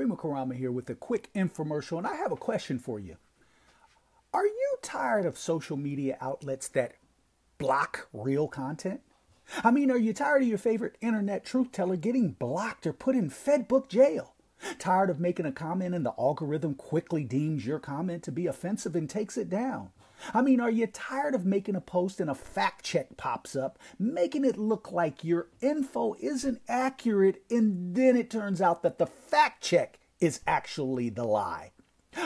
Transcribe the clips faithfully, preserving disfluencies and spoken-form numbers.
Yurima Karama here with a quick infomercial, and I have a question for you. Are you tired of social media outlets that block real content? I mean, are you tired of your favorite internet truth teller getting blocked or put in Fedbook jail? Tired of making a comment and the algorithm quickly deems your comment to be offensive and takes it down? I mean, are you tired of making a post and a fact check pops up, making it look like your info isn't accurate and then it turns out that the fact check is actually the lie?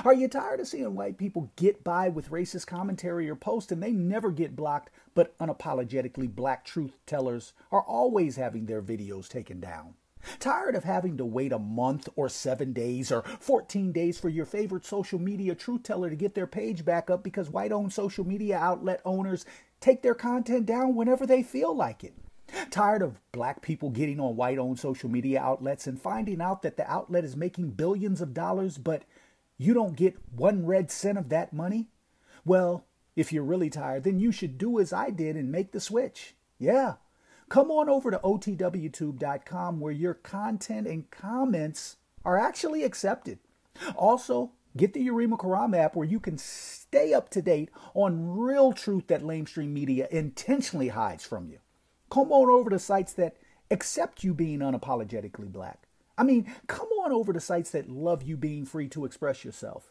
Are you tired of seeing white people get by with racist commentary or posts and they never get blocked, but unapologetically black truth tellers are always having their videos taken down? Tired of having to wait a month or seven days or fourteen days for your favorite social media truth teller to get their page back up because white-owned social media outlet owners take their content down whenever they feel like it? Tired of black people getting on white-owned social media outlets and finding out that the outlet is making billions of dollars, but you don't get one red cent of that money? Well, if you're really tired, then you should do as I did and make the switch. Yeah. Come on over to O T W tube dot com where your content and comments are actually accepted. Also, get the Yurima Karama app where you can stay up to date on real truth that lamestream media intentionally hides from you. Come on over to sites that accept you being unapologetically black. I mean, come on over to sites that love you being free to express yourself.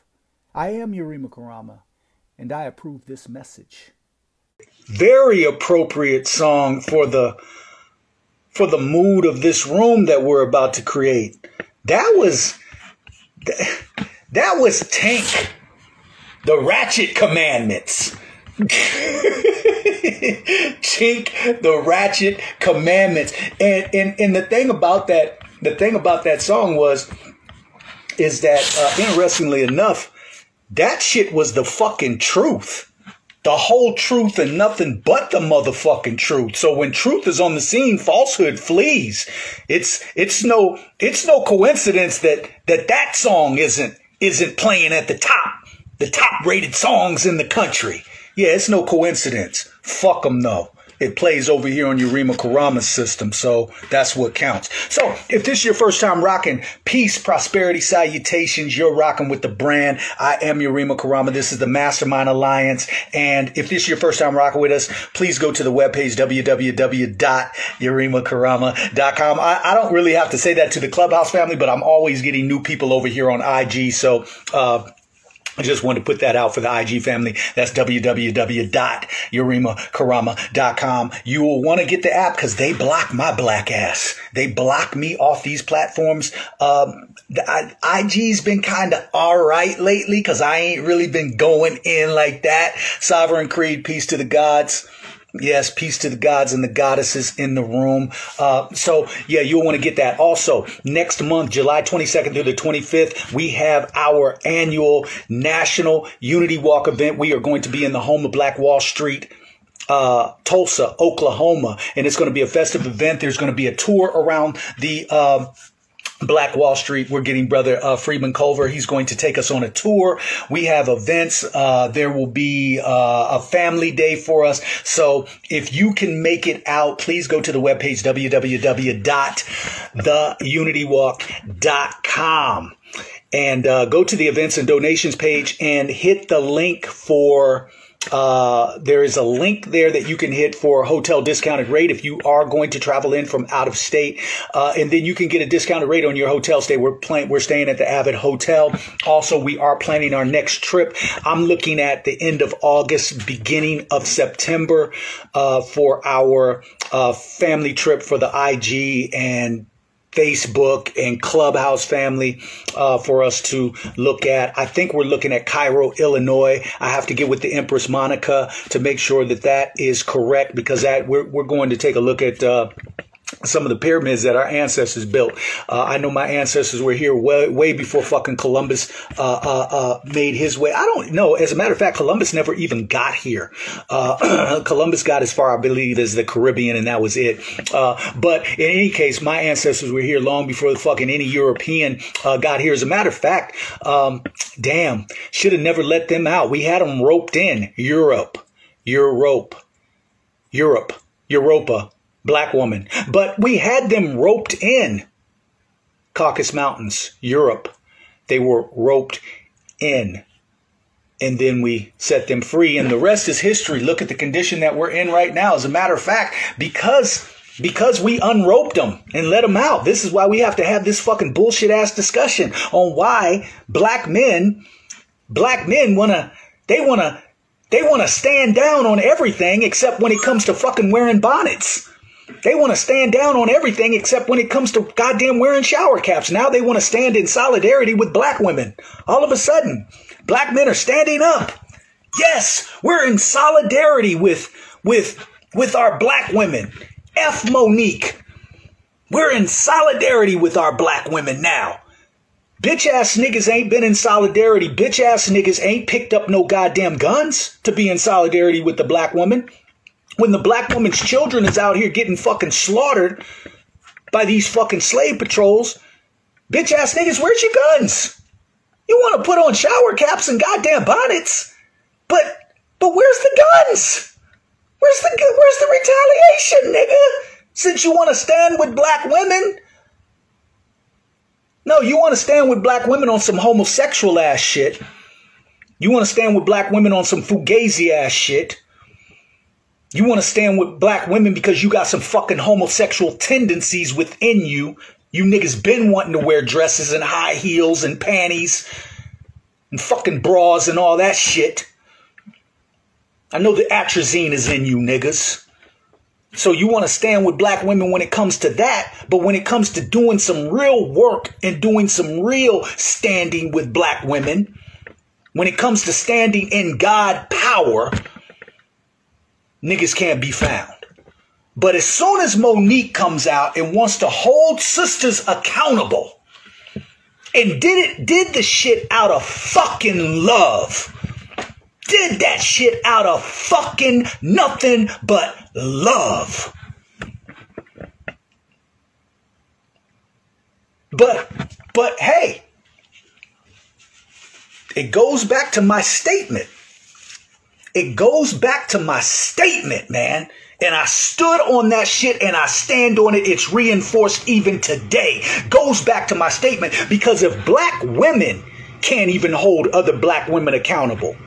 I am Yurima Karama, and I approve this message. Very appropriate song for the for the mood of this room that we're about to create. That was that, that was Tank the Ratchet Commandments. Chink the Ratchet Commandments, and and and the thing about that the thing about that song was is that uh, interestingly enough, that shit was the fucking truth. The whole truth and nothing but the motherfucking truth. So when truth is on the scene, falsehood flees. It's it's no it's no coincidence that that, that song isn't isn't playing at the top, the top rated songs in the country. Yeah, it's no coincidence. Fuck them though. It plays over here on Yurima Karama's system, so that's what counts. So if this is your first time rocking, peace, prosperity, salutations. You're rocking with the brand. I am Yurima Karama. This is the Mastermind Alliance. And if this is your first time rocking with us, please go to the webpage, w w w dot yurima karama dot com. I, I don't really have to say that to the Clubhouse family, but I'm always getting new people over here on I G, so uh I just wanted to put that out for the I G family. That's w w w dot yurima karama dot com. You will want to get the app because they block my black ass. They block me off these platforms. Um, the I, IG's been kind of all right lately because I ain't really been going in like that. Sovereign Creed, peace to the gods. Yes, peace to the gods and the goddesses in the room. Uh, so, yeah, you'll want to get that. Also, next month, July twenty-second through the twenty-fifth, we have our annual National Unity Walk event. We are going to be in the home of Black Wall Street, uh, Tulsa, Oklahoma. And it's going to be a festive event. There's going to be a tour around the uh, Black Wall Street. We're getting brother uh, Freeman Culver. He's going to take us on a tour. We have events. Uh, there will be uh, a family day for us. So if you can make it out, please go to the webpage, w w w dot the unity walk dot com, and uh, go to the events and donations page and hit the link for Uh, there is a link there that you can hit for a hotel discounted rate if you are going to travel in from out of state. Uh, and then you can get a discounted rate on your hotel stay. We're plan- we're staying at the Avid Hotel. Also, we are planning our next trip. I'm looking at the end of August, beginning of September, uh, for our, uh, family trip for the I G and Facebook and Clubhouse family uh, for us to look at. I think we're looking at Cairo, Illinois. I have to get with the Empress Monica to make sure that that is correct because that we're, we're going to take a look at uh, some of the pyramids that our ancestors built. Uh, I know my ancestors were here way, way before fucking Columbus uh, uh, uh, made his way. I don't know. As a matter of fact, Columbus never even got here. Uh, Columbus got as far, I believe, as the Caribbean, and that was it. Uh, but in any case, my ancestors were here long before the fucking any European uh, got here. As a matter of fact, um, damn, should have never let them out. We had them roped in. Europe, Europe, Europe, Europa. Black woman. But we had them roped in. Caucasus Mountains, Europe. They were roped in. And then we set them free. And the rest is history. Look at the condition that we're in right now. As a matter of fact, because... Because we unroped them and let them out. This is why we have to have this fucking bullshit ass discussion on why black men, black men want to, they want to, they want to stand down on everything except when it comes to fucking wearing bonnets. They want to stand down on everything except when it comes to goddamn wearing shower caps. Now they want to stand in solidarity with black women. All of a sudden, black men are standing up. Yes, we're in solidarity with, with, with our black women. F Monique. We're in solidarity with our black women now. Bitch ass niggas ain't been in solidarity. Bitch ass niggas ain't picked up no goddamn guns to be in solidarity with the black woman. When the black woman's children is out here getting fucking slaughtered by these fucking slave patrols, bitch ass niggas, where's your guns? You want to put on shower caps and goddamn bonnets, but but where's the guns? Where's the where's the retaliation, nigga? Since you want to stand with black women. No, you want to stand with black women on some homosexual ass shit. You want to stand with black women on some fugazi ass shit. You want to stand with black women because you got some fucking homosexual tendencies within you. You niggas been wanting to wear dresses and high heels and panties and fucking bras and all that shit. I know the atrazine is in you niggas. So you want to stand with black women when it comes to that. But when it comes to doing some real work and doing some real standing with black women, when it comes to standing in God power, niggas can't be found. But as soon as Monique comes out and wants to hold sisters accountable and did it, did the shit out of fucking love. Did that shit out of fucking nothing but love. But, but hey, it goes back to my statement. It goes back to my statement, man. And I stood on that shit and I stand on it. It's reinforced even today. Goes back to my statement because if black women can't even hold other black women accountable,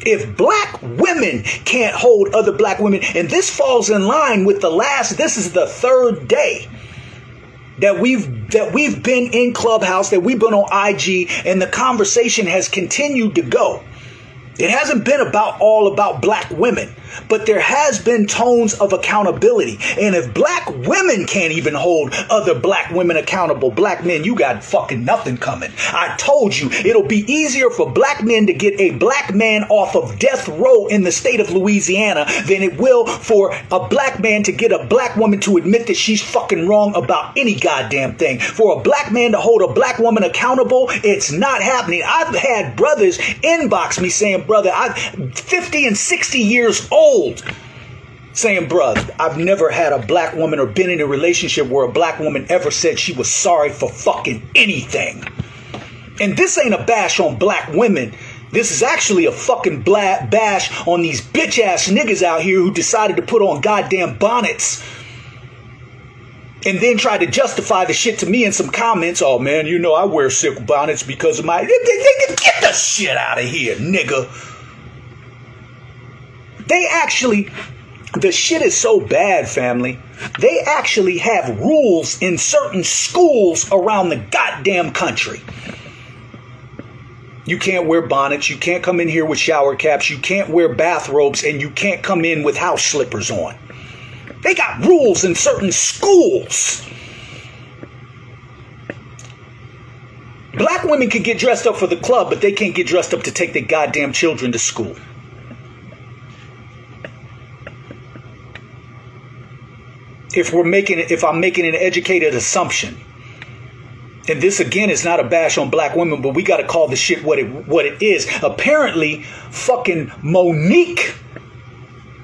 if black women can't hold other black women, and this falls in line with the last, this is the third day that we've that we've been in Clubhouse, that we've been on I G, and the conversation has continued to go. It hasn't been about all about black women, but there has been tones of accountability. And if black women can't even hold other black women accountable, black men, you got fucking nothing coming. I told you, it'll be easier for black men to get a black man off of death row in the state of Louisiana than it will for a black man to get a black woman to admit that she's fucking wrong about any goddamn thing. For a black man to hold a black woman accountable, it's not happening. I've had brothers inbox me saying, brother, I'm fifty and sixty years old, saying, brother, I've never had a black woman or been in a relationship where a black woman ever said she was sorry for fucking anything. And this ain't a bash on black women. This is actually a fucking black bash on these bitch ass niggas out here who decided to put on goddamn bonnets and then tried to justify the shit to me in some comments. Oh, man, you know, I wear silk bonnets because of my... Get the shit out of here, nigga. They actually... The shit is so bad, family. They actually have rules in certain schools around the goddamn country. You can't wear bonnets. You can't come in here with shower caps. You can't wear bathrobes. And you can't come in with house slippers on. They got rules in certain schools. Black women can get dressed up for the club, but they can't get dressed up to take their goddamn children to school. if we're making it, if I'm making an educated assumption. And this, again, is not a bash on black women, but we got to call the shit what it what it is. Apparently, fucking Monique,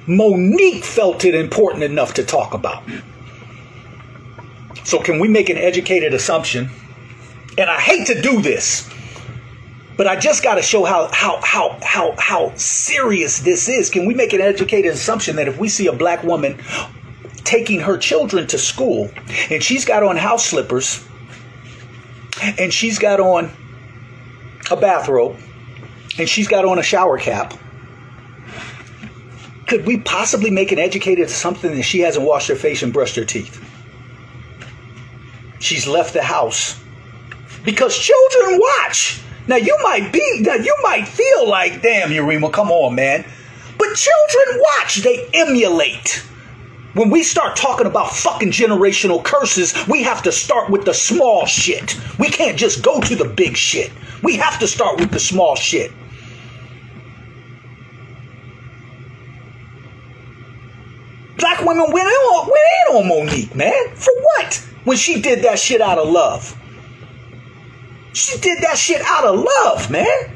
Monique felt it important enough to talk about. So can we make an educated assumption? And I hate to do this, but I just got to show how how how how how serious this is. Can we make an educated assumption that if we see a black woman taking her children to school and she's got on house slippers, and she's got on a bathrobe, and she's got on a shower cap, could we possibly make an educated something that she hasn't washed her face and brushed her teeth? She's left the house because children watch. Now you might be, now you might feel like, damn, Yurima, come on, man. But children watch, they emulate. When we start talking about fucking generational curses, we have to start with the small shit. We can't just go to the big shit. We have to start with the small shit. Black women went in on, went in on Monique, man. For what? When she did that shit out of love. She did that shit out of love, man.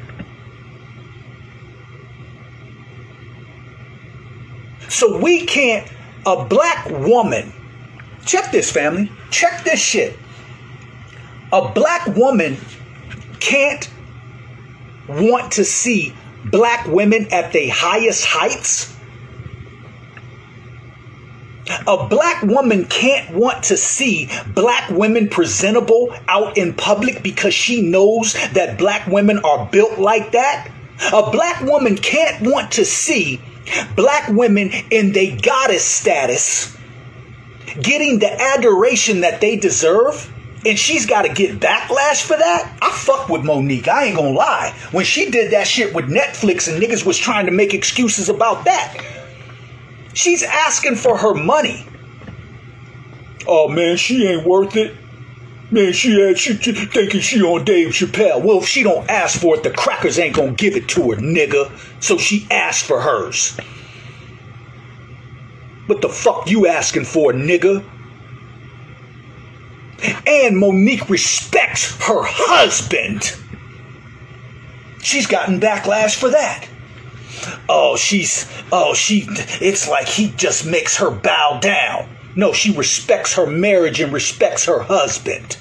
So we can't. A black woman, check this, family, check this shit. A black woman can't want to see black women at their highest heights. A black woman can't want to see black women presentable out in public because she knows that black women are built like that. A black woman can't want to see black women in their goddess status getting the adoration that they deserve, and she's got to get backlash for that. I fuck with Monique, I ain't gonna lie. When she did that shit with Netflix and niggas was trying to make excuses about that, she's asking for her money. Oh man, she ain't worth it. Man, she had she, she thinking she on Dave Chappelle. Well, if she don't ask for it, the crackers ain't gonna give it to her, nigga. So she asked for hers. What the fuck you asking for, nigga? And Monique respects her husband. She's gotten backlash for that. Oh, she's oh she. It's like he just makes her bow down. No, she respects her marriage and respects her husband.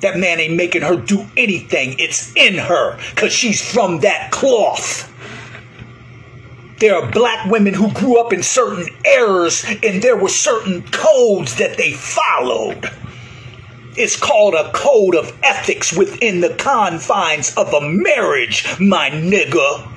That man ain't making her do anything. It's in her because she's from that cloth. There are black women who grew up in certain eras and there were certain codes that they followed. It's called a code of ethics within the confines of a marriage, my nigga.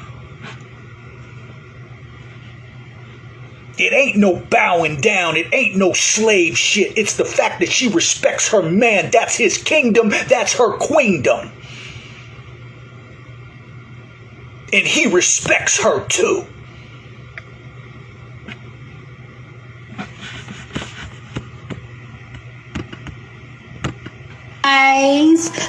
It ain't no bowing down. It ain't no slave shit. It's the fact that she respects her man. That's his kingdom. That's her queendom. And he respects her too.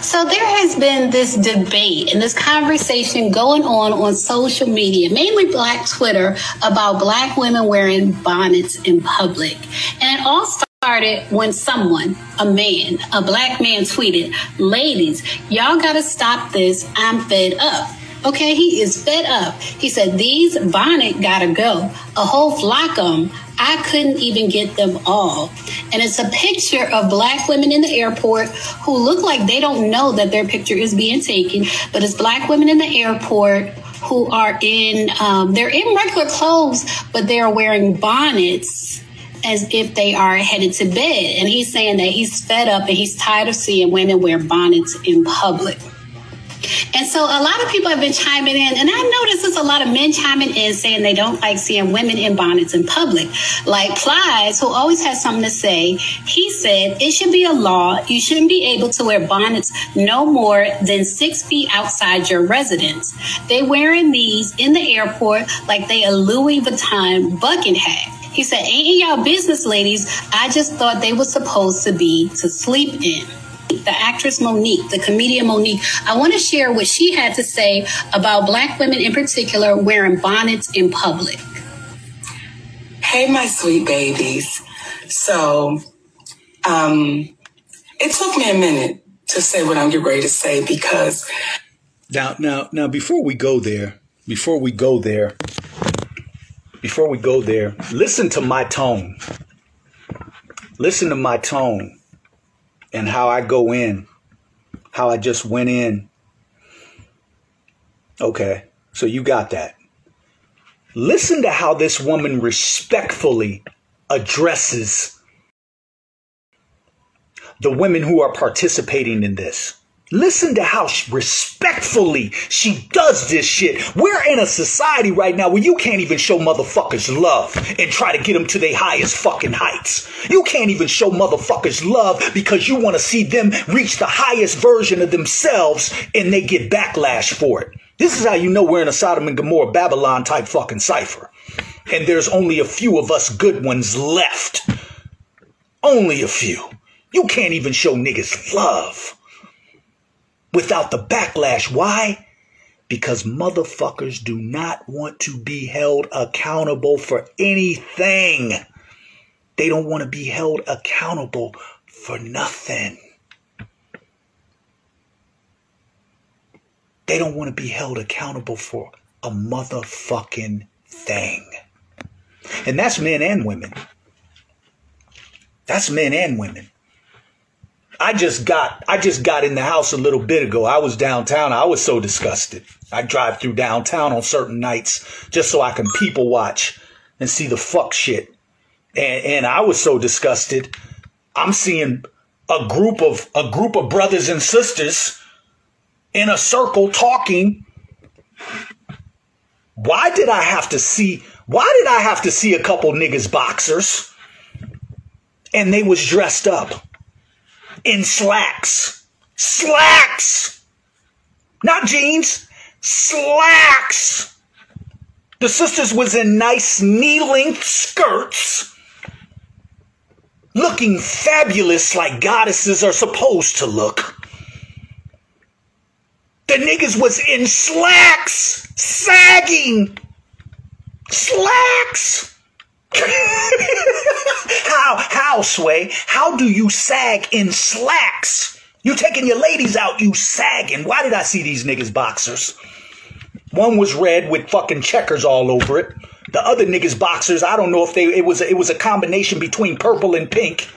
So there has been this debate and this conversation going on on social media, mainly Black Twitter, about Black women wearing bonnets in public. And it all started when someone, a man, a Black man tweeted, "Ladies, y'all gotta stop this. I'm fed up." Okay, he is fed up. He said, "These bonnet gotta go. A whole flock of them. I couldn't even get them all." And it's a picture of Black women in the airport who look like they don't know that their picture is being taken, but it's Black women in the airport who are in, um, they're in regular clothes, but they are wearing bonnets as if they are headed to bed. And he's saying that he's fed up and he's tired of seeing women wear bonnets in public. And so a lot of people have been chiming in, and I noticed there's a lot of men chiming in saying they don't like seeing women in bonnets in public. Like Plies, who always has something to say, he said, "It should be a law. You shouldn't be able to wear bonnets no more than six feet outside your residence. They wearing these in the airport like they a Louis Vuitton bucket hat." He said, "Ain't in y'all business, ladies. I just thought they were supposed to be to sleep in." The actress Monique, the comedian Monique, I want to share what she had to say about Black women in particular wearing bonnets in public. Hey, my sweet babies. So um, it took me a minute to say what I'm getting ready to say because... Now, now, now, before we go there, before we go there, before we go there, listen to my tone. Listen to my tone and how I go in, how I just went in. Okay, so you got that. Listen to how this woman respectfully addresses the women who are participating in this. Listen to how she respectfully she does this shit. We're in a society right now where you can't even show motherfuckers love and try to get them to their highest fucking heights. You can't even show motherfuckers love because you want to see them reach the highest version of themselves and they get backlash for it. This is how you know we're in a Sodom and Gomorrah, Babylon type fucking cipher. And there's only a few of us good ones left. Only a few. You can't even show niggas love without the backlash. Why? Because motherfuckers do not want to be held accountable for anything. They don't want to be held accountable for nothing. They don't want to be held accountable for a motherfucking thing. And that's men and women. That's men and women. I just got I just got in the house a little bit ago. I was downtown. I was so disgusted. I drive through downtown on certain nights just so I can people watch and see the fuck shit. And and I was so disgusted. I'm seeing a group of a group of brothers and sisters in a circle talking. Why did I have to see why did I have to see a couple niggas boxers? And they was dressed up in slacks, slacks, not jeans, slacks. The sisters was in nice knee-length skirts, looking fabulous like goddesses are supposed to look. The niggas was in slacks, sagging, slacks. How, how, Sway? How do you sag in slacks? You taking your ladies out, you sagging. Why did I see these niggas boxers? One was red with fucking checkers all over it. The other niggas boxers, I don't know if they, it was, a, it was a combination between purple and pink.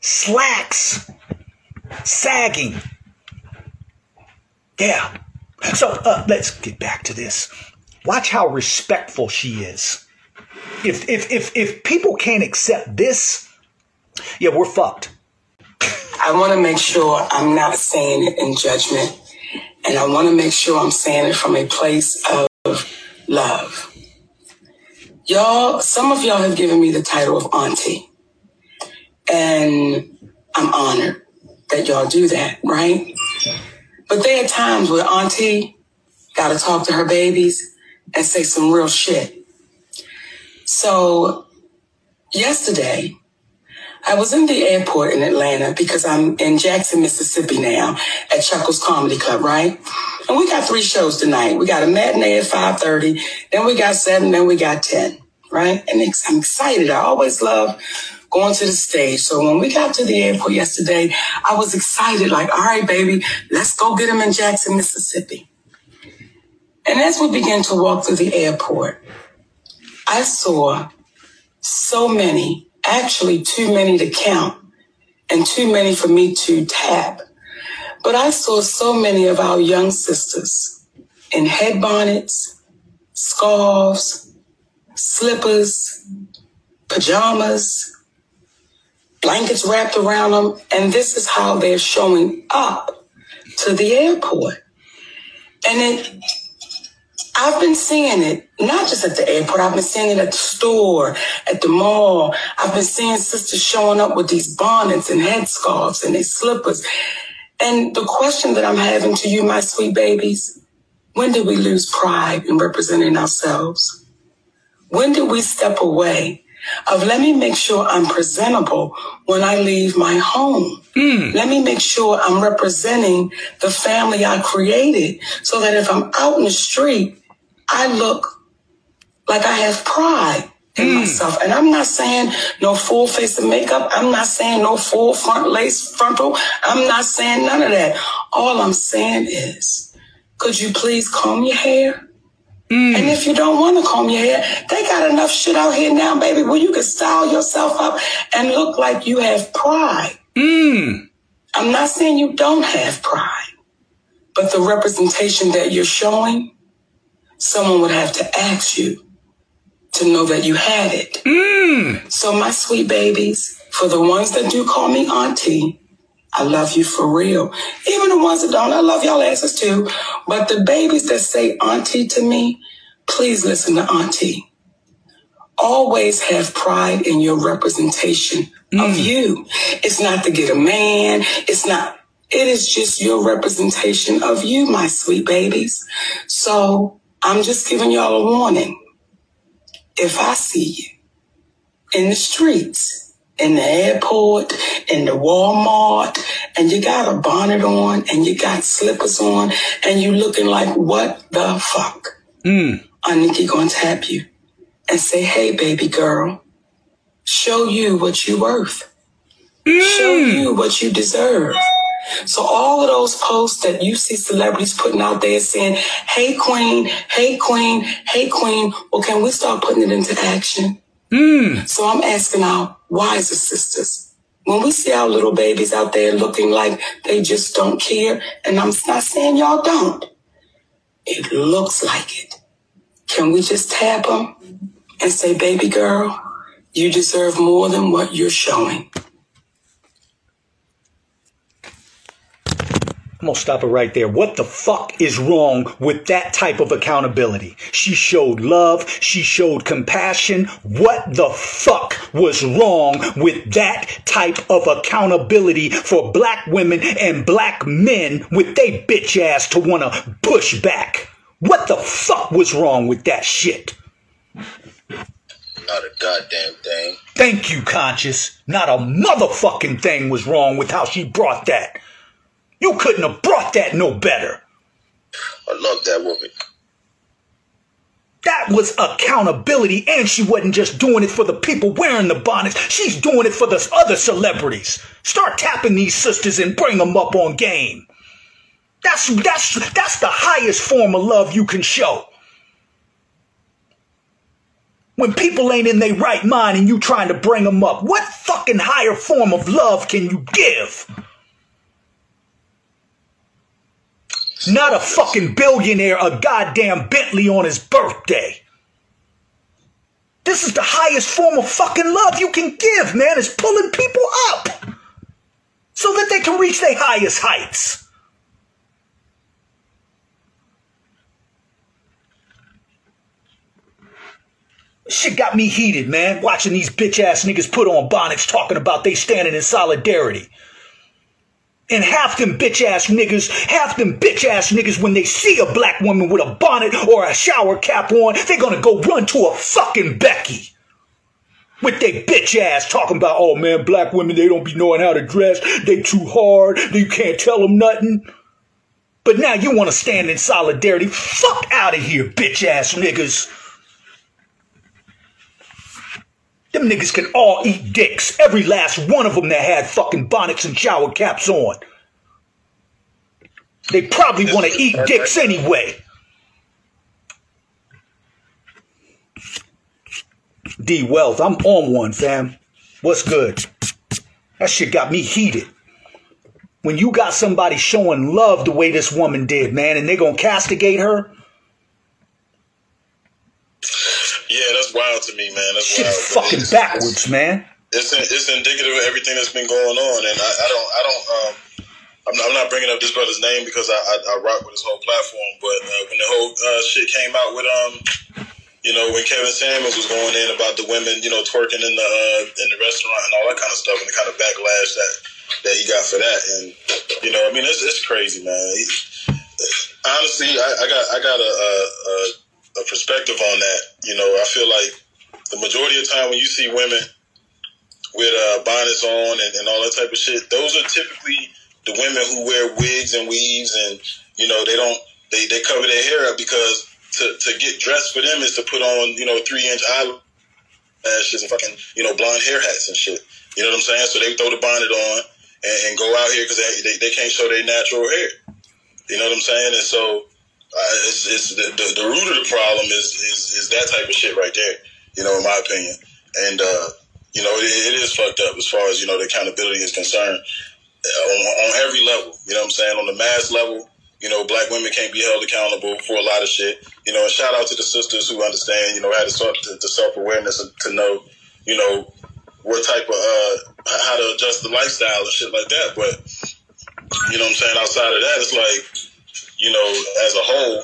Slacks. Sagging. Yeah. So uh, let's get back to this. Watch how respectful she is. If if if if people can't accept this, yeah, we're fucked. I want to make sure I'm not saying it in judgment, and I want to make sure I'm saying it from a place of love. Y'all, some of y'all have given me the title of auntie, and I'm honored that y'all do that, right? But there are times where auntie got to talk to her babies and say some real shit. So yesterday, I was in the airport in Atlanta because I'm in Jackson, Mississippi now at Chuckles Comedy Club, right? And we got three shows tonight. We got a matinee at five thirty, then we got seven, then we got ten, right? And it's, I'm excited. I always love going to the stage. So when we got to the airport yesterday, I was excited, like, all right, baby, let's go get them in Jackson, Mississippi. And as we began to walk through the airport, I saw so many, actually too many to count and too many for me to tap. But I saw so many of our young sisters in head bonnets, scarves, slippers, pajamas, blankets wrapped around them. And this is how they're showing up to the airport. And it... I've been seeing it, not just at the airport. I've been seeing it at the store, at the mall. I've been seeing sisters showing up with these bonnets and headscarves and their slippers. And the question that I'm having to you, my sweet babies, when did we lose pride in representing ourselves? When did we step away of let me make sure I'm presentable when I leave my home? Mm. Let me make sure I'm representing the family I created so that if I'm out in the street, I look like I have pride in mm. myself. And I'm not saying no full face of makeup. I'm not saying no full front lace frontal. I'm not saying none of that. All I'm saying is, could you please comb your hair? Mm. And if you don't want to comb your hair, they got enough shit out here now, baby, where you can style yourself up and look like you have pride. Mm. I'm not saying you don't have pride, but the representation that you're showing, someone would have to ask you to know that you had it. Mm. So my sweet babies, for the ones that do call me auntie, I love you for real. Even the ones that don't, I love y'all asses too. But the babies that say auntie to me, please listen to auntie. Always have pride in your representation mm. of you. It's not to get a man. It's not. It is just your representation of you, my sweet babies. So I'm just giving y'all a warning. If I see you in the streets, in the airport, in the Walmart, and you got a bonnet on, and you got slippers on, and you looking like, what the fuck? Mm. Aniki gonna tap you and say, hey, baby girl, show you what you worth. Mm. Show you what you deserve. So all of those posts that you see celebrities putting out there saying, hey, queen, hey, queen, hey, queen, well, can we start putting it into action? Mm. So I'm asking our wiser sisters, when we see our little babies out there looking like they just don't care, and I'm not saying y'all don't, it looks like it. Can we just tap them and say, baby girl, you deserve more than what you're showing? I'm going to stop it right there. What the fuck is wrong with that type of accountability? She showed love. She showed compassion. What the fuck was wrong with that type of accountability for black women and black men with they bitch ass to want to push back? What the fuck was wrong with that shit? Not a goddamn thing. Thank you, Conscious. Not a motherfucking thing was wrong with how she brought that. You couldn't have brought that no better. I love that woman. That was accountability, and she wasn't just doing it for the people wearing the bonnets. She's doing it for the other celebrities. Start tapping these sisters and bring them up on game. That's, that's, that's the highest form of love you can show. When people ain't in their right mind and you trying to bring them up, what fucking higher form of love can you give? Not a fucking billionaire, a goddamn Bentley on his birthday. This is the highest form of fucking love you can give, man. It's pulling people up so that they can reach their highest heights. Shit got me heated, man, watching these bitch ass niggas put on bonnets talking about they standing in solidarity. And half them bitch ass niggas, half them bitch ass niggas, when they see a black woman with a bonnet or a shower cap on, they're gonna go run to a fucking Becky with their bitch ass talking about, oh man, black women, they don't be knowing how to dress. They too hard. You can't tell them nothing. But now you want to stand in solidarity. Fuck out of here, bitch ass niggas. Them niggas can all eat dicks. Every last one of them that had fucking bonnets and shower caps on. They probably want to eat dicks anyway. D-Wealth, I'm on one, fam. What's good? That shit got me heated. When you got somebody showing love the way this woman did, man, and they gonna castigate her? Yeah, that's wild to me, man. That's shit wild. Fucking it's, backwards, it's, man. It's it's indicative of everything that's been going on, and I, I don't I don't um I'm not, I'm not bringing up this brother's name because I I, I rock with his whole platform, but uh, when the whole uh, shit came out with um you know when Kevin Samuels was going in about the women you know twerking in the uh, in the restaurant and all that kind of stuff and the kind of backlash that that he got for that, and you know I mean it's it's crazy, man. He, honestly, I, I got I got a. a, a A perspective on that. You know, I feel like the majority of the time when you see women with uh, bonnets on and, and all that type of shit, those are typically the women who wear wigs and weaves, and you know they don't they, they cover their hair up because to, to get dressed for them is to put on you know three inch eye lashes and fucking, you know, blonde hair hats and shit. You know what I'm saying? So they throw the bonnet on and, and go out here because they, they, they can't show their natural hair. You know what I'm saying? And so uh, it's, it's the, the, the root of the problem is, is is that type of shit right there, you know, in my opinion. And, uh, you know, it, it is fucked up as far as, you know, the accountability is concerned on, on every level. You know what I'm saying? On the mass level, you know, black women can't be held accountable for a lot of shit. You know, and shout out to the sisters who understand, you know, how to sort the, the self-awareness to know, you know, what type of, uh, how to adjust the lifestyle and shit like that. But, you know what I'm saying? Outside of that, it's like, you know, as a whole,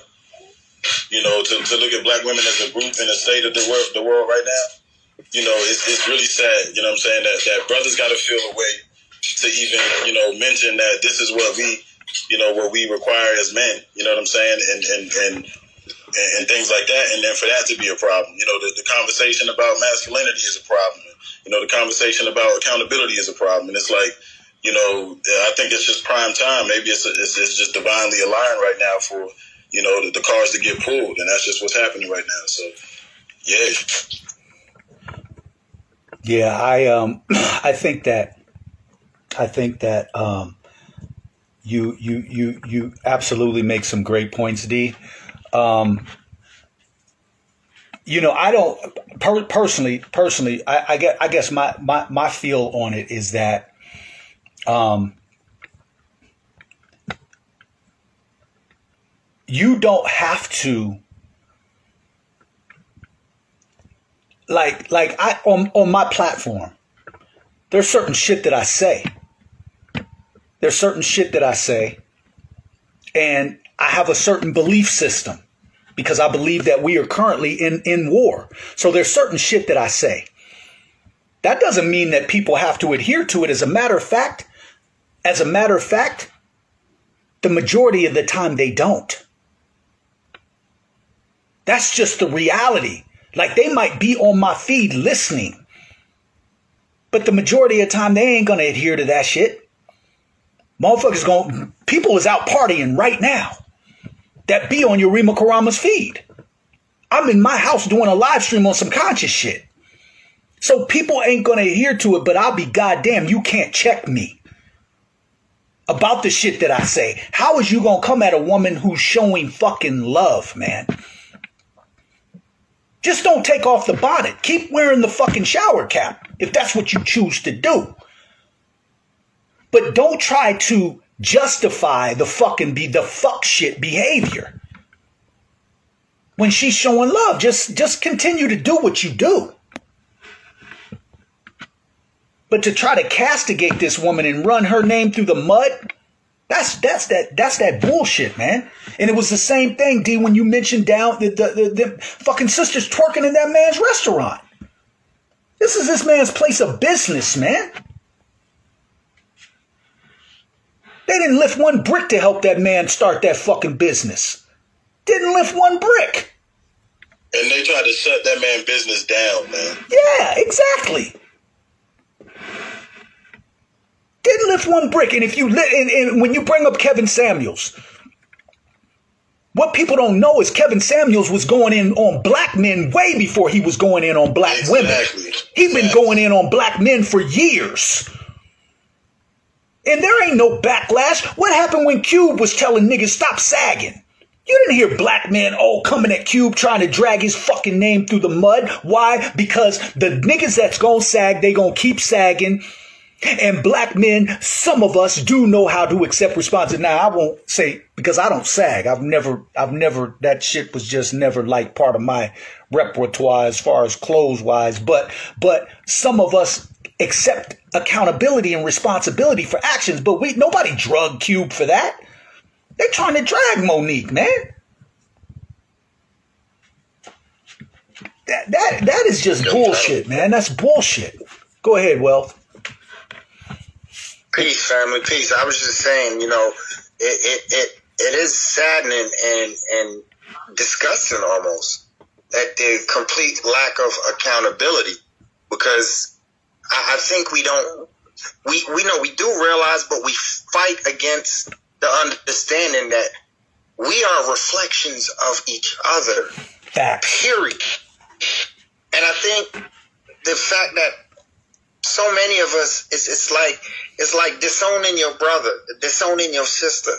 you know, to, to look at black women as a group in the state of the world, the world right now, you know, it's it's really sad. You know what I'm saying? That that brothers got to feel a way to even, you know, mention that this is what we, you know, what we require as men. You know what I'm saying? And and and and, and things like that. And then for that to be a problem, you know, the, the conversation about masculinity is a problem. You know, the conversation about accountability is a problem. And it's like, you know, I think it's just prime time. Maybe it's it's, it's just divinely aligned right now for, you know, the, the cars to get pulled. And that's just what's happening right now. So, yeah. Yeah, I um, I think that I think that um, you you you you absolutely make some great points, D. Um, you know, I don't per- personally personally. I, I guess I guess my, my, my feel on it is that. Um, you don't have to, like, like I, on, on my platform, there's certain shit that I say, there's certain shit that I say, and I have a certain belief system because I believe that we are currently in, in war. So there's certain shit that I say. That doesn't mean that people have to adhere to it. As a matter of fact, As a matter of fact, the majority of the time they don't. That's just the reality. Like, they might be on my feed listening, but the majority of the time they ain't going to adhere to that shit. Motherfuckers going, people is out partying right now that be on Yurima Karama's feed. I'm in my house doing a live stream on some conscious shit. So people ain't going to adhere to it, but I'll be goddamn, you can't check me about the shit that I say. How is you going to come at a woman who's showing fucking love, man? Just don't take off the bonnet. Keep wearing the fucking shower cap if that's what you choose to do. But don't try to justify the fucking be the fuck shit behavior. When she's showing love, just just continue to do what you do. But to try to castigate this woman and run her name through the mud, that's that's that that's that bullshit, man. And it was the same thing, D, when you mentioned down the the, the, the fucking sisters twerking in that man's restaurant. This is this man's place of business, man. They didn't lift one brick to help that man start that fucking business. Didn't lift one brick. And they tried to shut that man's business down, man. Yeah, exactly. Didn't lift one brick. And if you lit, and, and when you bring up Kevin Samuels, what people don't know is Kevin Samuels was going in on black men way before he was going in on black exactly. women. He'd been going in on black men for years. And there ain't no backlash. What happened when Cube was telling niggas stop sagging? You didn't hear black men, oh, coming at Cube trying to drag his fucking name through the mud. Why? Because the niggas that's gonna sag, they gonna keep sagging. And black men, some of us do know how to accept responsibility. Now, I won't say, because I don't sag. I've never, I've never, that shit was just never like part of my repertoire as far as clothes wise. But, but some of us accept accountability and responsibility for actions. But we, nobody drug Cube for that. They're trying to drag Monique, man. That, that, that is just bullshit, man. That's bullshit. Go ahead, Wealth. Peace, family, peace. I was just saying, you know, it it, it, it is saddening and, and disgusting almost at the complete lack of accountability, because I, I think we don't, we, we know we do realize, but we fight against the understanding that we are reflections of each other. Fact. Period. And I think the fact that so many of us, it's, it's like it's like disowning your brother, disowning your sister.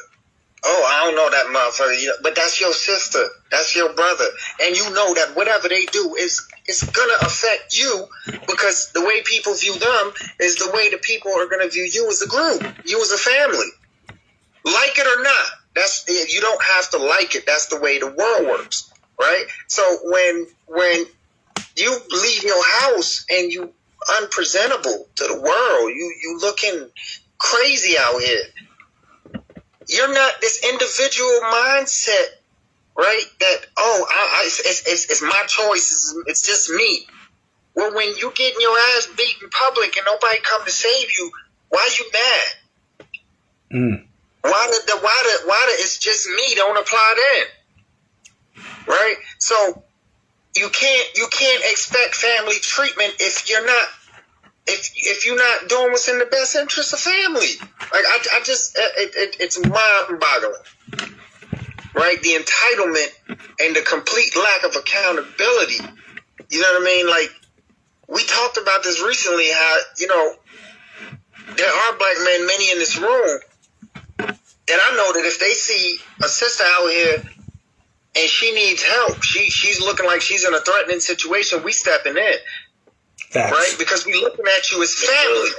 Oh, I don't know that motherfucker, you know, but that's your sister, that's your brother, and you know that whatever they do is it's gonna affect you, because the way people view them is the way the people are gonna view you as a group, you as a family. Like it or not, that's you don't have to like it. That's the way the world works, right? So when when you leave your house and you unpresentable to the world, you you looking crazy out here. You're not this individual mindset, right? That, oh, I, I, it's, it's, it's my choice. It's, it's just me. Well, when you getting your ass beat in public and nobody come to save you, why you mad? Mm. Why did the why the why the it's just me don't apply then, right? So you can't you can't expect family treatment if you're not. If if you're not doing what's in the best interest of family, like I, I just it, it, it's mind-boggling, right? The entitlement and the complete lack of accountability. You know what I mean? Like we talked about this recently. How you know there are black men, many in this room, that I know that if they see a sister out here and she needs help, she she's looking like she's in a threatening situation, we stepping in. Facts. Right, because we looking at you as family.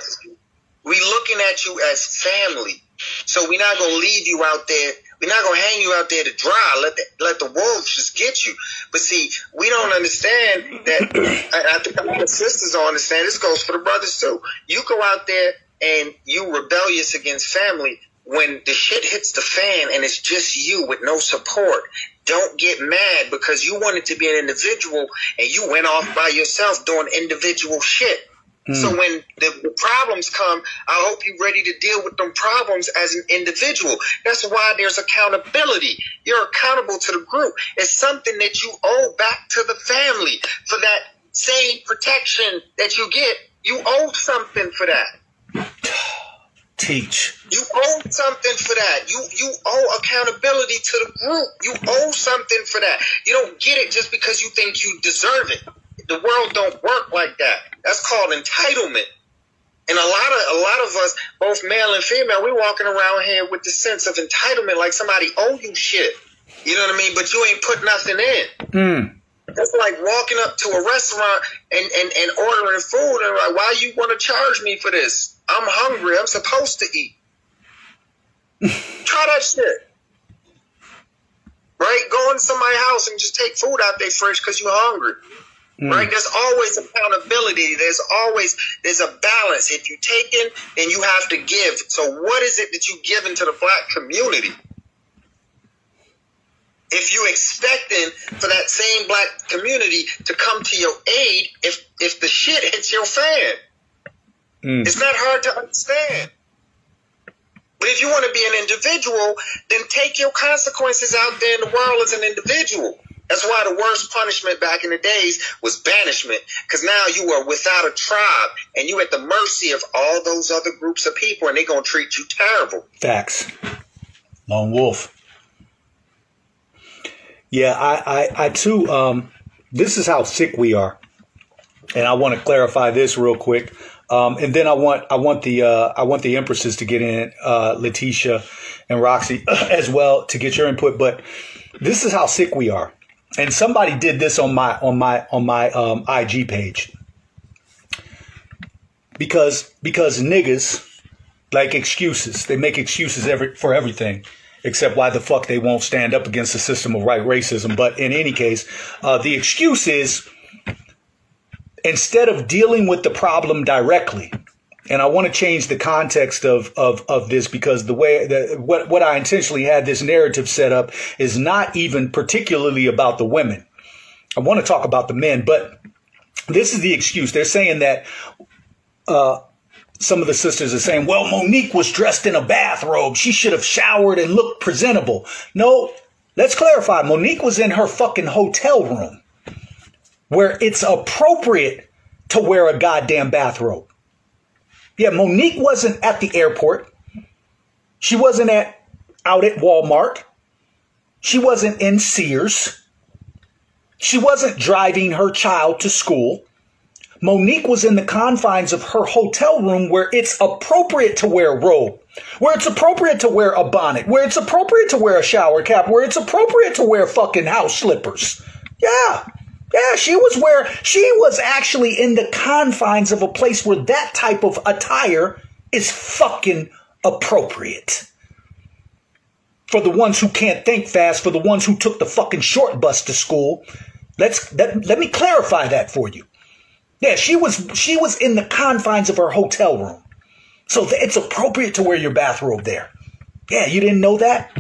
We looking at you as family. So we're not gonna leave you out there. We're not gonna hang you out there to dry. Let the, let the wolves just get you. But see, we don't understand that. I, I think all the sisters don't understand. This goes for the brothers too. You go out there and you rebellious against family. When the shit hits the fan and it's just you with no support, don't get mad because you wanted to be an individual and you went off by yourself doing individual shit. Mm. So when the, the problems come, I hope you're ready to deal with them problems as an individual. That's why there's accountability. You're accountable to the group. It's something that you owe back to the family for that same protection that you get. You owe something for that. Teach. You owe something for that. You you owe accountability to the group. You owe something for that. You don't get it just because you think you deserve it. The world don't work like that. That's called entitlement. And a lot of a lot of us, both male and female, we're walking around here with the sense of entitlement, like somebody owe you shit. You know what I mean? But you ain't put nothing in. Mm. That's like walking up to a restaurant and, and, and ordering food and like, why you want to charge me for this? I'm hungry. I'm supposed to eat. Try that shit. Right? Go into somebody's house and just take food out their fridge because you're hungry. Mm. Right? There's always accountability. There's always, there's a balance. If you're taking, then you have to give. So what is it that you're giving to the black community? If you're expecting for that same black community to come to your aid if, if the shit hits your fan. Mm. It's not hard to understand. But if you want to be an individual, then take your consequences out there in the world as an individual. That's why the worst punishment back in the days was banishment, because now you are without a tribe and you at the mercy of all those other groups of people and they're going to treat you terrible. Facts. Lone wolf. Yeah, I, I, I too, um, this is how sick we are. And I want to clarify this real quick. Um, and then I want I want the uh, I want the empresses to get in, uh, Letitia and Roxy as well, to get your input. But this is how sick we are. And somebody did this on my on my on my um, I G page, because because niggas like excuses. They make excuses every for everything. Except why the fuck they won't stand up against the system of white racism. But in any case, uh, the excuse is, instead of dealing with the problem directly, and I want to change the context of, of, of this, because the way that what, what I intentionally had this narrative set up is not even particularly about the women. I want to talk about the men, but this is the excuse. They're saying that uh, some of the sisters are saying, well, Monique was dressed in a bathrobe. She should have showered and looked presentable. No, let's clarify. Monique was in her fucking hotel room, where it's appropriate to wear a goddamn bathrobe. Yeah, Monique wasn't at the airport. She wasn't at out at Walmart. She wasn't in Sears. She wasn't driving her child to school. Monique was in the confines of her hotel room where it's appropriate to wear a robe, where it's appropriate to wear a bonnet, where it's appropriate to wear a shower cap, where it's appropriate to wear fucking house slippers. Yeah. Yeah, she was where she was actually in the confines of a place where that type of attire is fucking appropriate. For the ones who can't think fast, for the ones who took the fucking short bus to school, let's let, let me clarify that for you. Yeah, she was she was in the confines of her hotel room. So it's appropriate to wear your bathrobe there. Yeah, you didn't know that?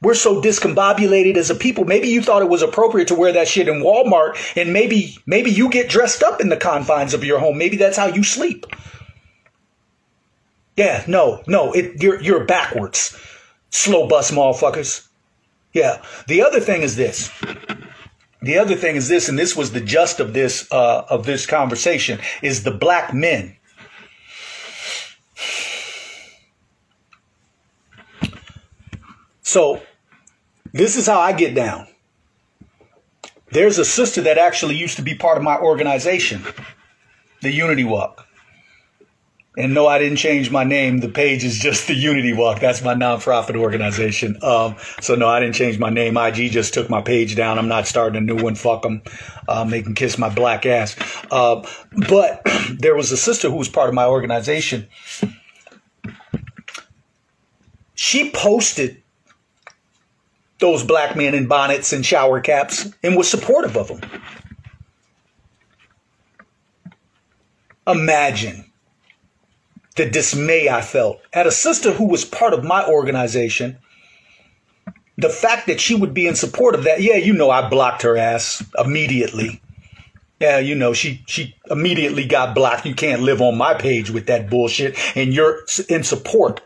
We're so discombobulated as a people. Maybe you thought it was appropriate to wear that shit in Walmart, and maybe maybe you get dressed up in the confines of your home. Maybe that's how you sleep. Yeah, no, no, it, you're you're backwards, slow bus motherfuckers. Yeah. The other thing is this. The other thing is this, and this was the gist of this uh, of this conversation, is the black men. So. This is how I get down. There's a sister that actually used to be part of my organization, the Unity Walk. And no, I didn't change my name. The page is just the Unity Walk. That's my nonprofit organization. Um, so no, I didn't change my name. I G just took my page down. I'm not starting a new one. Fuck them. Um, they can kiss my black ass. Uh, but there was a sister who was part of my organization. She posted those black men in bonnets and shower caps and was supportive of them. Imagine the dismay I felt at a sister who was part of my organization. The fact that she would be in support of that. Yeah, you know, I blocked her ass immediately. Yeah, you know, she she immediately got blocked. You can't live on my page with that bullshit. And you're in support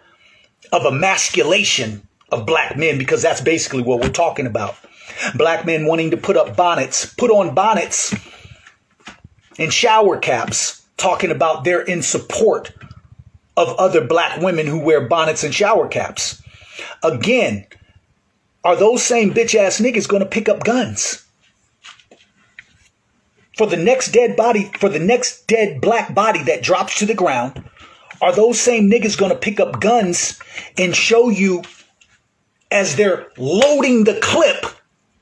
of emasculation of black men, because that's basically what we're talking about. Black men wanting to put up bonnets, put on bonnets and shower caps, talking about they're in support of other black women who wear bonnets and shower caps. Again, are those same bitch ass niggas going to pick up guns for the next dead body, for the next dead black body that drops to the ground? Are those same niggas going to pick up guns and show you, as they're loading the clip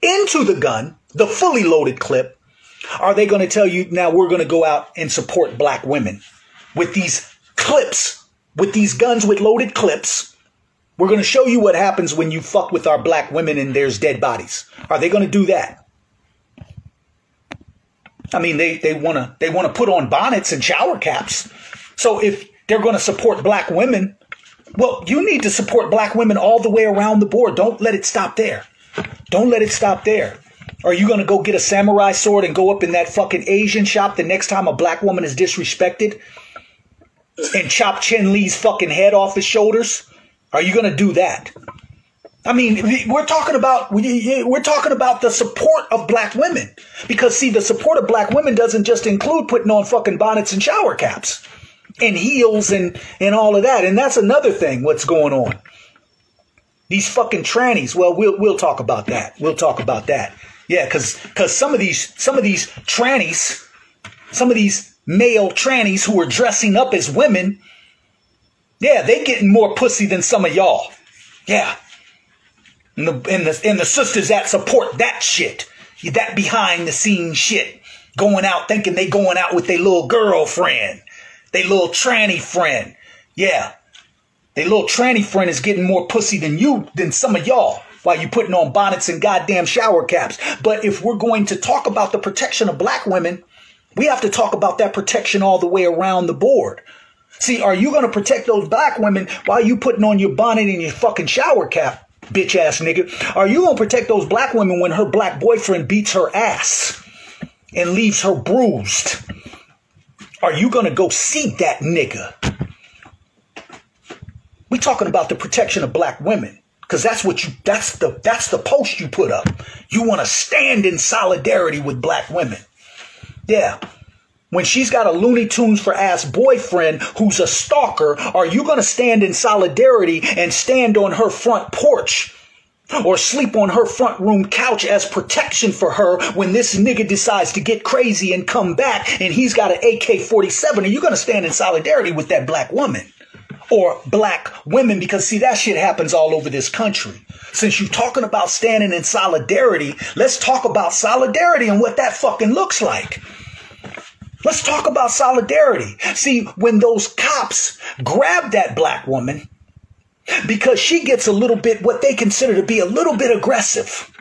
into the gun, the fully loaded clip, are they going to tell you, now we're going to go out and support black women with these clips, with these guns with loaded clips? We're going to show you what happens when you fuck with our black women and there's dead bodies. Are they going to do that? I mean, they they want to they want to put on bonnets and shower caps. So if they're going to support black women, well, you need to support black women all the way around the board. Don't let it stop there. Don't let it stop there. Are you going to go get a samurai sword and go up in that fucking Asian shop the next time a black woman is disrespected and chop Chen Li's fucking head off his shoulders? Are you going to do that? I mean, we're talking about we're talking about the support of black women, because, see, the support of black women doesn't just include putting on fucking bonnets and shower caps and heels and, and all of that. And that's another thing, what's going on. These fucking trannies. Well, we'll we'll talk about that. We'll talk about that. Yeah, cause cause some of these some of these trannies, some of these male trannies who are dressing up as women, yeah, they getting more pussy than some of y'all. Yeah. And the and the and the sisters that support that shit, that behind the scenes shit, going out thinking they going out with their little girlfriend. They little tranny friend. Yeah. They little tranny friend is getting more pussy than you, than some of y'all, while you putting on bonnets and goddamn shower caps. But if we're going to talk about the protection of black women, we have to talk about that protection all the way around the board. See, are you going to protect those black women while you putting on your bonnet and your fucking shower cap, bitch ass nigga? Are you going to protect those black women when her black boyfriend beats her ass and leaves her bruised? Are you going to go see that nigga? We're talking about the protection of black women, because that's what you that's the that's the post you put up. You want to stand in solidarity with black women. Yeah. When she's got a Looney Tunes for ass boyfriend who's a stalker, are you going to stand in solidarity and stand on her front porch or sleep on her front room couch as protection for her when this nigga decides to get crazy and come back and he's got an A K forty-seven and you're going to stand in solidarity with that black woman or black women, because see, that shit happens all over this country. Since you're talking about standing in solidarity, let's talk about solidarity and what that fucking looks like. Let's talk about solidarity. See, when those cops grab that black woman, because she gets a little bit, what they consider to be a little bit aggressive,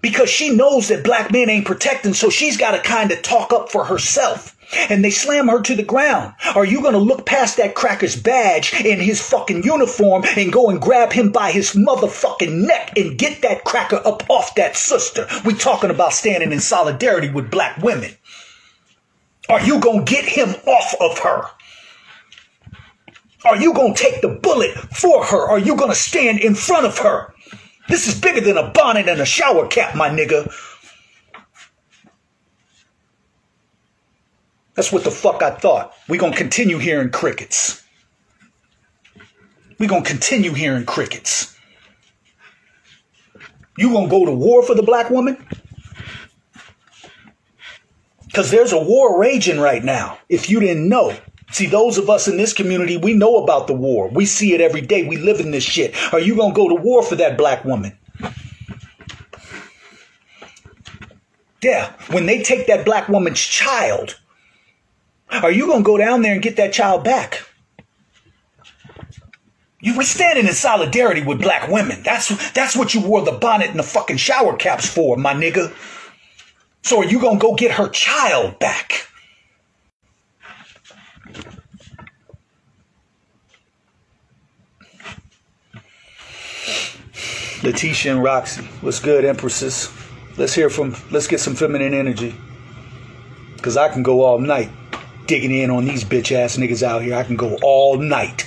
because she knows that black men ain't protecting, so she's got to kind of talk up for herself. And they slam her to the ground. Are you going to look past that cracker's badge in his fucking uniform and go and grab him by his motherfucking neck and get that cracker up off that sister? We talking about standing in solidarity with black women. Are you going to get him off of her? Are you going to take the bullet for her? Are you going to stand in front of her? This is bigger than a bonnet and a shower cap, my nigga. That's what the fuck I thought. We're going to continue hearing crickets. We're going to continue hearing crickets. You going to go to war for the black woman? Because there's a war raging right now, if you didn't know. See, those of us in this community, we know about the war. We see it every day. We live in this shit. Are you going to go to war for that black woman? Yeah, when they take that black woman's child, are you going to go down there and get that child back? You were standing in solidarity with black women. That's that's what you wore the bonnet and the fucking shower caps for, my nigga. So are you going to go get her child back? Letitia and Roxy, what's good, empresses? Let's hear from, let's get some feminine energy. Because I can go all night digging in on these bitch-ass niggas out here. I can go all night.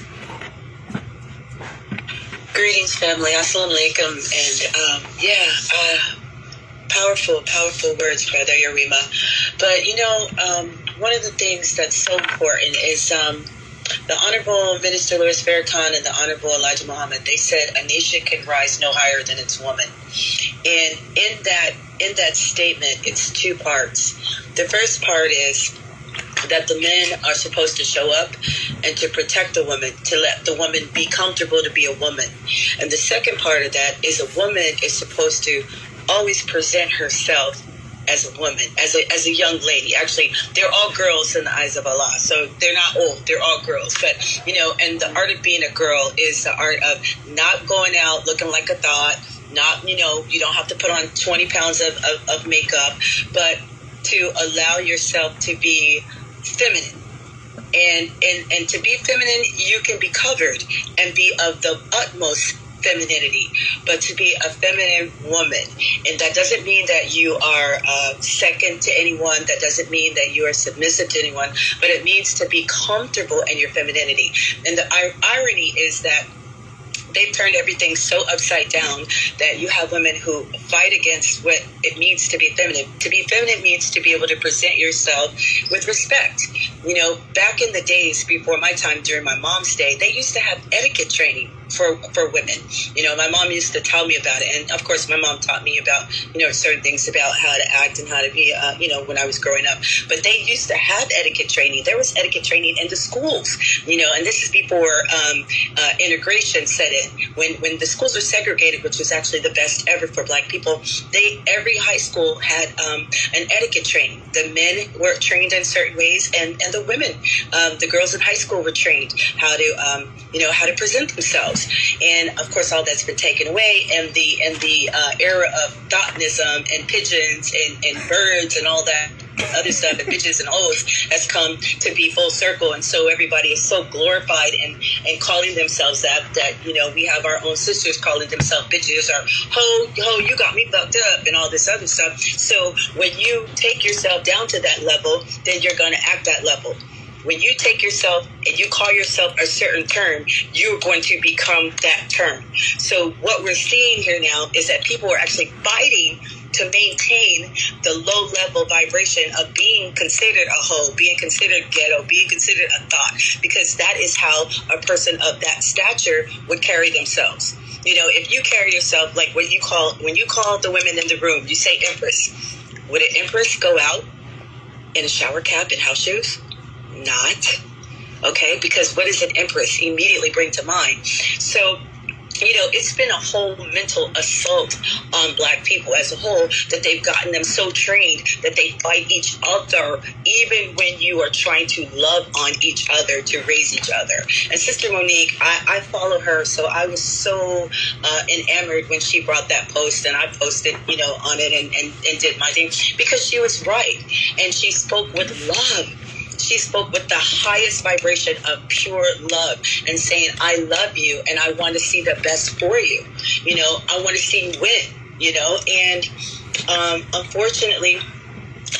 Greetings, family. Assalamu alaikum. And, um, yeah, uh, powerful, powerful words, Brother Yurima. But, you know, um, one of the things that's so important is... Um, The Honorable Minister Louis Farrakhan and the Honorable Elijah Muhammad, they said a nation can rise no higher than its woman. And in that in that statement, it's two parts. The first part is that the men are supposed to show up and to protect the woman, to let the woman be comfortable to be a woman. And the second part of that is a woman is supposed to always present herself as a woman, as a as a young lady. Actually, they're all girls in the eyes of Allah. So they're not old, they're all girls. But, you know, and the art of being a girl is the art of not going out looking like a thought, not, you know, you don't have to put on twenty pounds of, of, of makeup, but to allow yourself to be feminine. And, and, and to be feminine, you can be covered and be of the utmost femininity, but to be a feminine woman. And that doesn't mean that you are uh, second to anyone. That doesn't mean that you are submissive to anyone, but it means to be comfortable in your femininity. And the irony is that they've turned everything so upside down that you have women who fight against what it means to be feminine. To be feminine means to be able to present yourself with respect. You know, back in the days before my time, during my mom's day, they used to have etiquette training for for women. You know, my mom used to tell me about it. And of course, my mom taught me about, you know, certain things about how to act and how to be, uh, you know, when I was growing up. But they used to have etiquette training. There was etiquette training in the schools, you know, and this is before um, uh, integration set in. When when the schools were segregated, which was actually the best ever for black people, they every high school had um, an etiquette training. The men were trained in certain ways, and, and the women, um, the girls in high school were trained how to, um, you know, how to present themselves. And of course, all that's been taken away, and the and the uh, era of thoughtnism and pigeons and, and birds and all that other stuff, the bitches and hoes, has come to be full circle. And so everybody is so glorified and, and calling themselves that, that, you know, we have our own sisters calling themselves bitches or ho, ho, you got me fucked up and all this other stuff. So when you take yourself down to that level, then you're going to act that level. When you take yourself and you call yourself a certain term, you're going to become that term. So what we're seeing here now is that people are actually fighting to maintain the low level vibration of being considered a hoe, being considered ghetto, being considered a thought, because that is how a person of that stature would carry themselves. You know, if you carry yourself like what you call, when you call the women in the room, you say Empress. Would an Empress go out in a shower cap and house shoes? Not. Okay, because what does an Empress immediately bring to mind? So, you know, it's been a whole mental assault on Black people as a whole, that they've gotten them so trained that they fight each other, even when you are trying to love on each other, to raise each other. And Sister Monique, I, I follow her, so I was so uh, enamored when she brought that post, and I posted, you know, on it and, and, and did my thing, because she was right, and she spoke with love. She spoke with the highest vibration of pure love and saying, I love you and I want to see the best for you. You know, I want to see you win, you know, and um, unfortunately,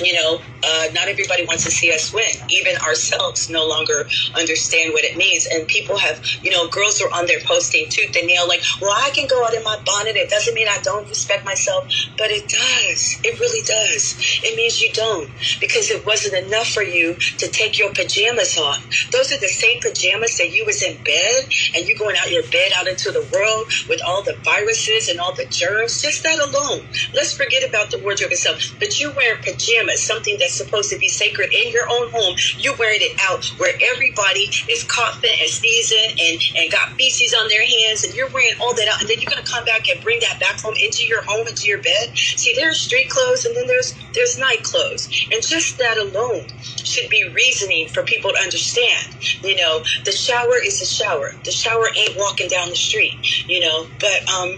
you know, uh, not everybody wants to see us win. Even ourselves no longer understand what it means. And people have, you know, girls are on there posting tooth and nail, like, well, I can go out in my bonnet. It doesn't mean I don't respect myself, but it does. It really does. It means you don't, because it wasn't enough for you to take your pajamas off. Those are the same pajamas that you was in bed, and you going out your bed out into the world with all the viruses and all the germs. Just that alone. Let's forget about the wardrobe itself. But you wear pajamas, something that's supposed to be sacred in your own home, you're wearing it out where everybody is coughing and sneezing and, and got feces on their hands, and you're wearing all that out, and then you're going to come back and bring that back home into your home, into your bed. See, there's street clothes, and then there's there's night clothes, and just that alone should be reasoning for people to understand. You know, the shower is a shower. The shower ain't walking down the street, you know, but um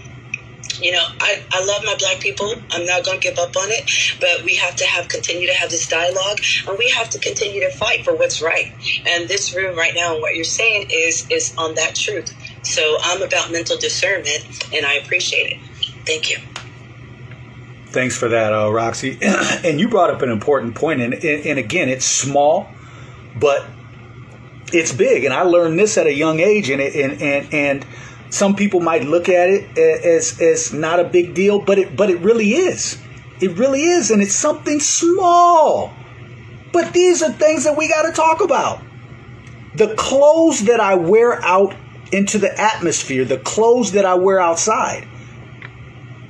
you know, I, I love my Black people. I'm not going to give up on it, but we have to have, continue to have this dialogue, and we have to continue to fight for what's right. And this room right now, and what you're saying is, is on that truth. So I'm about mental discernment, and I appreciate it. Thank you. Thanks for that, uh, Roxy. And you brought up an important point. And, and again, it's small, but it's big. And I learned this at a young age, and, it, and, and, and, some people might look at it as as not a big deal, but it but it really is. It really is, and it's something small. But these are things that we got to talk about. The clothes that I wear out into the atmosphere, the clothes that I wear outside,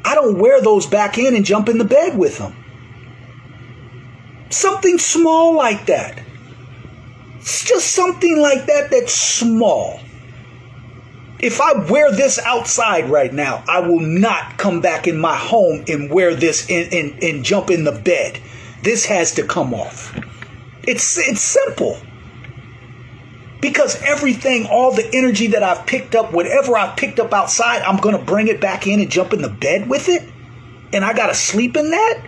I don't wear those back in and jump in the bed with them. Something small like that. It's just something like that that's small. If I wear this outside right now, I will not come back in my home and wear this and, and, and jump in the bed. This has to come off. It's it's simple. Because everything, all the energy that I've picked up, whatever I picked up outside, I'm going to bring it back in and jump in the bed with it. And I got to sleep in that.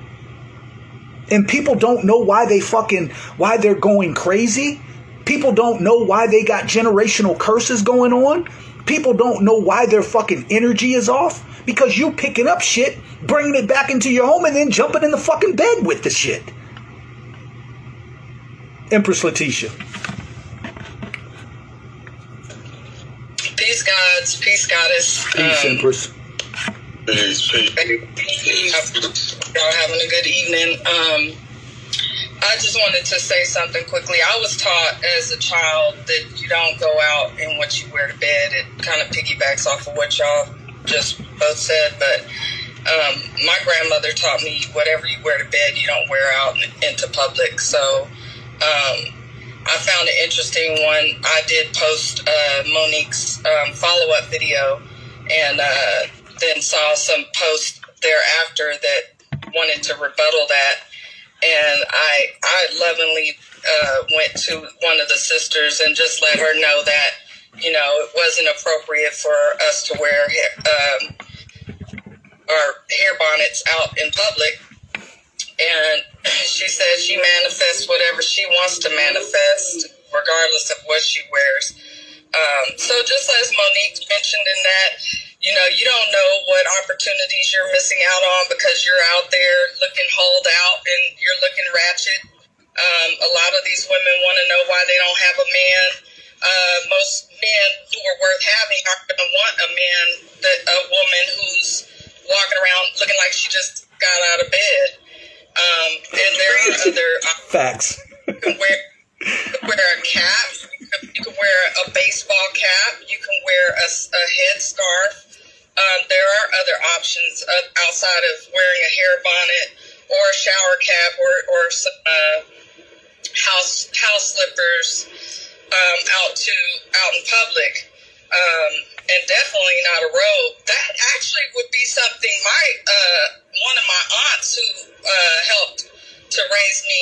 And people don't know why they fucking, why they're going crazy. People don't know why they got generational curses going on. People don't know why their fucking energy is off, because you picking up shit, bringing it back into your home, and then jumping in the fucking bed with the shit. Empress Letitia. Peace, gods. Peace, goddess. Peace, um, Empress. Peace, peace. Y'all having a good evening. Um, I just wanted to say something quickly. I was taught as a child that you don't go out in what you wear to bed. It kind of piggybacks off of what y'all just both said. But um, my grandmother taught me whatever you wear to bed, you don't wear out into public. So um, I found it interesting when I did post uh, Monique's um, follow-up video, and uh, then saw some posts thereafter that wanted to rebuttal that. And I, I lovingly uh, went to one of the sisters and just let her know that, you know, it wasn't appropriate for us to wear um, our hair bonnets out in public. And she said she manifests whatever she wants to manifest, regardless of what she wears. Um, so just as Monique mentioned in that, you know, you don't know what opportunities you're missing out on because you're out there looking hauled out and you're looking ratchet. Um, a lot of these women want to know why they don't have a man. Uh, most men who are worth having aren't going to want a man, that a woman who's walking around looking like she just got out of bed. Um, and there are other facts. You can wear, you can wear a cap. You can wear a baseball cap. You can wear a, a headscarf. Um, there are other options outside of wearing a hair bonnet or a shower cap or, or uh, house house slippers um, out to out in public, um, and definitely not a robe. That actually would be something my uh, one of my aunts who uh, helped to raise me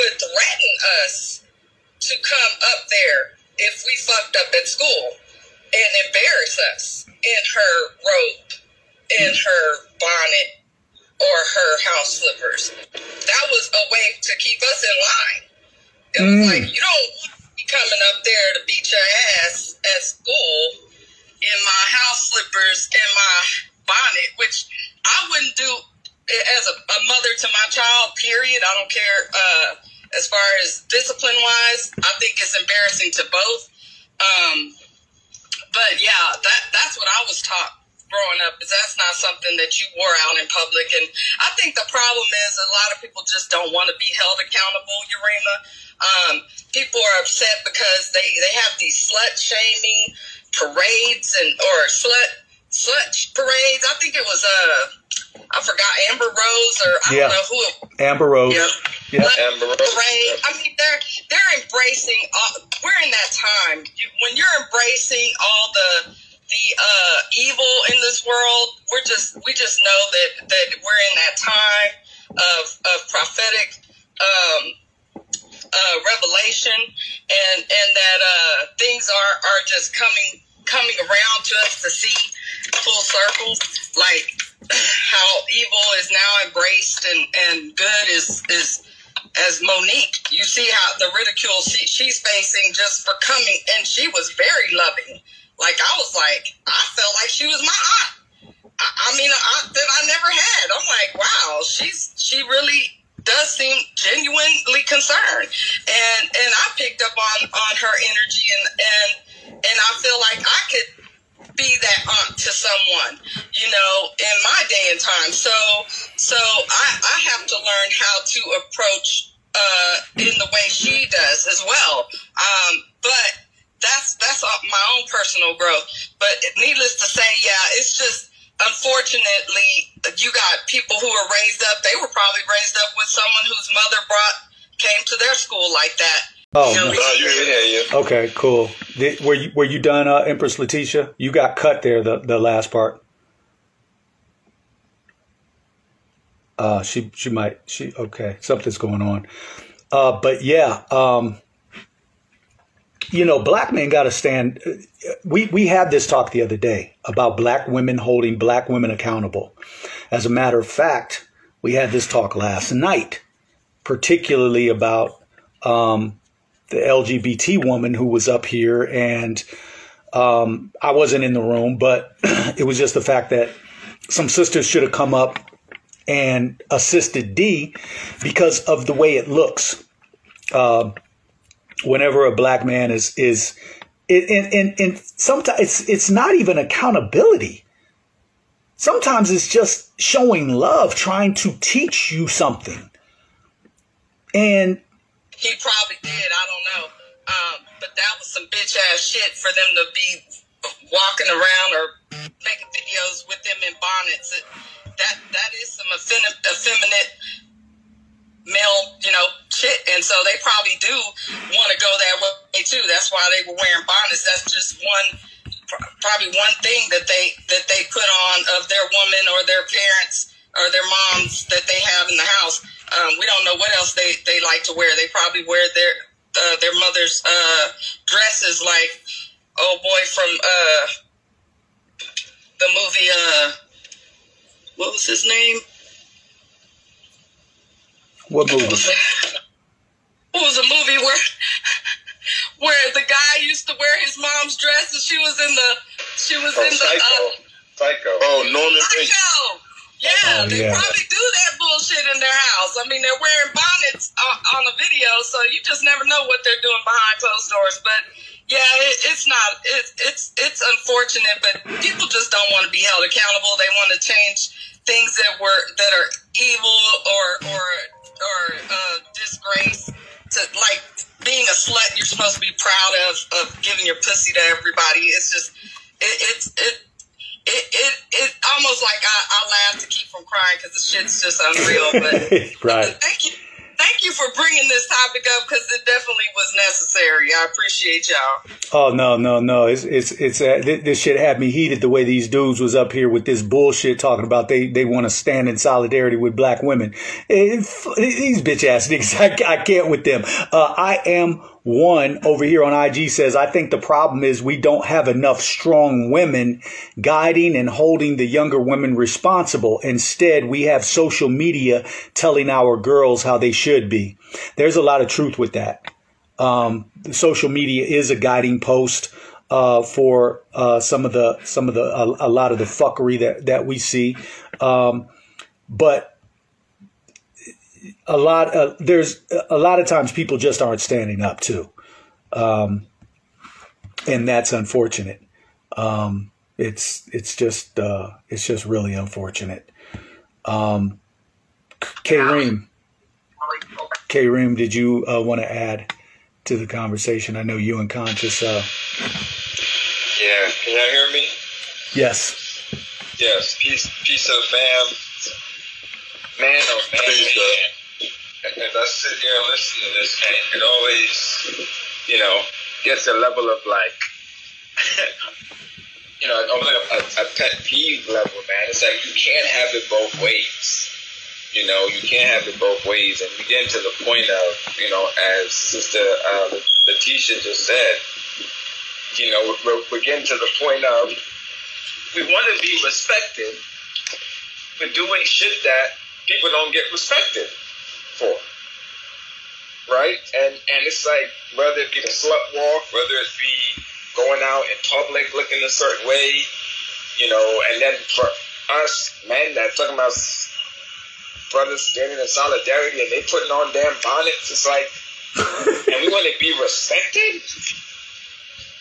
would threaten us to come up there if we fucked up at school and embarrass us in her robe, in her bonnet, or her house slippers. That was a way to keep us in line. It was mm. like, you don't want to be coming up there to beat your ass at school in my house slippers and my bonnet, which I wouldn't do as a, a mother to my child, period. I don't care uh, as far as discipline-wise. I think it's embarrassing to both. Um... But yeah, that that's what I was taught growing up, is that's not something that you wore out in public. And I think the problem is a lot of people just don't want to be held accountable, Yurima. Um, people are upset because they, they have these slut-shaming parades and or slut slut parades. I think it was, uh, I forgot, Amber Rose or I yeah. don't know who it was. Amber Rose. Yeah. Yeah. Amber Rose. Parade. I mean, they're, they're embracing all, we're in that time when you're embracing all the the uh, evil in this world. We're just we just know that, that we're in that time of of prophetic um, uh, revelation, and and that uh, things are, are just coming coming around to us to see full circle, like how evil is now embraced and, and good is is. As Monique, you see how the ridicule she, she's facing just for coming, and she was very loving. Like, I was like, I felt like she was my aunt. I, I mean, an aunt that I never had. I'm like, wow, she's she really does seem genuinely concerned, and and I picked up on, on her energy, and, and and I feel like I could be that aunt to someone, you know, in my day and time. So. So I, I have to learn how to approach uh, in the way she does as well. Um, but that's that's my own personal growth. But needless to say, yeah, it's just unfortunately you got people who are raised up. They were probably raised up with someone whose mother brought came to their school like that. Oh, you know, no. you okay, cool. Did, were you were you done, uh, Empress Letitia? You got cut there. The the last part. Uh, she, she might, she, okay, something's going on. Uh, but yeah, um, you know, black men got to stand. We, we had this talk the other day about black women holding black women accountable. As a matter of fact, we had this talk last night, particularly about, um, the L G B T woman who was up here, and, um, I wasn't in the room, but it was just the fact that some sisters should have come up and assisted D because of the way it looks. Uh, whenever a black man is, is, and, and, and sometimes it's, it's not even accountability. Sometimes it's just showing love, trying to teach you something. And he probably did, I don't know. Um, but that was some bitch ass shit for them to be walking around or making videos with them in bonnets. It, That that is some effeminate, effeminate male, you know, shit, and so they probably do want to go that way too. That's why they were wearing bonnets. That's just one, probably one thing that they that they put on of their woman or their parents or their moms that they have in the house. Um, we don't know what else they, they like to wear. They probably wear their uh, their mother's uh, dresses, like old boy from uh, the movie. Uh, What was his name? What movie? It was a, it was a movie where where the guy used to wear his mom's dress, and she was in the she was oh, in the psycho. Uh, psycho. Oh, Norman. Psycho. Yeah, oh, they yeah. probably do that bullshit in their house. I mean, they're wearing bonnets on, on the video, so you just never know what they're doing behind closed doors. But yeah, it, it's not. It, it's it's unfortunate, but people just don't want to be held accountable. They want to change things that were that are evil or or or uh, disgrace. To like being a slut, you're supposed to be proud of, of giving your pussy to everybody. It's just it, it's it it it crying because the shit's just unreal. But right. Thank you. Thank you for bringing this topic up because it definitely was necessary. I appreciate y'all. Oh, no, no, no. It's it's it's uh, th- this shit had me heated the way these dudes was up here with this bullshit talking about they, they want to stand in solidarity with black women. It, it, these bitch ass niggas, I, I can't with them. Uh, I am one over here on I G says, I think the problem is we don't have enough strong women guiding and holding the younger women responsible. Instead, we have social media telling our girls how they should. Should be. There's a lot of truth with that. Um, social media is a guiding post uh, for uh, some of the some of the a, a lot of the fuckery that that we see. Um, but a lot uh, there's a lot of times people just aren't standing up to, um, and that's unfortunate. Um, it's it's just uh, it's just really unfortunate. Um, Kareem. Kareem, did you uh, want to add to the conversation? I know you and Conscious. Uh... Yeah, can y'all hear me? Yes. Yes, peace, peace up, fam. Man, oh man, man. As I sit here and listen to this, man, it always, you know, gets a level of like, you know, almost like a, a pet peeve level, man. It's like you can't have it both ways. You know, you can't have it both ways. And we get to the point of, you know, as Sister uh, Letitia just said, you know, we're, we're getting to the point of we want to be respected, but doing shit that people don't get respected for, right? And and it's like, whether it be the slut walk, whether it be going out in public looking a certain way, you know, and then for us men that talking about brothers standing in solidarity and they putting on damn bonnets, it's like, and we want to be respected?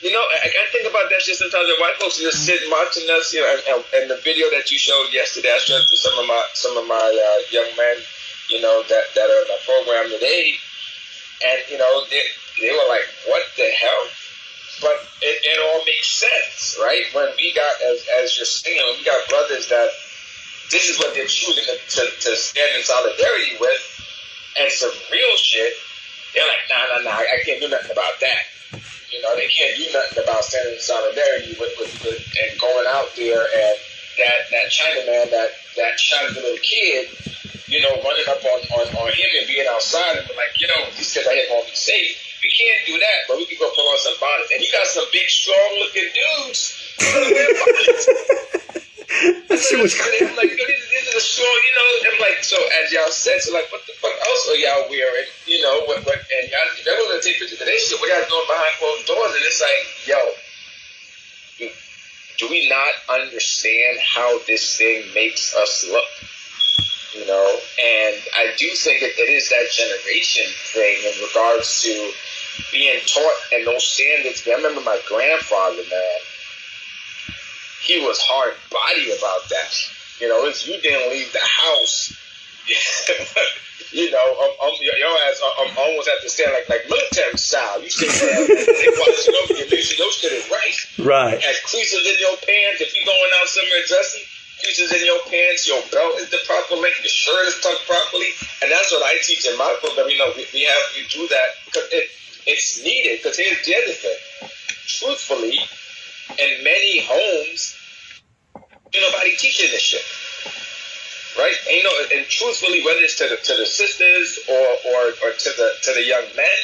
You know, I, I think about that shit sometimes. The white folks just sit watching us, you know, and, and, and the video that you showed yesterday, I showed to some of my, some of my uh, young men, you know, that, that are in my program today, and, you know, they, they were like, what the hell? But it, it all makes sense, right? When we got, as, as you're saying, we got brothers that this is what they're choosing to, to, to stand in solidarity with, and some real shit, they're like, nah, nah, nah, I can't do nothing about that. You know, they can't do nothing about standing in solidarity with, with, with and going out there, and that, that Chinaman, that, that shot the little kid, you know, running up on, on, on him and being outside, and be like, you know, these kids out here gonna be safe. We can't do that, but we can go pull on some bonnets. And you got some big, strong-looking dudes. That shit was crazy. I'm like, you know, these are the strong, you know. I'm like, so as y'all said, so like, what the fuck else are y'all wearing? You know, what, what, and y'all, they're going to take pictures of this shit. What y'all doing behind closed doors? And it's like, yo, do, do we not understand how this thing makes us look? You know, and I do think that it is that generation thing in regards to being taught and those standards. I remember my grandfather, man. He was hard body about that. You know, if you didn't leave the house, you know, um, um, your, your ass um, almost had to stand like like military style. You sit there, they watching over you, make sure your shit is right. Right. Had creases in your pants. If you're going out somewhere dressing, creases in your pants, your belt is the proper length, your shirt is tucked properly. And that's what I teach in my program. You know, we, we have, we do that because it, it's needed. Because here's the other thing. Truthfully, in many homes, ain't nobody teaching this shit, right? Ain't no, and truthfully, whether it's to the to the sisters or, or, or to the to the young men,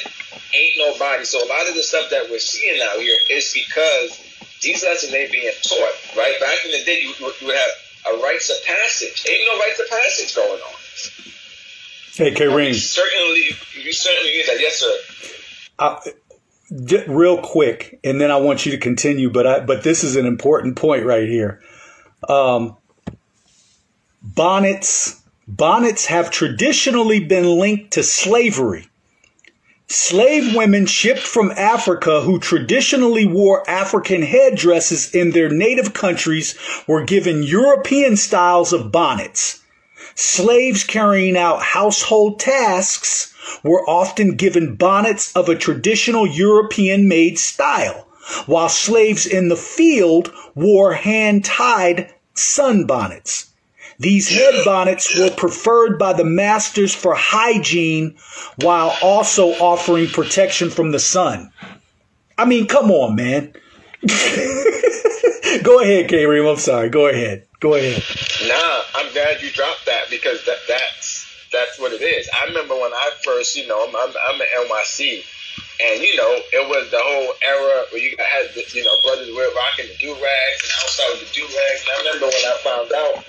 ain't nobody. So a lot of the stuff that we're seeing out here is because these lessons ain't being taught, right? Back in the day, you, you would have a rites of passage. Ain't no rites of passage going on. Hey, Kareem. You certainly, you certainly need that. Yes, sir. I- Just real quick, and then I want you to continue, but I, but this is an important point right here. Um, bonnets, bonnets have traditionally been linked to slavery. Slave women shipped from Africa who traditionally wore African headdresses in their native countries were given European styles of bonnets. Slaves carrying out household tasks were often given bonnets of a traditional European-made style, while slaves in the field wore hand-tied sunbonnets. These head bonnets were preferred by the masters for hygiene while also offering protection from the sun. I mean, come on, man. Go ahead, Kareem. I'm sorry. Go ahead. Go ahead. Nah, I'm glad you dropped that because that that's that's what it is. I remember when I first, you know, I'm I'm, I'm at N Y C, and you know, it was the whole era where you had, you know, brothers were rocking the do rags and outside with the do rags. And I remember when I found out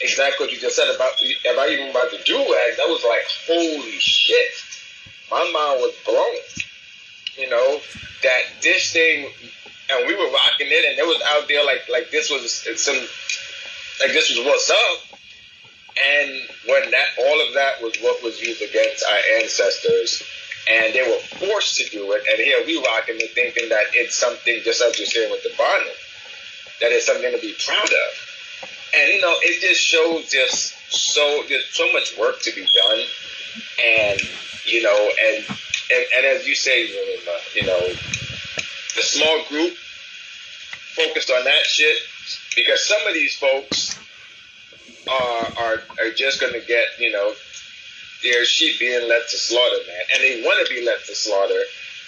exactly what you just said about about even about the do rags, I was like, holy shit! My mind was blown. You know, that this thing, and we were rocking it, and it was out there like like this was some, like this was what's up. And when that all of that was what was used against our ancestors, and they were forced to do it, and here we rocking it, thinking that it's something, just as you're saying with the bonnet, that it's something to be proud of. And you know, it just shows just so there's so much work to be done, and you know, and. And, and as you say, you know, the small group focused on that shit because some of these folks are are, are just going to get, you know, their sheep being led to slaughter, man. And they want to be led to slaughter,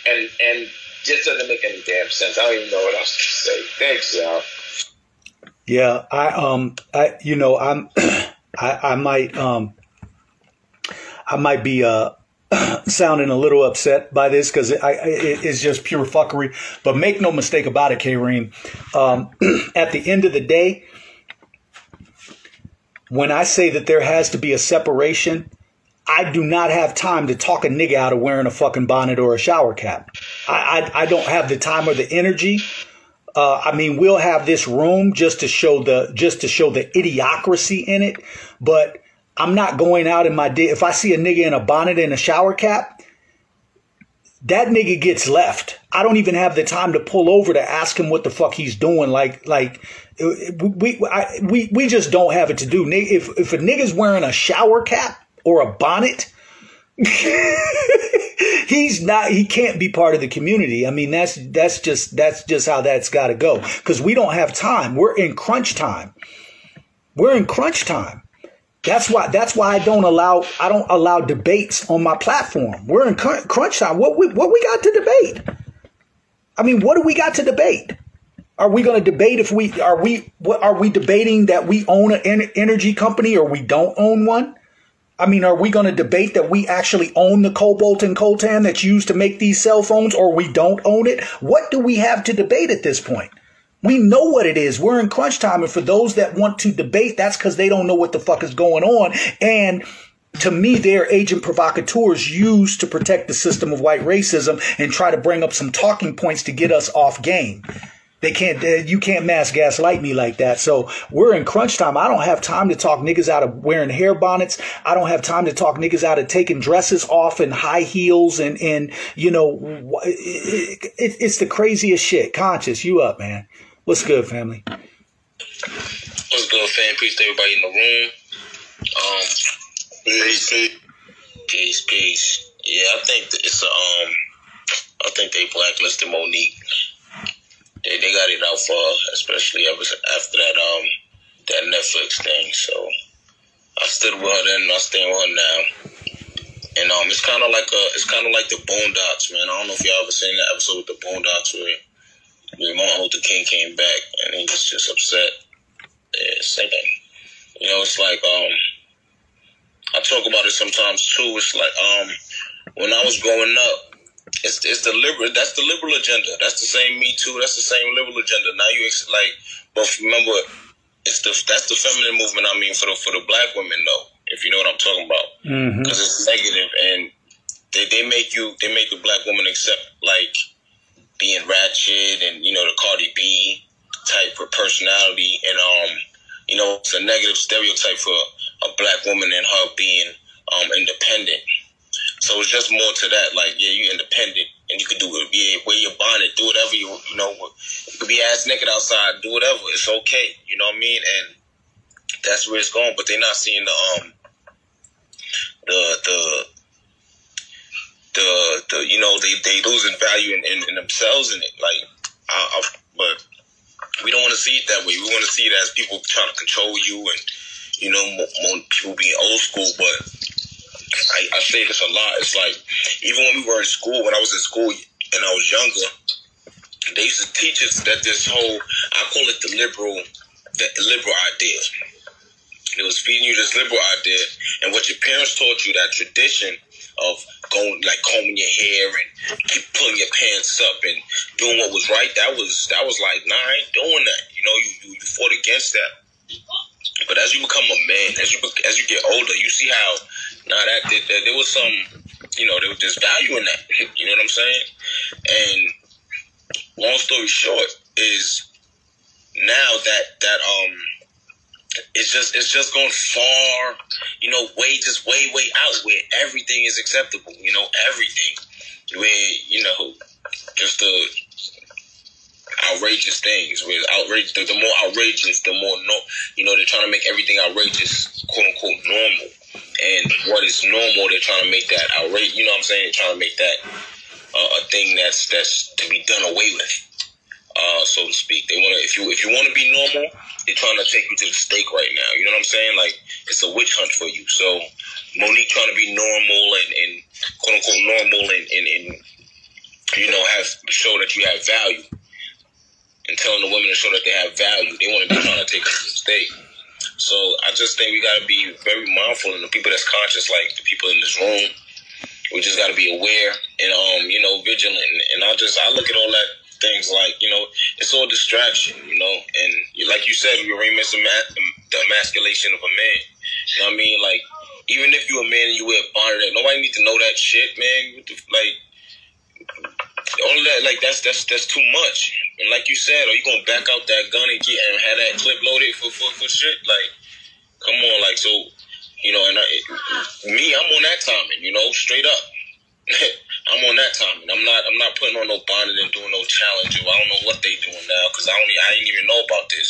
and and just doesn't make any damn sense. I don't even know what else to say. Thanks, y'all. Yeah, I um, I you know, I'm I I might um, I might be uh. sounding a little upset by this because it, it, it's just pure fuckery. But make no mistake about it, Kareem. Um, at the end of the day, when I say that there has to be a separation, I do not have time to talk a nigga out of wearing a fucking bonnet or a shower cap. I, I, I don't have the time or the energy. Uh, I mean, we'll have this room just to show the just to show the idiocracy in it, but I'm not going out in my day. If I see a nigga in a bonnet and a shower cap, that nigga gets left. I don't even have the time to pull over to ask him what the fuck he's doing. Like, like we I, we we just don't have it to do. If if a nigga's wearing a shower cap or a bonnet, he's not. He can't be part of the community. I mean, that's that's just that's just how that's got to go. Because we don't have time. We're in crunch time. We're in crunch time. That's why. That's why I don't allow. I don't allow debates on my platform. We're in crunch time. What we what we got to debate? I mean, what do we got to debate? Are we going to debate if we are we what, are we debating that we own an energy company or we don't own one? I mean, are we going to debate that we actually own the cobalt and coltan that's used to make these cell phones, or we don't own it? What do we have to debate at this point? We know what it is. We're in crunch time. And for those that want to debate, that's because they don't know what the fuck is going on. And to me, they're agent provocateurs used to protect the system of white racism and try to bring up some talking points to get us off game. They can't, uh, you can't mass gaslight me like that. So we're in crunch time. I don't have time to talk niggas out of wearing hair bonnets. I don't have time to talk niggas out of taking dresses off and high heels. And, and you know, it, it, it's the craziest shit. Conscious, you up, man. What's good, family? What's good, fam? Peace to everybody in the room. Um, peace, peace, peace, peace. Yeah, I think it's a, um, I think they blacklisted Monique. They they got it out for her, especially after that um that Netflix thing. So I stood with her then, and I stand with her now. And um, it's kind of like a, it's kind of like the Boondocks, man. I don't know if y'all ever seen that episode with the Boondocks where Martin Luther King came back and he was just upset. Yeah, same thing. You know, it's like, um, I talk about it sometimes too. It's like, um, when I was growing up, it's it's the liberal, that's the liberal agenda. That's the same Me Too. That's the same liberal agenda. Now you, ex- like, but remember, it's the, that's the feminine movement. I mean, for the, for the black women though, if you know what I'm talking about, because mm-hmm. it's negative and they, they make you, they make the black woman accept like, being ratchet and, you know, the Cardi B type of personality. And, um, you know, it's a negative stereotype for a black woman and her being um, independent. So it's just more to that, like, yeah, you're independent and you can do it. Yeah, wear your bonnet, do whatever you, you know, you could be ass naked outside, do whatever. It's okay. You know what I mean? And that's where it's going. But they're not seeing the, um, the, the, The, the you know, they, they losing value in, in, in themselves in it. Like, I, I, but we don't want to see it that way. We want to see it as people trying to control you and you know, more people being old school, but I, I say this a lot. It's like, even when we were in school, when I was in school and I was younger, they used to teach us that this whole, I call it the liberal, the liberal idea. It was feeding you this liberal idea, and what your parents taught you, that tradition of going, like combing your hair and keep pulling your pants up and doing what was right, that was that was like, nah, I ain't doing that. You know, you, you fought against that. But as you become a man, as you as you get older, you see how, nah, that, that, that there was some, you know, there was this value in that. You know what I'm saying? And long story short is now that that um. It's just it's just going far, you know, way, just way, way out where everything is acceptable, you know, everything. Where, you know, just the outrageous things, where outrageous, the, the more outrageous, the more, no, you know, they're trying to make everything outrageous, quote unquote, normal. And what is normal, they're trying to make that outrageous, you know what I'm saying? They're trying to make that uh, a thing that's, that's to be done away with. Uh, so to speak, they want to. If you if you want to be normal, they're trying to take you to the stake right now. You know what I'm saying? Like it's a witch hunt for you. So Monique trying to be normal and, and quote unquote normal and, and, and you know have show that you have value, and telling the women to show that they have value. They want to be trying to take us to the stake. So I just think we got to be very mindful, and the people that's conscious, like the people in this room, we just got to be aware and um you know vigilant. And I just I look at all that. Things like, you know, it's all distraction, you know, and like you said, Yurima, it's the emasculation of a man. You know what I mean? Like, even if you're a man and you wear a bonnet, nobody needs to know that shit, man. Like, all that, like, that's that's that's too much. And like you said, are you gonna back out that gun and get and have that clip loaded for for, for shit? Like, come on, like, so, you know, and I, it, me, I'm on that timing, you know, straight up. I'm on that time, and I'm not. I'm not putting on no bonnet and doing no challenge. I don't know what they doing now because I only. I didn't even know about this.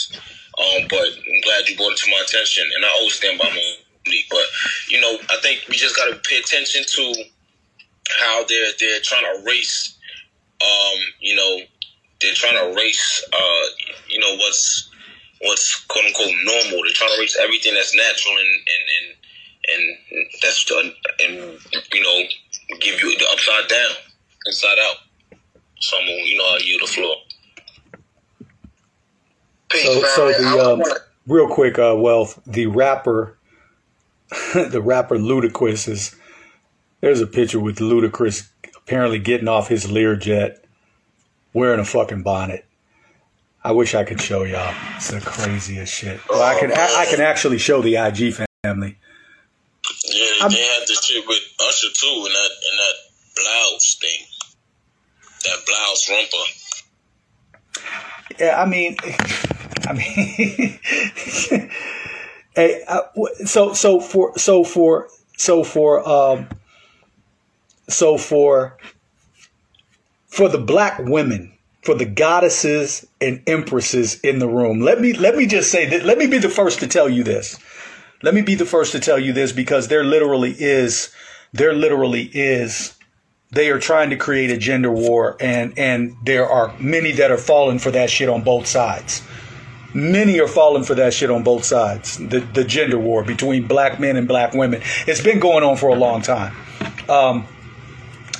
Um, but I'm glad you brought it to my attention, and I always stand by me. But you know, I think we just gotta pay attention to how they're they're trying to erase. Um, you know, they're trying to erase. Uh, you know what's what's quote unquote normal. They're trying to erase everything that's natural and and and, and that's done, and you know. Give you the upside down, inside out. Someone, you know, you the floor. So, so the um, real quick, uh, Wealth, the rapper, the rapper Ludacris is. There's a picture with Ludacris apparently getting off his Learjet, wearing a fucking bonnet. I wish I could show y'all. It's the craziest shit. Well, I can, I, I can actually show the I G family. Yeah, they had the shit with Usher too, and that and that blouse thing, that blouse romper. Yeah, I mean, I mean, hey, I, so so for so for so for um, so for for the black women, for the goddesses and empresses in the room. Let me let me just say that. Let me be the first to tell you this. Let me be the first to tell you this, because there literally is, there literally is, they are trying to create a gender war, and, and there are many that are falling for that shit on both sides. Many are falling for that shit on both sides. The the gender war between black men and black women. It's been going on for a long time. Um,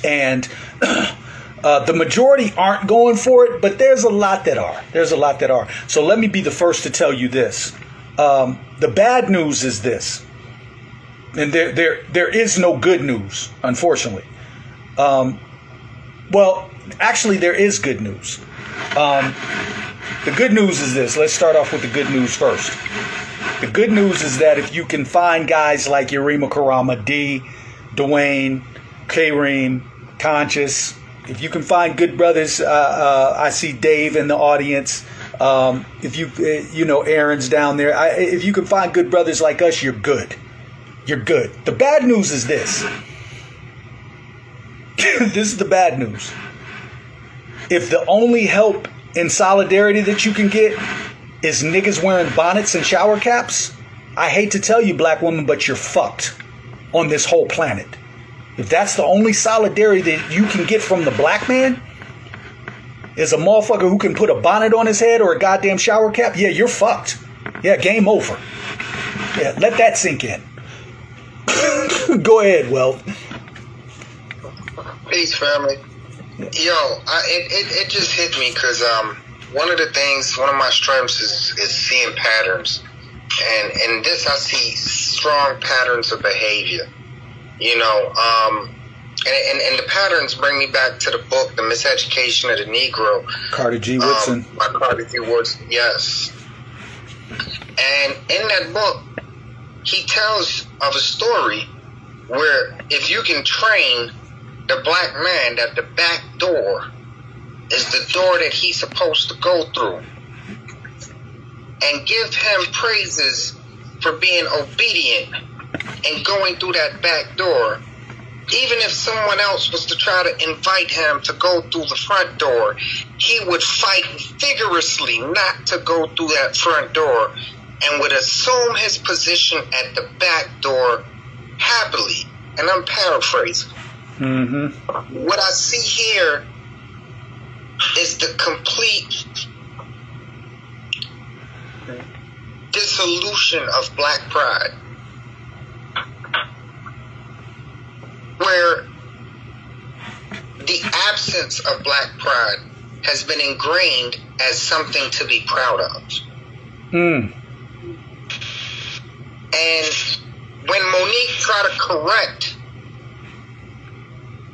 and uh, the majority aren't going for it, but there's a lot that are. There's a lot that are. So let me be the first to tell you this. Um, the bad news is this, and there there there is no good news, unfortunately. Um, well, actually, there is good news. Um, the good news is this. Let's start off with the good news first. The good news is that if you can find guys like Yurima Karama, D, Dwayne, Kareem, Conscious, if you can find good brothers, uh, uh, I see Dave in the audience. Um, if you, you know, Aaron's down there. I, if you can find good brothers like us, you're good. You're good. The bad news is this. This is the bad news. If the only help and solidarity that you can get is niggas wearing bonnets and shower caps, I hate to tell you, black woman, but you're fucked on this whole planet. If that's the only solidarity that you can get from the black man, is a motherfucker who can put a bonnet on his head or a goddamn shower cap, yeah, you're fucked. Yeah, game over. Yeah, let that sink in. Go ahead, Will. Peace, family. Yo, I, it, it, it just hit me because um, one of the things, one of my strengths is, is seeing patterns. And in this, I see strong patterns of behavior. You know, um, and, and, and the patterns bring me back to the book, The Miseducation of the Negro. Carter G. Woodson. Um, by Carter G. Woodson, yes. And in that book, he tells of a story where if you can train the black man that the back door is the door that he's supposed to go through, and give him praises for being obedient and going through that back door, even if someone else was to try to invite him to go through the front door, he would fight vigorously not to go through that front door and would assume his position at the back door happily. And I'm paraphrasing. Mm-hmm. What I see here is the complete dissolution of black pride, where the absence of black pride has been ingrained as something to be proud of. Mm. And when Monique tried to correct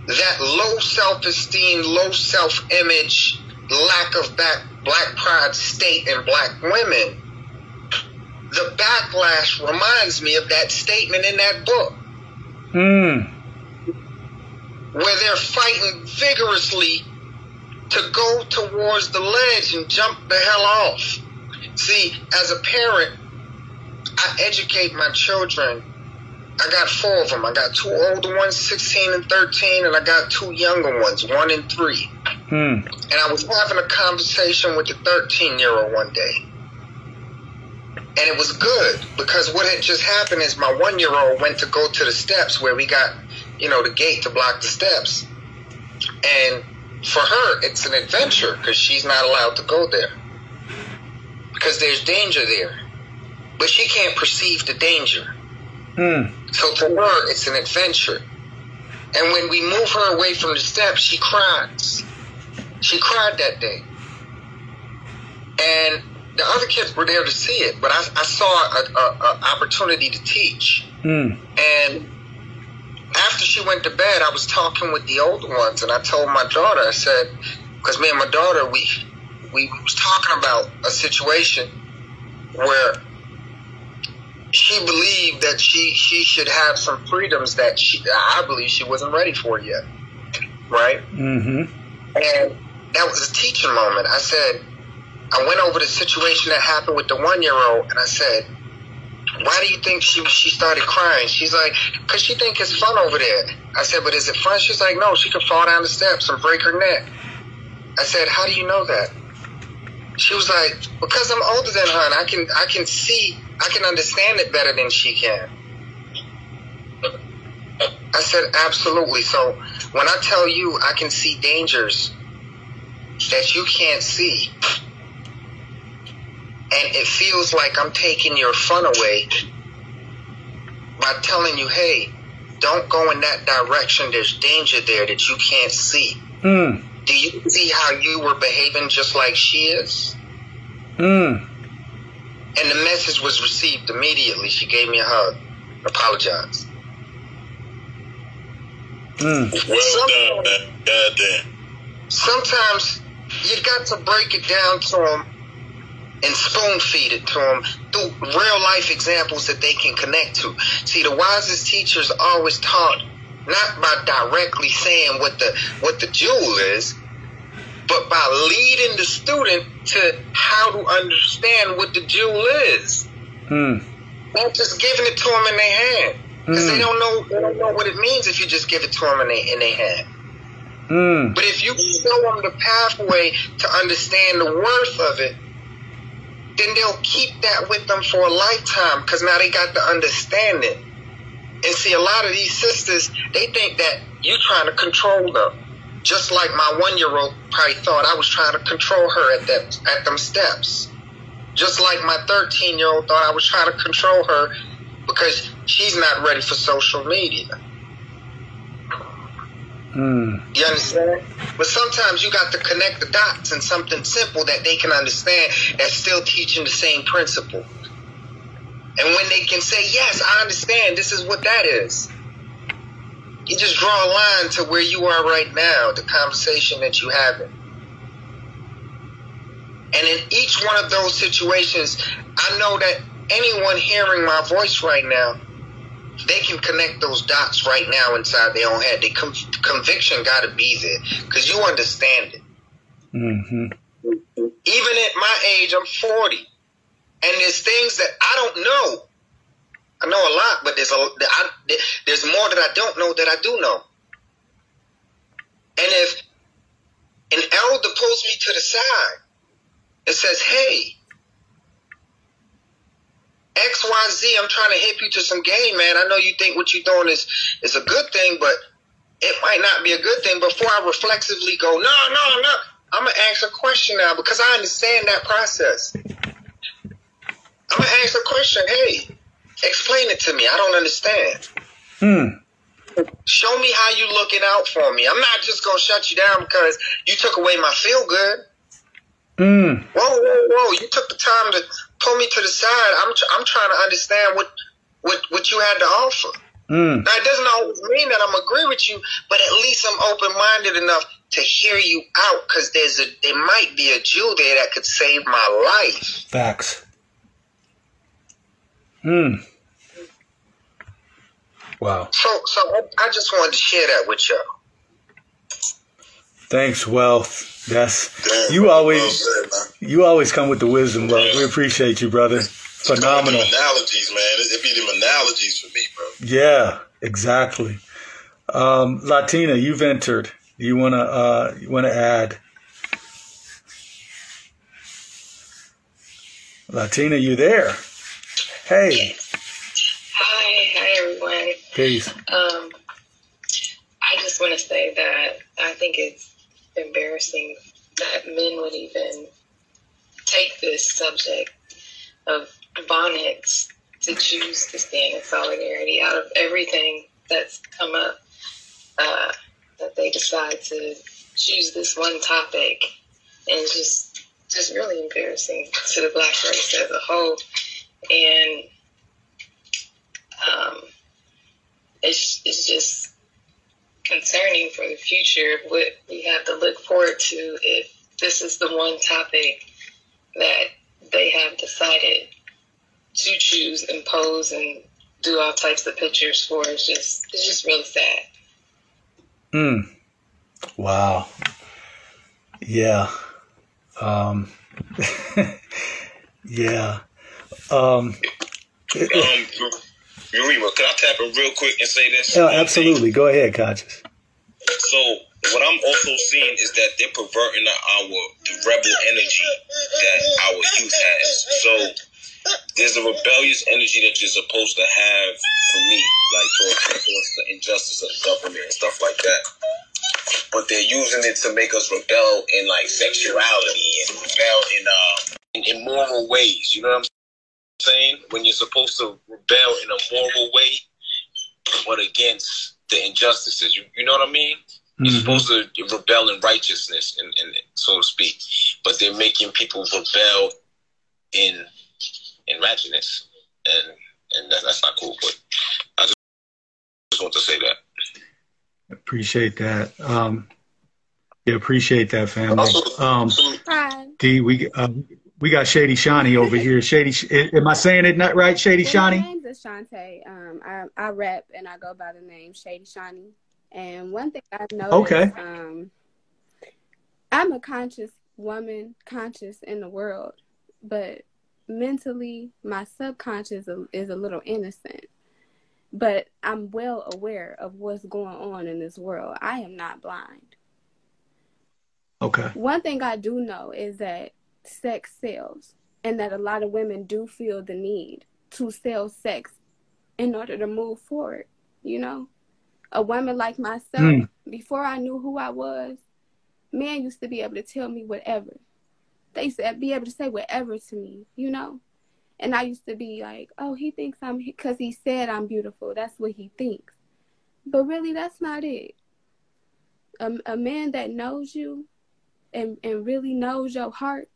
that low self-esteem, low self-image, lack of back, black pride state in black women, the backlash reminds me of that statement in that book. Mm. Where they're fighting vigorously to go towards the ledge and jump the hell off. See, as a parent, I educate my children. I got four of them. I got two older ones, sixteen and thirteen, and I got two younger ones, one and three. Mm. And I was having a conversation with the thirteen-year-old one day. And it was good, because what had just happened is my one-year-old went to go to the steps where we got, you know, the gate to block the steps. And for her, it's an adventure, because she's not allowed to go there, because there's danger there. But she can't perceive the danger. Mm. So to her, it's an adventure. And when we move her away from the steps, she cries. She cried that day. And the other kids were there to see it, but I, I saw an opportunity to teach. Mm. And after she went to bed, I was talking with the older ones, and I told my daughter, I said, because me and my daughter, we we was talking about a situation where she believed that she, she should have some freedoms that she, I believe she wasn't ready for yet, right? Mm-hmm. And that was a teaching moment. I said, I went over the situation that happened with the one-year-old, and I said, why do you think she she started crying? She's like, because she think it's fun over there. I said, but is it fun? She's like, no, she could fall down the steps and break her neck. I said, how do you know that? She was like, because I'm older than her, and I can I can see, I can understand it better than she can. I said, absolutely. So when I tell you I can see dangers that you can't see, and it feels like I'm taking your fun away by telling you, hey, don't go in that direction. There's danger there that you can't see. Mm. Do you see how you were behaving just like she is? Mm. And the message was received immediately. She gave me a hug. Apologized. Mm. Well done, man. God damn. Sometimes you got to break it down to them and spoon feed it to them through real life examples that they can connect to. See, the wisest teachers are always taught not by directly saying what the what the jewel is, but by leading the student to how to understand what the jewel is. Mm. Not just giving it to them in their hand, because mm. they don't know they don't know what it means if you just give it to them in their in their hand. Mm. But if you show them the pathway to understand the worth of it, then they'll keep that with them for a lifetime, because now they got the understanding. And see, a lot of these sisters, they think that you're trying to control them, just like my one-year-old probably thought I was trying to control her at that at them steps. Just like my thirteen-year-old thought I was trying to control her because she's not ready for social media. Mm. You understand? But sometimes you got to connect the dots in something simple that they can understand that's still teaching the same principle. And when they can say, yes, I understand, this is what that is. You just draw a line to where you are right now, the conversation that you having. And in each one of those situations, I know that anyone hearing my voice right now, they can connect those dots right now inside their own head. The com- conviction got to be there because you understand it. Mm-hmm. Even at my age, I'm forty. And there's things that I don't know. I know a lot, but there's a I, there's more that I don't know that I do know. And if an elder pulls me to the side and says, hey, X Y Z, I'm trying to hip you to some game, man. I know you think what you're doing is, is a good thing, but it might not be a good thing. Before I reflexively go, no, no, no, I'm going to ask a question now because I understand that process. I'm going to ask a question. Hey, explain it to me. I don't understand. Hmm. Show me how you looking out for me. I'm not just going to shut you down because you took away my feel good. Mm. Whoa, whoa, whoa! You took the time to pull me to the side. I'm, tr- I'm trying to understand what, what, what you had to offer. Mm. Now it doesn't always mean that I'm agree with you, but at least I'm open minded enough to hear you out because there's a, there might be a jewel there that could save my life. Facts. Hmm. Wow. So, so I just wanted to share that with y'all. Thanks, Wealth. That's you always you always come with the wisdom, Wealth. We appreciate you, brother. Phenomenal. Analogies, man. It'd be them analogies for me, bro. Yeah, exactly. Um, Latina, you've entered. You wanna uh, you wanna add? Latina, you there? Hey. Yes. Hi, hi everyone. Peace. Um, I just want to say that I think it's embarrassing that men would even take this subject of bonnets to choose to stand in solidarity out of everything that's come up, uh, that they decide to choose this one topic, and it's just, just really embarrassing to the black race as a whole. And um, it's, it's just concerning for the future, what we have to look forward to if this is the one topic that they have decided to choose and pose and do all types of pictures for. It's just, it's just really sad. Mm. Wow. Yeah. Um. yeah. Um. It, it, Yurima, can I tap in real quick and say this? Yeah, absolutely. Go ahead, Conscious. So what I'm also seeing is that they're perverting our the rebel energy that our youth has. So there's a rebellious energy that you're supposed to have for me, like towards the injustice of the government and stuff like that. But they're using it to make us rebel in like sexuality and rebel in uh in immoral ways. You know what I'm saying? saying when you're supposed to rebel in a moral way but against the injustices, you, you know what I mean? Mm-hmm. You're supposed to rebel in righteousness and, and so to speak, but they're making people rebel in in ratchetness, and and that, that's not cool. But I just, just want to say that. Appreciate that. Um yeah, appreciate that, family. Also, um hi. D, we um uh, we got Shady Shani over here. Shady, am I saying it not right? Shady Shani. My name's Ashanti. Um, I I rep and I go by the name Shady Shani. And one thing I've noticed, okay. um, I'm a conscious woman, conscious in the world, but mentally, my subconscious is a little innocent. But I'm well aware of what's going on in this world. I am not blind. Okay. One thing I do know is that sex sells, and that a lot of women do feel the need to sell sex in order to move forward. You know, a woman like myself, mm. before I knew who I was, men used to be able to tell me whatever. They used to be able to say whatever to me, you know, And I used to be like, oh, he thinks I'm, because he said I'm beautiful. That's what he thinks. But really, that's not it. A, a man that knows you and, and really knows your heart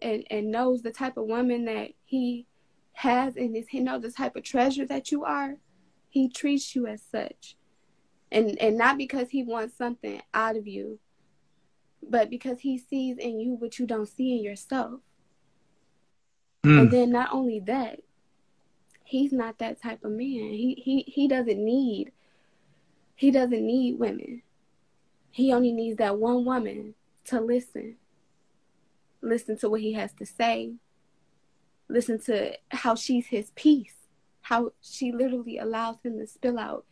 and, and knows the type of woman that he has in his, he knows the type of treasure that you are, he treats you as such. And, and not because he wants something out of you, but because he sees in you what you don't see in yourself. Mm. And then not only that, he's not that type of man. He he he doesn't need he doesn't need women. He only needs that one woman to listen. Listen to what he has to say. Listen to how she's his peace. How she literally allows him to spill out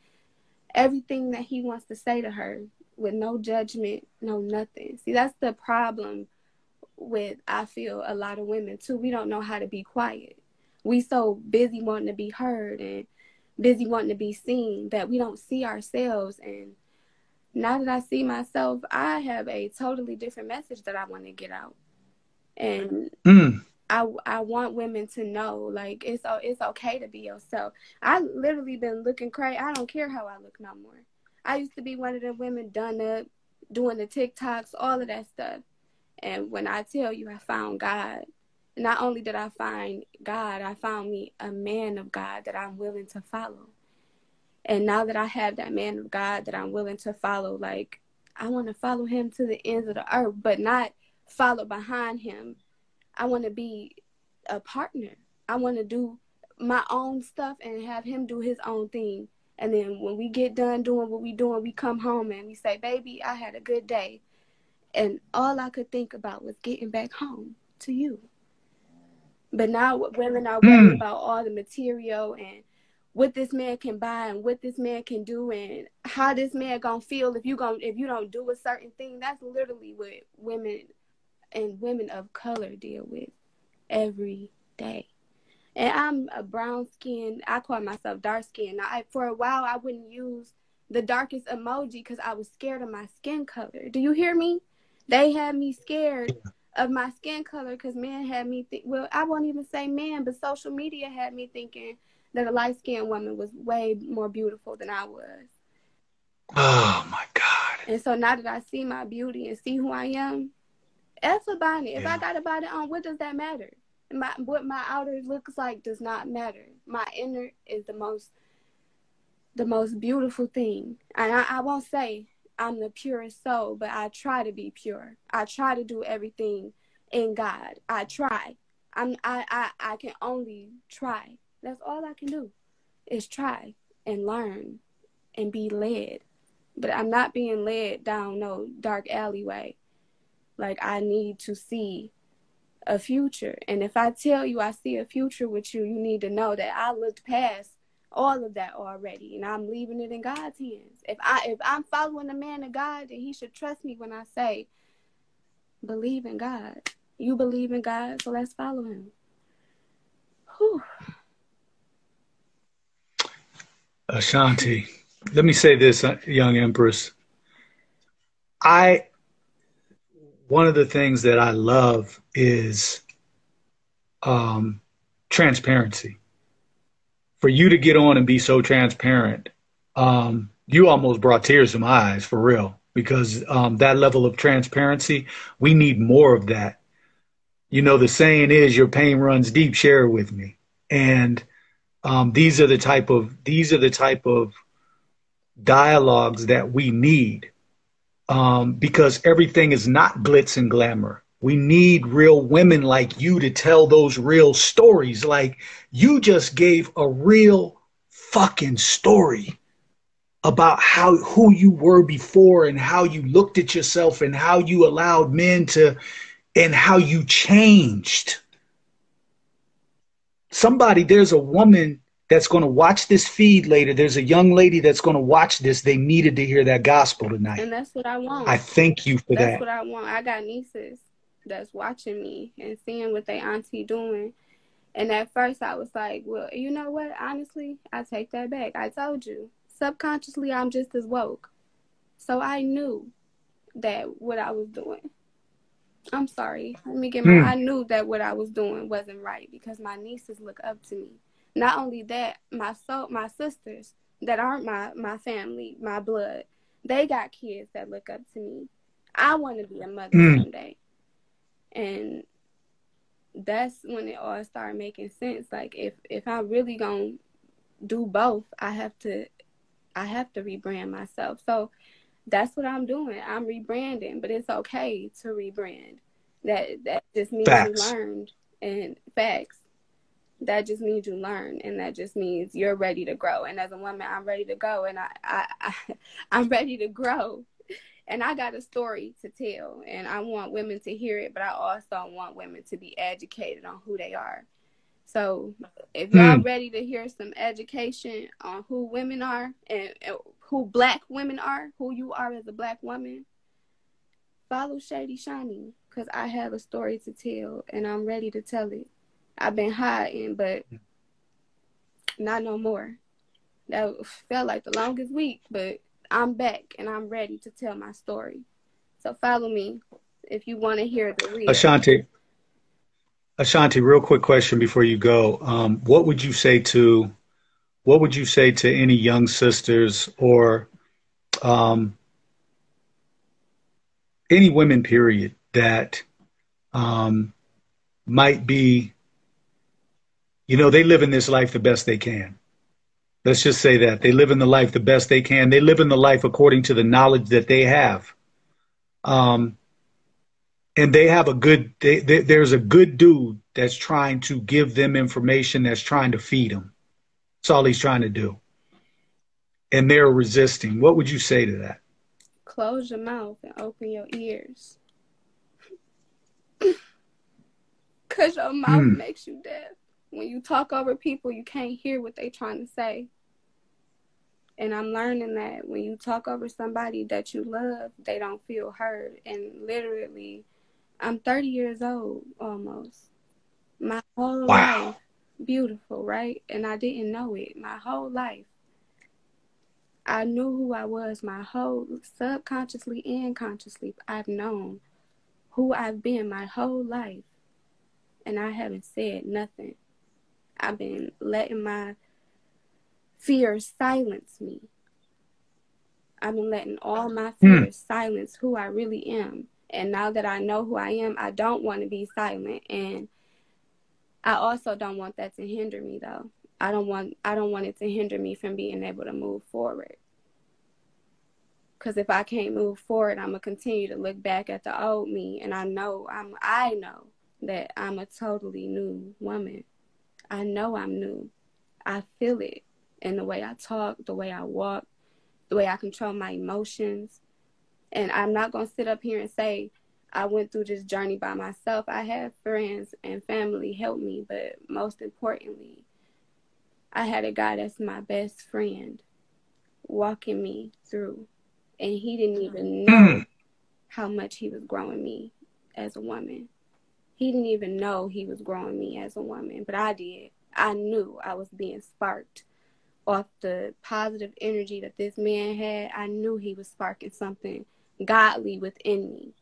everything that he wants to say to her with no judgment, no nothing. See, that's the problem with, I feel, a lot of women too. We don't know how to be quiet. We so busy wanting to be heard and busy wanting to be seen that we don't see ourselves. And now that I see myself, I have a totally different message that I want to get out. And mm. I I want women to know, like, it's it's okay to be yourself. I literally been looking crazy. I don't care how I look no more. I used to be one of them women done up, doing the TikToks, all of that stuff. And when I tell you I found God, not only did I find God, I found me a man of God that I'm willing to follow. And now that I have that man of God that I'm willing to follow, like, I want to follow him to the ends of the earth, but not follow behind him. I want to be a partner. I want to do my own stuff and have him do his own thing. And then when we get done doing what we doing, we come home and we say, baby, I had a good day. And all I could think about was getting back home to you. But now women are worried mm. about all the material and what this man can buy and what this man can do and how this man gonna feel if you gonna, if you don't do a certain thing. That's literally what women and women of color deal with every day. And I'm a brown skin. I call myself dark skin. I, for a while, I wouldn't use the darkest emoji because I was scared of my skin color. Do you hear me? They had me scared of my skin color because man had me think, well, I won't even say man, but social media had me thinking that a light-skinned woman was way more beautiful than I was. Oh, my God. And so now that I see my beauty and see who I am, F about it. Yeah. If I got a body on, what does that matter? My, what my outer looks like does not matter. My inner is the most the most beautiful thing. And I, I won't say I'm the purest soul, but I try to be pure. I try to do everything in God. I try. I'm, I, I, I can only try. That's all I can do is try and learn and be led. But I'm not being led down no dark alleyway. Like, I need to see a future. And if I tell you I see a future with you, you need to know that I looked past all of that already, and I'm leaving it in God's hands. If I if I'm following the man of God, then he should trust me when I say, believe in God. You believe in God, so let's follow him. Whew. Ashanti, let me say this, young Empress. I one of the things that I love is um, transparency. For you to get on and be so transparent, um, you almost brought tears to my eyes, for real, because um, that level of transparency, we need more of that. You know, the saying is, your pain runs deep, share it with me. And um, these are the type of these are the type of dialogues that we need, um, because everything is not glitz and glamour. We need real women like you to tell those real stories. Like, you just gave a real fucking story about how who you were before and how you looked at yourself and how you allowed men to, and how you changed. Somebody, there's a woman that's going to watch this feed later. There's a young lady that's going to watch this. They needed to hear that gospel tonight. And that's what I want. I thank you for that. That's what I want. I got nieces that's watching me and seeing what they auntie doing. And at first I was like, well, you know what? Honestly, I take that back. I told you. Subconsciously, I'm just as woke. So I knew that what I was doing. I'm sorry. Let me get my. Mm. I knew that what I was doing wasn't right because my nieces look up to me. Not only that, my so my sisters that aren't my my family, my blood, they got kids that look up to me. I want to be a mother mm. someday, and that's when it all started making sense. Like if if I'm really gonna do both, I have to I have to rebrand myself. So. That's what I'm doing. I'm rebranding, but it's okay to rebrand. That that just means facts. You learned and facts. That just means you learn, and that just means you're ready to grow. And as a woman, I'm ready to go, and I, I, I I'm ready to grow. And I got a story to tell, and I want women to hear it, but I also want women to be educated on who they are. So if y'all mm. ready to hear some education on who women are and, and who black women are, who you are as a black woman, follow Shady Shani, because I have a story to tell and I'm ready to tell it. I've been hiding, but not no more. That felt like the longest week, but I'm back and I'm ready to tell my story. So follow me if you want to hear the real. Ashanti. Ashanti, real quick question before you go. Um, what would you say to, what would you say to any young sisters or um, any women, period, that um, might be, you know, they live in this life the best they can. Let's just say that. They live in the life the best they can. They live in the life according to the knowledge that they have. Um And they have a good, they, they, there's a good dude that's trying to give them information, that's trying to feed them. That's all he's trying to do. And they're resisting. What would you say to that? Close your mouth and open your ears. Because your mouth mm. makes you deaf. When you talk over people, you can't hear what they're trying to say. And I'm learning that when you talk over somebody that you love, they don't feel heard. And literally... I'm thirty years old almost. My whole wow. life, beautiful, right? And I didn't know it. My whole life, I knew who I was. My whole subconsciously and consciously, I've known who I've been my whole life, and I haven't said nothing. I've been letting my fears silence me. I've been letting all my fears hmm. silence who I really am. And now that I know who I am, I don't want to be silent. And I also don't want that to hinder me, though. I don't want I don't want it to hinder me from being able to move forward. Because if I can't move forward, I'm going to continue to look back at the old me. And I know, I'm, I know that I'm a totally new woman. I know I'm new. I feel it in the way I talk, the way I walk, the way I control my emotions. And I'm not going to sit up here and say I went through this journey by myself. I had friends and family help me, but most importantly, I had a guy that's my best friend walking me through, and he didn't even know how much he was growing me as a woman. He didn't even know he was growing me as a woman, but I did. I knew I was being sparked. Off the positive energy that this man had. I knew he was sparking something godly within me.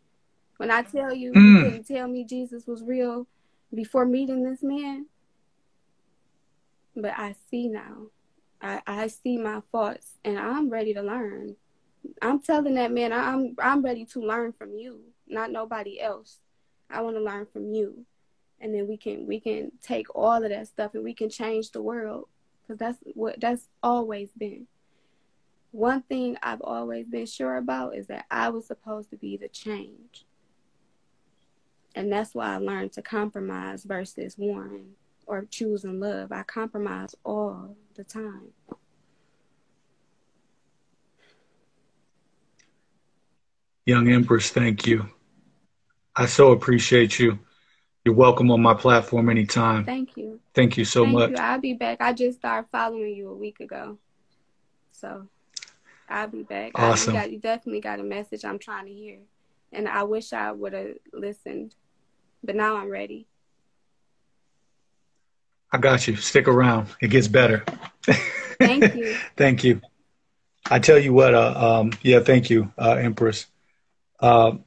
When I tell you, mm. you couldn't tell me Jesus was real before meeting this man, but I see now. I, I see my faults, and I'm ready to learn. I'm telling that man, I'm I'm ready to learn from you, not nobody else. I want to learn from you, and then we can we can take all of that stuff and we can change the world. Because that's what that's always been. One thing I've always been sure about is that I was supposed to be the change. And that's why I learned to compromise versus warring or choosing love. I compromise all the time. Young Empress, thank you. I so appreciate you. You're welcome on my platform anytime. Thank you. Thank you so Thank much. You. I'll be back. I just started following you a week ago. So I'll be back. Awesome. I, you, got, you definitely got a message I'm trying to hear. And I wish I would have listened. But now I'm ready. I got you. Stick around. It gets better. Thank you. Thank you. I tell you what. Uh, um, yeah, thank you, uh, Empress. Uh,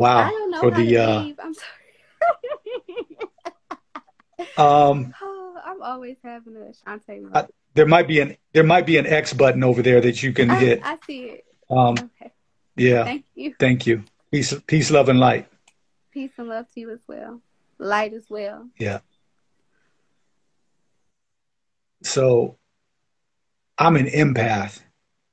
Wow. I don't know for how the, to uh, leave. I'm sorry. um, oh, I'm always having an Ashanti moment. I, there might be an there might be an X button over there that you can I, hit. I see it. Um, okay. Yeah. Thank you. Thank you. Peace, peace, love, and light. Peace and love to you as well. Light as well. Yeah. So I'm an empath,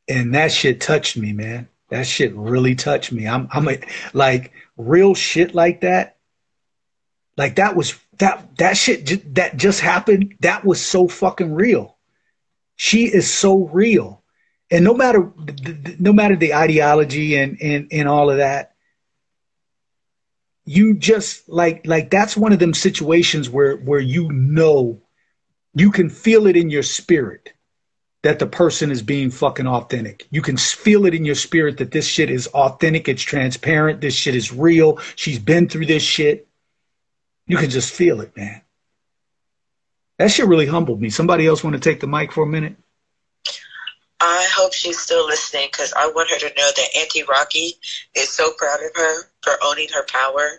and that shit touched me, man. That shit really touched me. I'm I'm a, like real shit like that. Like that was that that shit j- that just happened. That was so fucking real. She is so real. And no matter no matter the ideology and, and, and all of that, you just like like that's one of them situations where where you know you can feel it in your spirit that the person is being fucking authentic. You can feel it in your spirit that this shit is authentic, it's transparent, this shit is real, she's been through this shit. You can just feel it, man. That shit really humbled me. Somebody else want to take the mic for a minute? I hope she's still listening because I want her to know that Auntie Rocky is so proud of her for owning her power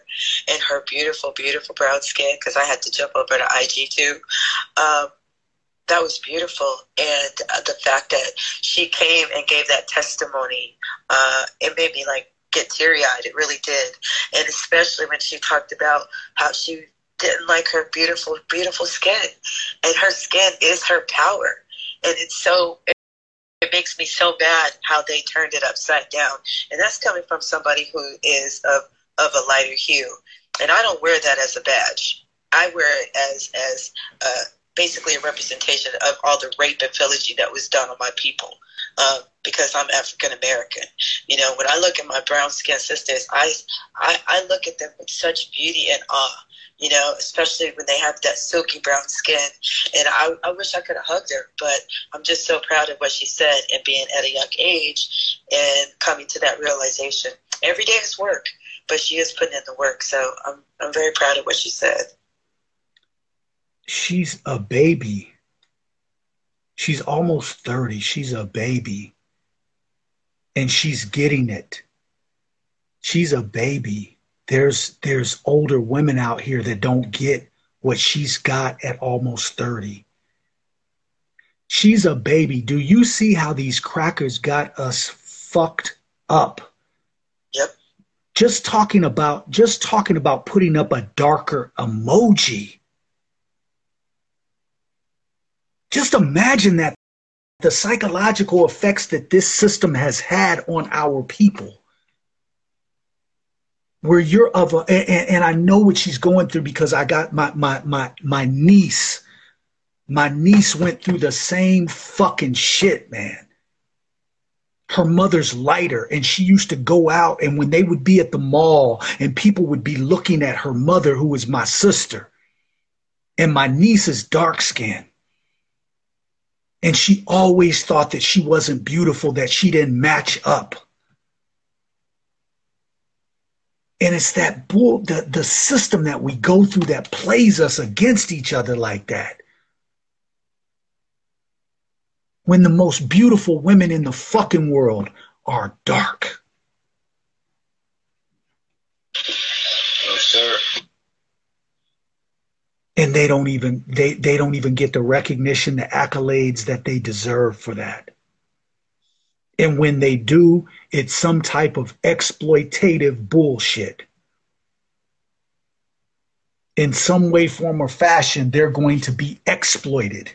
and her beautiful, beautiful brown skin, because I had to jump over to I G too. Um, that was beautiful. And uh, the fact that she came and gave that testimony, uh, it made me like get teary-eyed. It really did. And especially when she talked about how she didn't like her beautiful, beautiful skin. And her skin is her power. And it's so... It makes me so bad how they turned it upside down. And that's coming from somebody who is of, of a lighter hue. And I don't wear that as a badge. I wear it as, as uh, basically a representation of all the rape and pillaging that was done on my people uh, because I'm African-American. You know, when I look at my brown-skinned sisters, I, I, I look at them with such beauty and awe. You know, especially when they have that silky brown skin. And I, I wish I could have hugged her, but I'm just so proud of what she said and being at a young age and coming to that realization. Every day is work, but she is putting in the work. So I'm I'm very proud of what she said. She's a baby. She's almost thirty. She's a baby. And she's getting it. She's a baby. There's there's older women out here that don't get what she's got at almost thirty. She's a baby. Do you see how these crackers got us fucked up? Yep. Just talking about just talking about putting up a darker emoji. Just imagine that the psychological effects that this system has had on our people. Where you're of a, and, and I know what she's going through because I got my, my, my, my niece, my niece went through the same fucking shit, man. Her mother's lighter and she used to go out and when they would be at the mall and people would be looking at her mother, who is my sister, and my niece is dark skinned. And she always thought that she wasn't beautiful, that she didn't match up. And it's that bull, the, the system that we go through that plays us against each other like that. When the most beautiful women in the fucking world are dark. No, sir. And they don't even they, they don't even get the recognition, the accolades that they deserve for that. And when they do, it's some type of exploitative bullshit. In some way, form, or fashion, they're going to be exploited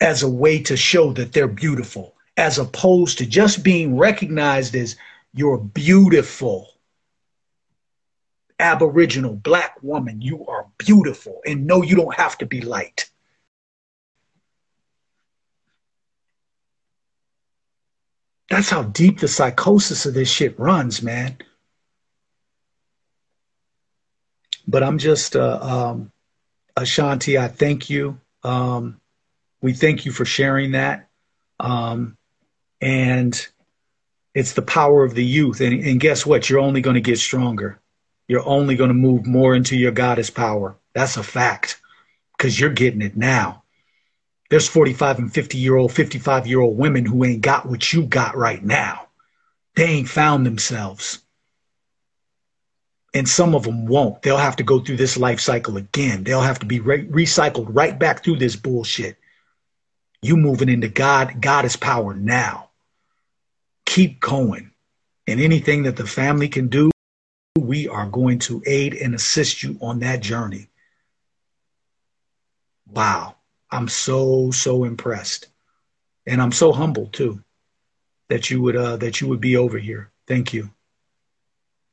as a way to show that they're beautiful, as opposed to just being recognized as you're beautiful. Aboriginal black woman, you are beautiful. And no, you don't have to be light. That's how deep the psychosis of this shit runs, man. But I'm just, uh, um, Ashanti, I thank you. Um, we thank you for sharing that. Um, and it's the power of the youth. And, and guess what? You're only going to get stronger. You're only going to move more into your goddess power. That's a fact because you're getting it now. There's forty-five and fifty-year-old, fifty-five-year-old women who ain't got what you got right now. They ain't found themselves. And some of them won't. They'll have to go through this life cycle again. They'll have to be re recycled right back through this bullshit. You moving into God. God is power now. Keep going. And anything that the family can do, we are going to aid and assist you on that journey. Wow. I'm so, so impressed. And I'm so humbled, too, that you would uh, that you would be over here. Thank you.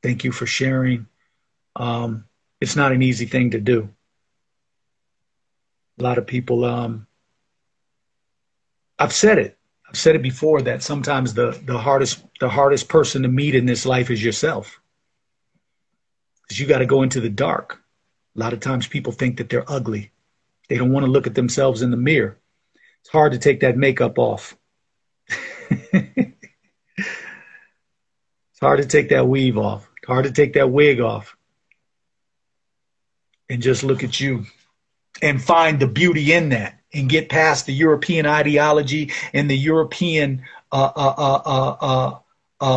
Thank you for sharing. Um, it's not an easy thing to do. A lot of people, um, I've said it. I've said it before that sometimes the, the hardest the hardest person to meet in this life is yourself. Because you got to go into the dark. A lot of times people think that they're ugly. They don't want to look at themselves in the mirror. It's hard to take that makeup off. It's hard to take that weave off. It's hard to take that wig off. And just look at you and find the beauty in that. And get past the European ideology and the European uh, uh, uh, uh, uh,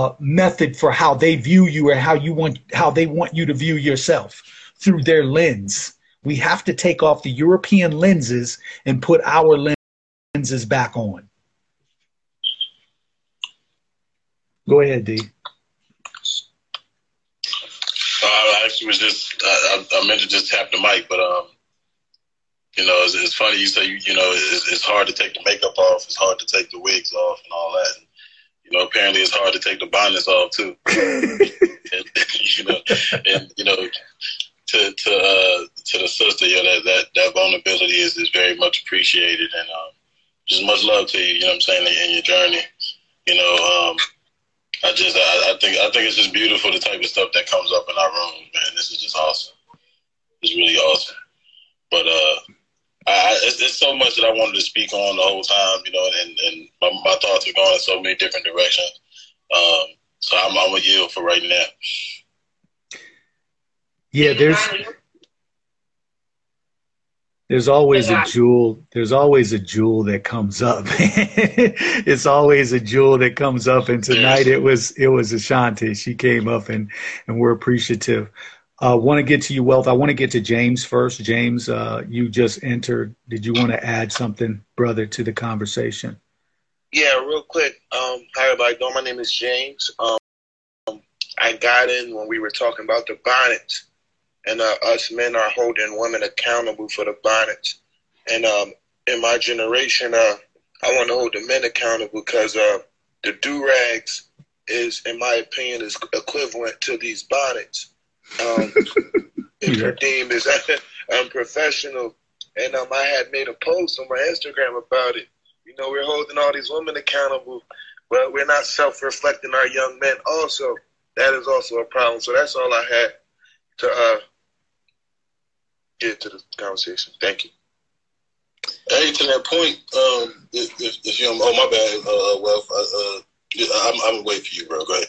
uh, method for how they view you or how you want how they want you to view yourself through their lens. We have to take off the European lenses and put our lenses back on. Go ahead, D. Uh, I actually was just I, I meant to just tap the mic, but um. You know, it's, it's funny you say, you know, it's, it's hard to take the makeup off. It's hard to take the wigs off and all that. And, you know, apparently it's hard to take the bonnets off, too. and, you know, and, you know, to to, uh, to the sister, you know, that, that, that vulnerability is, is very much appreciated. And um, just much love to you, you know what I'm saying, in your journey. You know, um, I just, I, I think I think it's just beautiful, the type of stuff that comes up in our room, man. This is just awesome. It's really awesome. But, uh... I, it's, it's so much that I wanted to speak on the whole time, you know, and, and my, my thoughts are going in so many different directions. Um, so I'm, I'm going to yield for right now. Yeah, there's there's always a jewel. There's always a jewel that comes up. It's always a jewel that comes up. And tonight yes. it was it was Ashanti. She came up, and, and we're appreciative. I uh, want to get to you, Wealth. I want to get to James first. James, uh, you just entered. Did you want to add something, brother, to the conversation? Yeah, real quick. Um, hi, everybody. Doing? My name is James. Um, I got in when we were talking about the bonnets, and uh, us men are holding women accountable for the bonnets. And um, in my generation, uh, I want to hold the men accountable because uh, the do-rags is, in my opinion, is equivalent to these bonnets. Um, if your deem is unprofessional, and um, I had made a post on my Instagram about it. You know, we're holding all these women accountable, but we're not self-reflecting our young men. Also, that is also a problem. So that's all I had to uh, get to the conversation. Thank you. Hey, to that point, um, if, if, if you don't, oh my bad, uh, well, uh, uh, I'm, I'm wait for you, bro. Go ahead.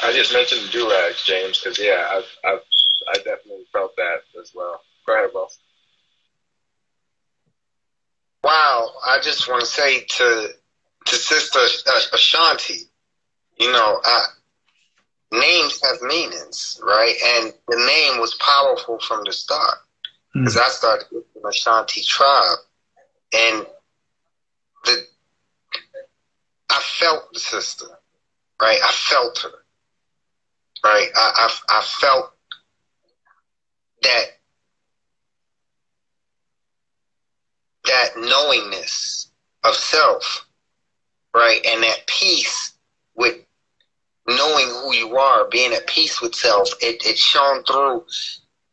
I just mentioned the do-rags, James, because, yeah, I've, I've, I definitely felt that as well. Go ahead, boss. Wow. I just want to say to to Sister Ashanti, you know, uh, names have meanings, right? And the name was powerful from the start because mm. I started with the Ashanti tribe, and the, I felt the sister, right? I felt her. Right, I, I I felt that that knowingness of self, right, and that peace with knowing who you are, being at peace with self. It it shone through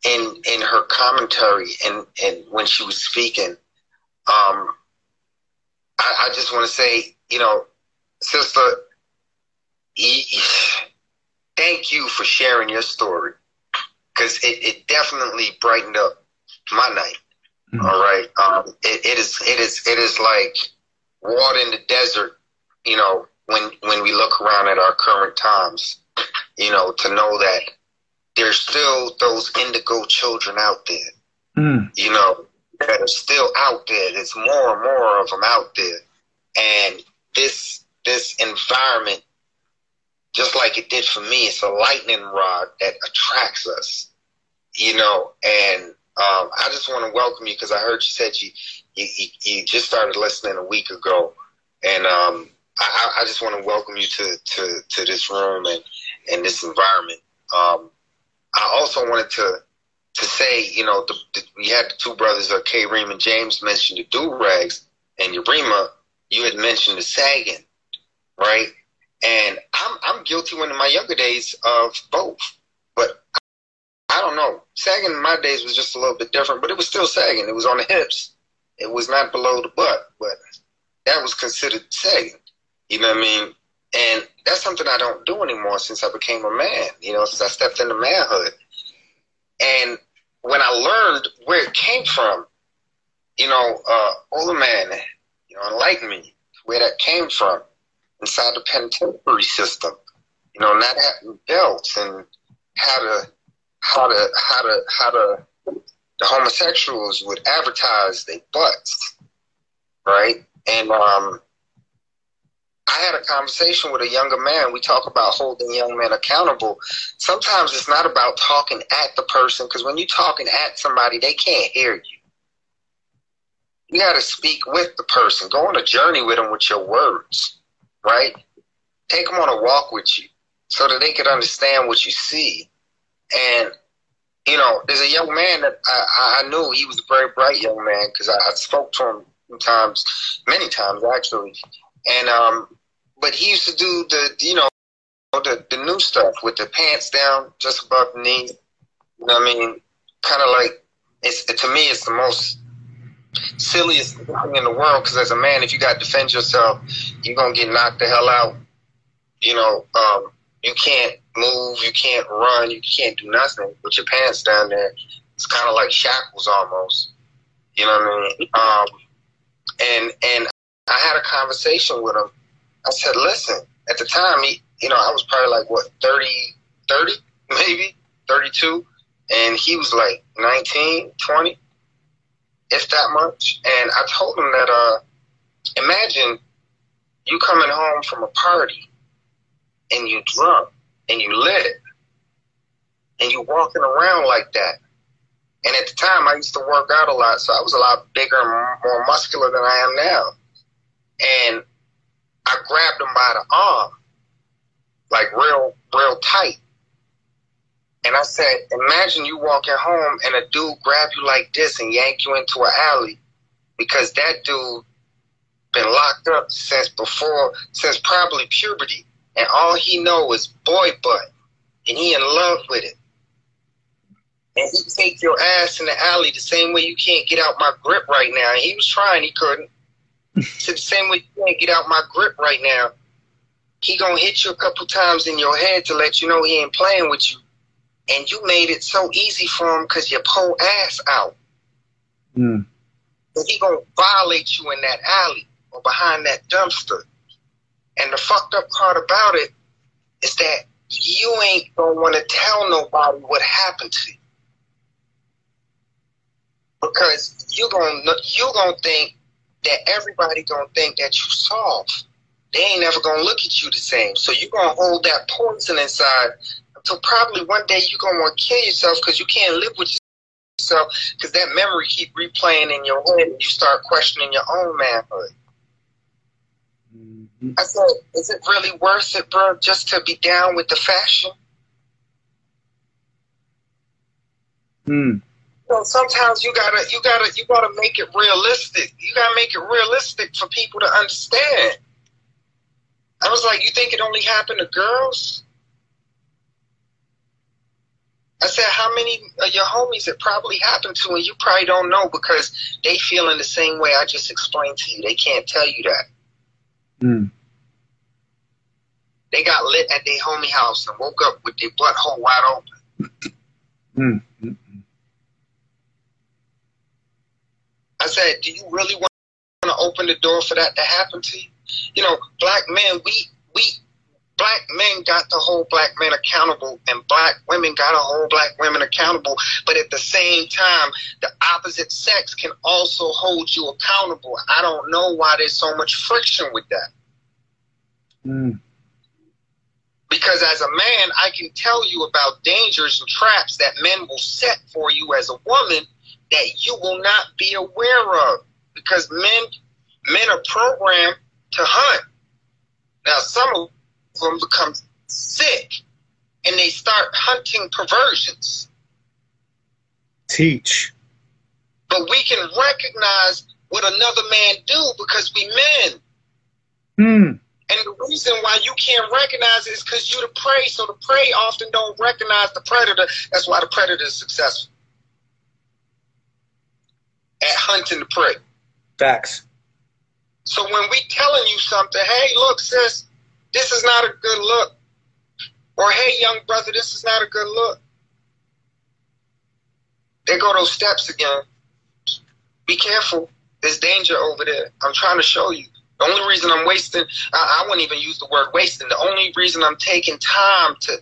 in in her commentary and and when she was speaking. Um, I I just want to say, you know, sister. E Thank you for sharing your story, because it, it definitely brightened up my night. Mm-hmm. All right, um, it, it is it is it is like water in the desert. You know, when when we look around at our current times, you know, to know that there's still those indigo children out there. Mm. You know, that are still out there. There's more and more of them out there, and this this environment just like it did for me. It's a lightning rod that attracts us, you know. And um, I just want to welcome you, because I heard you said you, you you just started listening a week ago, and um, I, I just want to welcome you to, to, to this room and, and this environment. Um, I also wanted to to say, you know, the, the, we had the two brothers, uh, Kareem and James, mentioned the do-rags, and Yurima, you had mentioned the sagging, right? And I'm I'm guilty when in my younger days of both, but I, I don't know. Sagging in my days was just a little bit different, but it was still sagging. It was on the hips. It was not below the butt, but that was considered sagging. You know what I mean? And that's something I don't do anymore since I became a man, you know, since I stepped into manhood. And when I learned where it came from, you know, uh, older man, you know, enlightened me where that came from. Inside the penitentiary system, you know, not having belts, and how to, how to, how to, how to, the homosexuals would advertise their butts, right? And um, I had a conversation with a younger man. We talk about holding young men accountable. Sometimes it's not about talking at the person, because when you're talking at somebody, they can't hear you. You got to speak with the person. Go on a journey with them with your words. Right? Take them on a walk with you so that they could understand what you see. And, you know, there's a young man that I, I knew. He was a very bright young man, because I, I spoke to him sometimes, many times actually. And, um, but he used to do the, you know, the, the new stuff with the pants down just above the knee. You know what I mean? Kind of like, it's, to me, it's the most silliest thing in the world, because as a man, if you got to defend yourself, you're gonna get knocked the hell out. You know, um, you can't move, you can't run, you can't do nothing with your pants down there. It's kind of like shackles almost. You know what I mean? Um, and and I had a conversation with him. I said, listen, at the time, he, you know, I was probably like what thirty, thirty, maybe thirty-two, and he was like nineteen, twenty. If that much. And I told him that, uh, imagine you coming home from a party and you drunk and you lit and you walking around like that. And at the time, I used to work out a lot, so I was a lot bigger and more muscular than I am now. And I grabbed him by the arm, like real, real tight. And I said, imagine you walking home and a dude grab you like this and yank you into an alley, because that dude been locked up since before, since probably puberty. And all he know is boy butt, and he in love with it. And he take your ass in the alley the same way you can't get out my grip right now. And he was trying, he couldn't. He said, the same way you can't get out my grip right now, he gonna hit you a couple times in your head to let you know he ain't playing with you. And you made it so easy for him because you pull ass out. Mm. But he gonna violate you in that alley or behind that dumpster. And the fucked up part about it is that you ain't gonna want to tell nobody what happened to you, because you gonna you gonna think that everybody gonna think that you soft. They ain't never gonna look at you the same. So you gonna hold that poison inside. So probably one day you're going to want to kill yourself, because you can't live with yourself, because that memory keep replaying in your head, and you start questioning your own manhood. Mm-hmm. I said, is it really worth it, bro, just to be down with the fashion? Mm. So sometimes you gotta, you gotta, you gotta make it realistic. You gotta make it realistic for people to understand. I was like, you think it only happened to girls? I said, how many of your homies it probably happened to, and you probably don't know, because they feeling the same way I just explained to you. They can't tell you that. Mm. They got lit at their homie house and woke up with their butthole wide open. Mm. Mm-mm. I said, do you really want to open the door for that to happen to you? You know, black men, we, we, Black men got to hold black men accountable, and black women got to hold black women accountable. But at the same time, the opposite sex can also hold you accountable. I don't know why there's so much friction with that. Mm. Because as a man, I can tell you about dangers and traps that men will set for you as a woman that you will not be aware of. Because men, men are programmed to hunt. Now, some of them become sick and they start hunting perversions. Teach. But we can recognize what another man do because we men. Mm. And the reason why you can't recognize it is because you the prey. So the prey often don't recognize the predator. That's why the predator is successful at hunting the prey. Facts. So when we telling you something, hey, look, sis, this is not a good look. Or, hey, young brother, this is not a good look. There go those steps again. Be careful. There's danger over there. I'm trying to show you. The only reason I'm wasting, I, I wouldn't even use the word wasting. The only reason I'm taking time to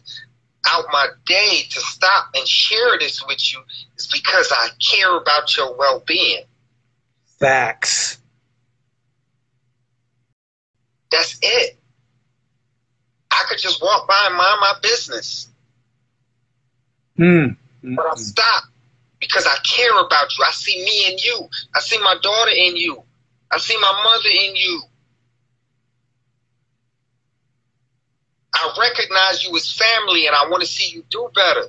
out my day to stop and share this with you is because I care about your well-being. Facts. That's it. I could just walk by and mind my business. Mm. Mm-hmm. But I stop because I care about you. I see me in you. I see my daughter in you. I see my mother in you. I recognize you as family, and I want to see you do better.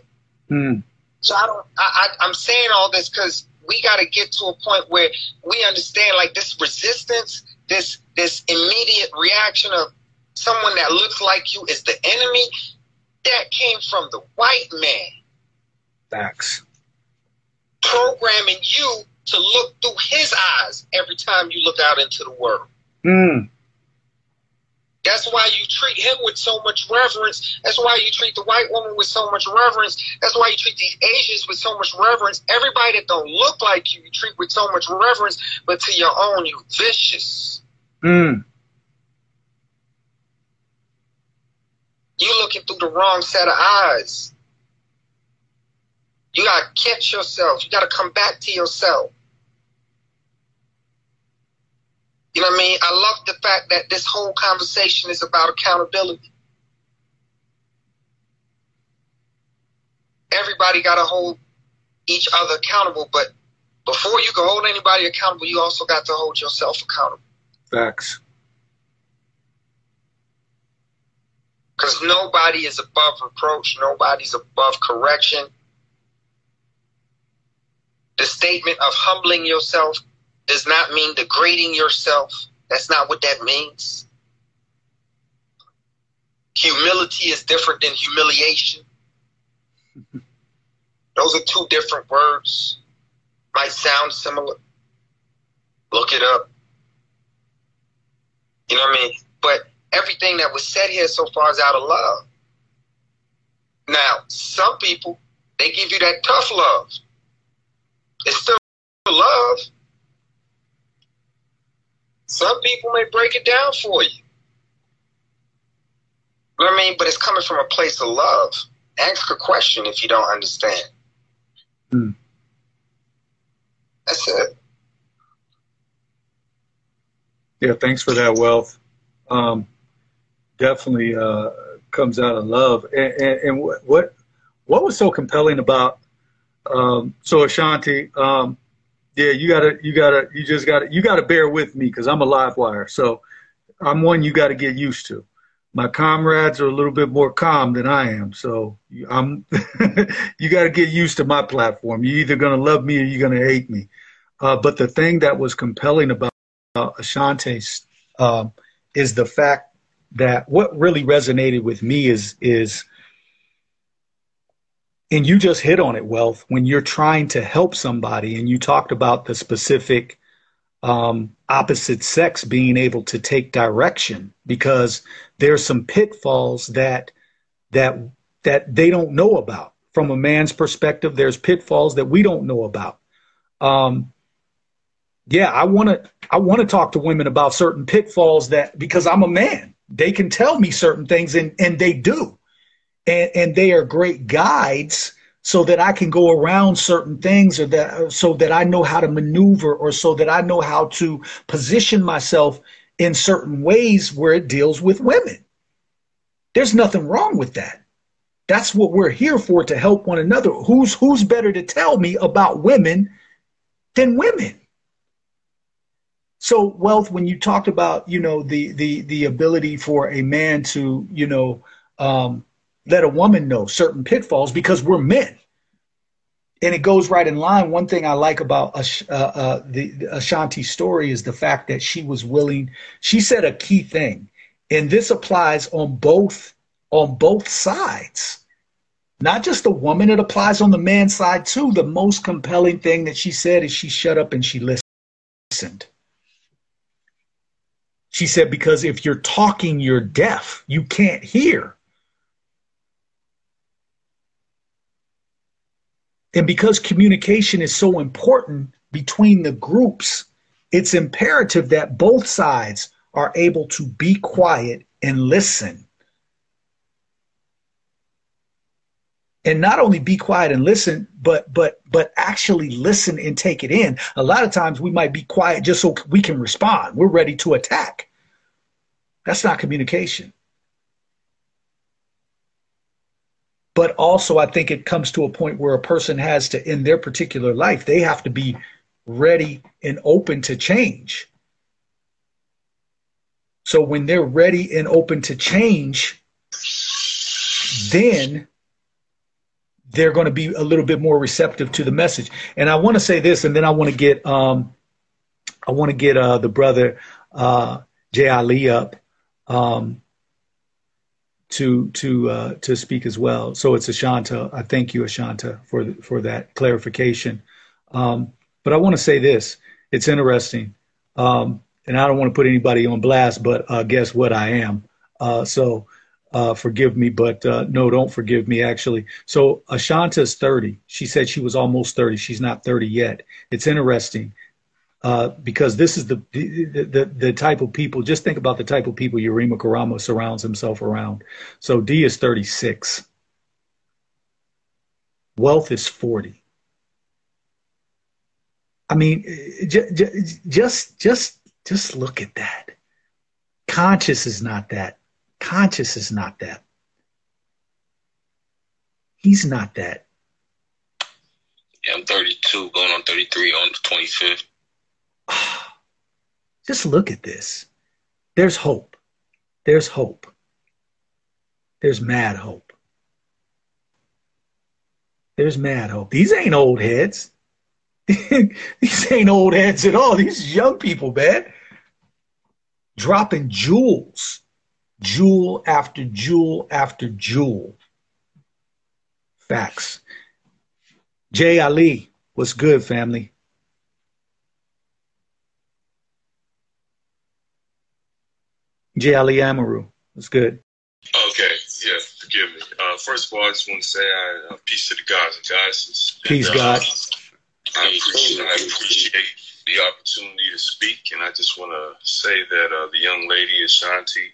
Mm. So I don't. I, I, I'm saying all this because we got to get to a point where we understand, like, this resistance, this this immediate reaction of someone that looks like you is the enemy. That came from the white man. Facts. Programming you to look through his eyes every time you look out into the world. Mm. That's why you treat him with so much reverence. That's why you treat the white woman with so much reverence. That's why you treat these Asians with so much reverence. Everybody that don't look like you, you treat with so much reverence, but to your own, you vicious. Mm. You're looking through the wrong set of eyes. You got to catch yourself. You got to come back to yourself. You know what I mean? I love the fact that this whole conversation is about accountability. Everybody got to hold each other accountable, but before you can hold anybody accountable, you also got to hold yourself accountable. Facts. Because nobody is above reproach. Nobody's above correction. The statement of humbling yourself does not mean degrading yourself. That's not what that means. Humility is different than humiliation. Those are two different words. Might sound similar. Look it up. You know what I mean? But everything that was said here so far is out of love. Now, some people, they give you that tough love. It's still love. Some people may break it down for you. You know what I mean? But it's coming from a place of love. Ask a question if you don't understand. Mm. That's it. Yeah, thanks for that, Wealth. Um, definitely uh, comes out of love. And, and, and what what was so compelling about Um, so Ashanti, um, yeah, you gotta, you gotta, you just gotta, you gotta bear with me because I'm a live wire. So I'm one you gotta get used to. My comrades are a little bit more calm than I am. So I'm, you gotta get used to my platform. You're either gonna love me or you're gonna hate me. Uh, but the thing that was compelling about uh, Ashanti's um, is the fact that what really resonated with me is is. And you just hit on it, Wealth, when you're trying to help somebody and you talked about the specific um, opposite sex being able to take direction because there's some pitfalls that that that they don't know about. From a man's perspective, there's pitfalls that we don't know about. Um, yeah, I want to I want to talk to women about certain pitfalls that because I'm a man, they can tell me certain things and, and they do. And, and they are great guides so that I can go around certain things or that or so that I know how to maneuver or so that I know how to position myself in certain ways where it deals with women. There's nothing wrong with that. That's what we're here for, to help one another. Who's, who's better to tell me about women than women? So, Wealth, when you talked about, you know, the the the ability for a man to, you know, um, let a woman know certain pitfalls, because we're men. And it goes right in line. One thing I like about Ash, uh, uh, the, the Ashanti's story is the fact that she was willing. She said a key thing, and this applies on both on both sides, not just the woman. It applies on the man's side too. The most compelling thing that she said is she shut up and she listened. She said, because if you're talking, you're deaf. You can't hear. And because communication is so important between the groups, it's imperative that both sides are able to be quiet and listen. And not only be quiet and listen, but but but actually listen and take it in. A lot of times we might be quiet just so we can respond. We're ready to attack. That's not communication. But also, I think it comes to a point where a person has to, in their particular life, they have to be ready and open to change. So when they're ready and open to change, then they're going to be a little bit more receptive to the message. And I want to say this, and then I want to get um, I want to get uh, the brother uh, Jay Ali up um, to to uh, to speak as well. So it's Ashanta. I thank you, Ashanta, for the, for that clarification. Um, but I want to say this. It's interesting, um, and I don't want to put anybody on blast, but uh, guess what? I am. Uh, so. Uh, forgive me, but uh, no, don't forgive me, actually. So Ashanta's thirty. She said she was almost thirty. She's not thirty yet. It's interesting uh, because this is the, the the type of people, just think about the type of people Yurima Karama surrounds himself around. So D is thirty-six. Wealth is forty. I mean, j j just, just, just look at that. Conscious is not that. Conscious is not that. He's not that. Yeah, I'm thirty-two, going on thirty-three on the twenty-fifth. Just look at this. There's hope. There's hope. There's mad hope. There's mad hope. These ain't old heads. These ain't old heads at all. These is young people, man. Dropping jewels. Jewel after jewel after jewel. Facts. Jay Ali, what's good, family? Jay Ali Amaru, what's good? Okay, yeah, forgive me. Uh, first of all, I just want to say I, uh, peace to the gods and goddesses. Peace, and, uh, God. I appreciate, I appreciate the opportunity to speak, and I just want to say that uh, the young lady, Ashanti,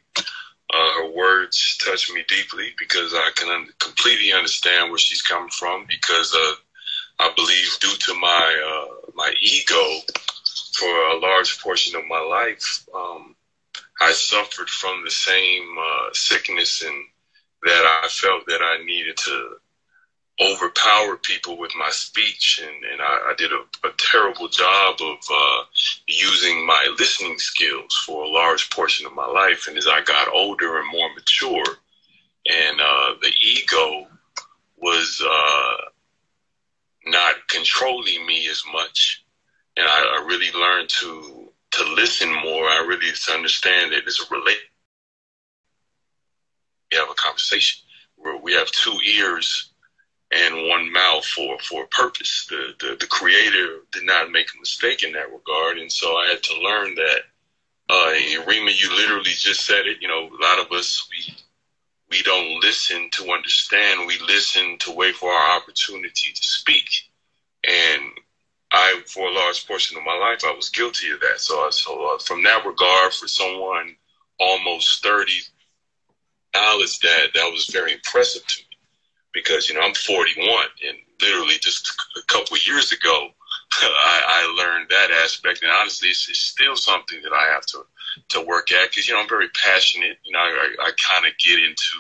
Uh, her words touch me deeply because I can un completely understand where she's coming from, because uh, I believe due to my uh, my ego for a large portion of my life, um, I suffered from the same uh, sickness, and that I felt that I needed to overpower people with my speech, and, and I, I did a, a terrible job of uh, using my listening skills for a large portion of my life. And as I got older and more mature, and uh, the ego was uh, not controlling me as much, and I, I really learned to to listen more. I really to understand that it's a relate. We have a conversation where we have two ears and one mouth for, for a purpose. The, the the creator did not make a mistake in that regard, and so I had to learn that. Uh, Yurima, you literally just said it. You know, a lot of us, we, we don't listen to understand. We listen to wait for our opportunity to speak. And I, for a large portion of my life, I was guilty of that. So, I, so uh, from that regard, for someone almost thirty, knowledge that, that was very impressive to me. Because, you know, I'm forty-one, and literally just a couple of years ago, I, I learned that aspect, and honestly, it's, it's still something that I have to to work at, because you know I'm very passionate. You know, I, I kind of get into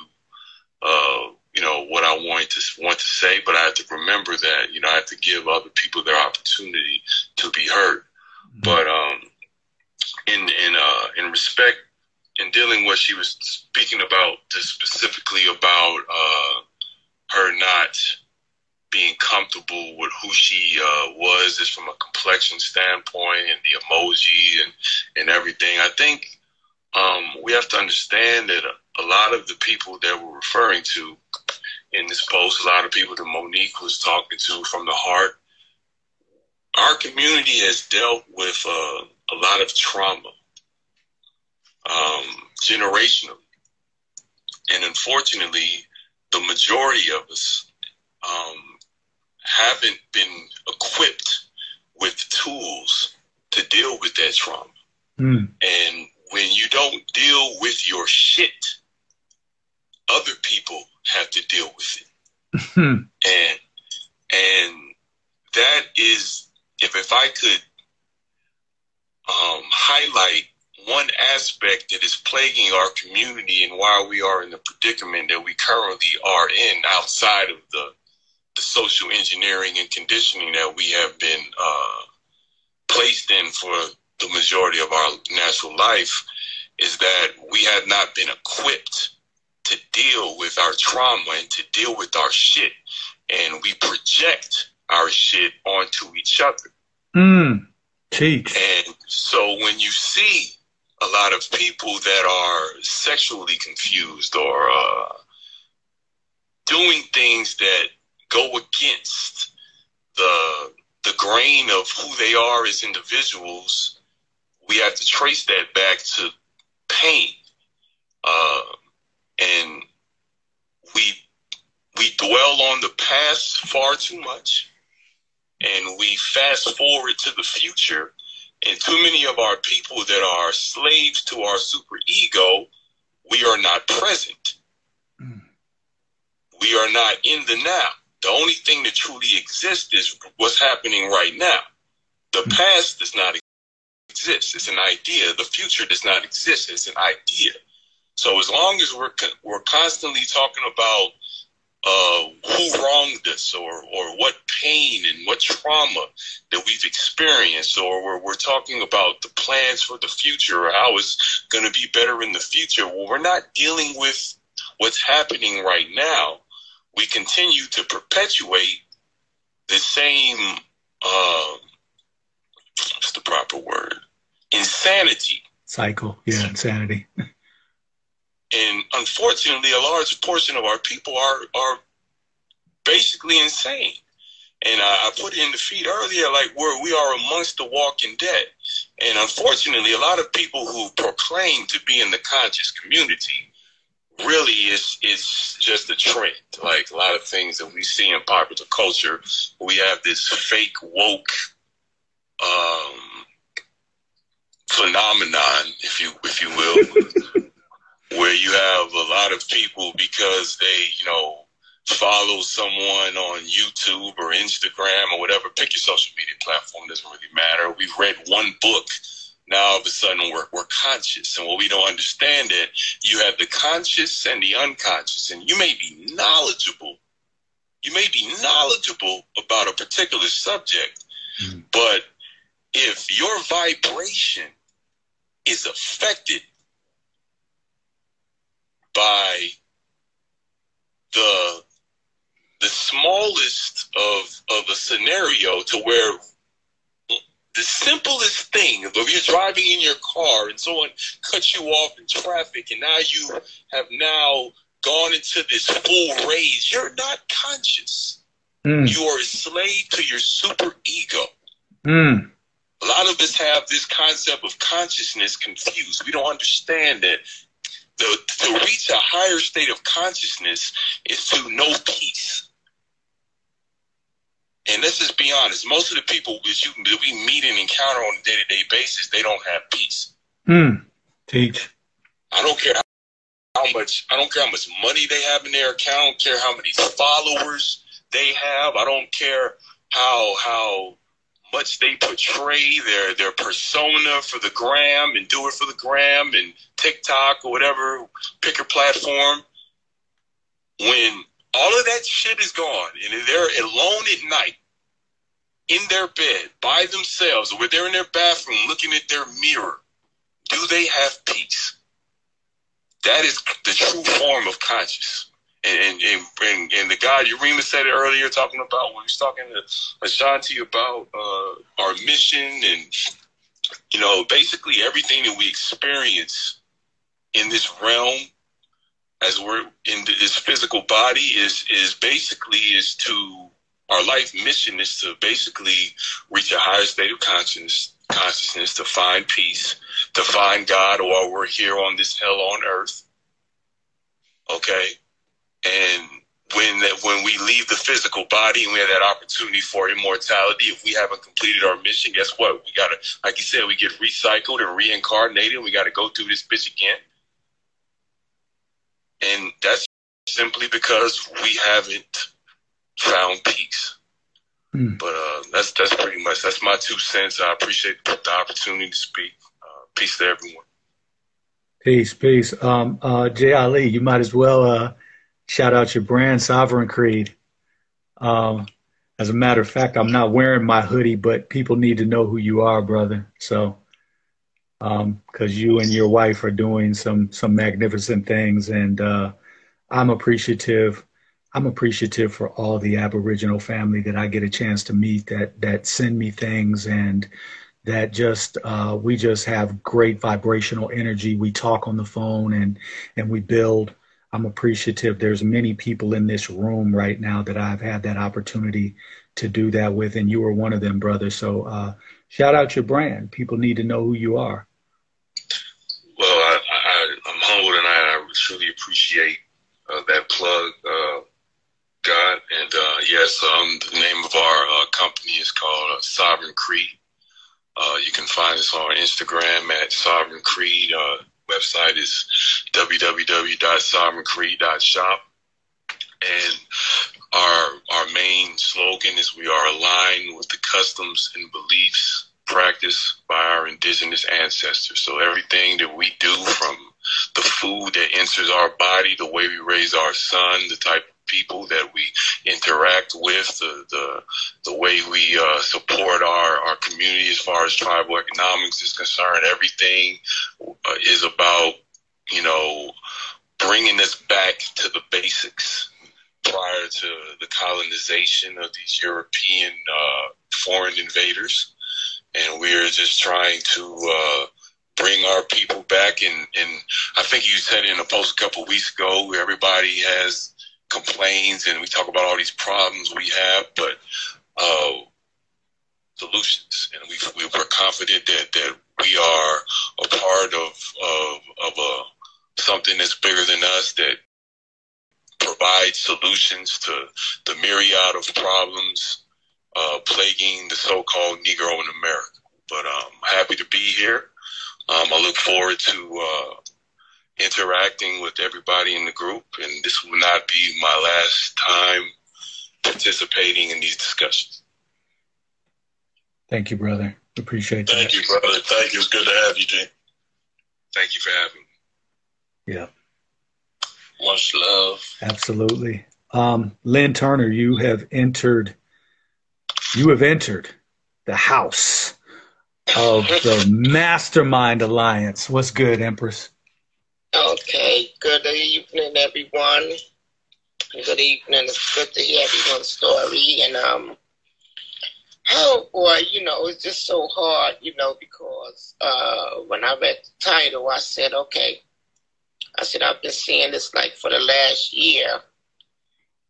uh, you know what I want to want to say, but I have to remember that you know I have to give other people their opportunity to be heard. Mm-hmm. But um, in in uh, in respect, in dealing with what she was speaking about, just specifically about uh, her not being comfortable with who she uh, was, is from a complexion standpoint and the emoji and, and everything. I think um, we have to understand that a, a lot of the people that we're referring to in this post, a lot of people that Monique was talking to from the heart, our community has dealt with uh, a lot of trauma um, generationally. And unfortunately, the majority of us um, haven't been equipped with the tools to deal with that trauma. Mm. And when you don't deal with your shit, other people have to deal with it. and and that is, if, if I could um, highlight one aspect that is plaguing our community and why we are in the predicament that we currently are in, outside of the the social engineering and conditioning that we have been uh, placed in for the majority of our natural life, is that we have not been equipped to deal with our trauma and to deal with our shit. And we project our shit onto each other. Mm. Teach. And so when you see a lot of people that are sexually confused or uh, doing things that go against the the grain of who they are as individuals, we have to trace that back to pain. Uh, and we we dwell on the past far too much, and we fast forward to the future. And too many of our people that are slaves to our superego, we are not present. Mm. We are not in the now. The only thing that truly exists is what's happening right now. The mm. past does not exist. It's an idea. The future does not exist. It's an idea. So as long as we're co- we're constantly talking about Uh, who wronged us, or or what pain and what trauma that we've experienced, or we're, we're talking about the plans for the future, or how it's going to be better in the future. Well, we're not dealing with what's happening right now. We continue to perpetuate the same, uh, what's the proper word? Insanity. Cycle. Yeah, insanity. And unfortunately, a large portion of our people are are basically insane. And I, I put it in the feed earlier, like we're, we are amongst the walking dead. And unfortunately, a lot of people who proclaim to be in the conscious community really is, is just a trend. Like a lot of things that we see in popular culture, we have this fake woke um, phenomenon, if you if you will, where you have a lot of people, because they, you know, follow someone on YouTube or Instagram or whatever, pick your social media platform, doesn't really matter. We've read one book, now all of a sudden we're, we're conscious. And what we don't understand is you have the conscious and the unconscious, and you may be knowledgeable. You may be knowledgeable about a particular subject, mm-hmm. but if your vibration is affected by the the smallest of of a scenario, to where the simplest thing, if you're driving in your car and someone cuts you off in traffic, and now you have now gone into this full rage, you're not conscious. Mm. You are a slave to your super ego. Mm. A lot of us have this concept of consciousness confused. We don't understand that. The, to reach a higher state of consciousness is to know peace. And let's just be honest. Most of the people that, you, that we meet and encounter on a day-to-day basis, they don't have peace. Mm. Teach. I don't care how, how much. I don't care how much money they have in their account. I don't care how many followers they have. I don't care how how much they portray their, their persona for the gram and do it for the gram and TikTok or whatever, pick your platform. When all of that shit is gone and they're alone at night in their bed by themselves, or they're in their bathroom looking at their mirror, do they have peace? That is the true form of conscious. And, and, and, and the guy, Yurima said it earlier, talking about when he was talking to Ashanti about uh, our mission and, you know, basically everything that we experience in this realm as we're in this physical body is, is basically is to, our life mission is to basically reach a higher state of consciousness, consciousness to find peace, to find God while we're here on this hell on earth. Okay. And when that, when we leave the physical body and we have that opportunity for immortality, if we haven't completed our mission, guess what? We gotta, like you said, we get recycled and reincarnated. And we gotta go through this bitch again. And that's simply because we haven't found peace. Hmm. But uh, that's that's pretty much that's my two cents. I appreciate the, the opportunity to speak. Uh, peace to everyone. Peace, peace. Um, uh, Jay Ali, you might as well. Uh... Shout out your brand, Sovereign Creed. Um, as a matter of fact, I'm not wearing my hoodie, but people need to know who you are, brother. So, um, because you and your wife are doing some some magnificent things, and uh, I'm appreciative. I'm appreciative for all the Aboriginal family that I get a chance to meet that that send me things and that just uh, we just have great vibrational energy. We talk on the phone and and we build. I'm appreciative. There's many people in this room right now that I've had that opportunity to do that with, and you were one of them, brother. So uh, shout out your brand. People need to know who you are. Well, I, I, I'm humble tonight. I truly appreciate uh, that plug, uh, God. And uh, yes, um, the name of our uh, company is called uh, Sovereign Creed. Uh, you can find us on Instagram at Sovereign Creed. Uh, website is w w w dot sovereign creed dot shop, and our our main slogan is we are aligned with the customs and beliefs practiced by our indigenous ancestors. So everything that we do, from the food that enters our body, the way we raise our son, the type of people that we interact with, the the, the way we uh, support our, our community as far as tribal economics is concerned, everything uh, is about, you know, bringing us back to the basics prior to the colonization of these European uh, foreign invaders. And we're just trying to uh, bring our people back. And, and I think you said in a post a couple of weeks ago where everybody has complains and we talk about all these problems we have, but uh, solutions. And we, we're confident that, that we are a part of, of, of a, something that's bigger than us that provides solutions to the myriad of problems uh, plaguing the so-called Negro in America. But um, I'm happy to be here. Um, I look forward to uh, interacting with everybody in the group, and this will not be my last time participating in these discussions. Thank you, brother. Appreciate that. Thank you, brother. Thank you. It's good to have you, Jay. Thank you for having me. Yeah. Much love. Absolutely. Um, Lynn Turner, you have entered, you have entered the house of the Mastermind Alliance. What's good, Empress? Okay, good evening, everyone. Good evening. It's good to hear everyone's story. And, um, oh, boy, you know, it's just so hard, you know, because uh, when I read the title, I said, okay, I said, I've been seeing this, like, for the last year.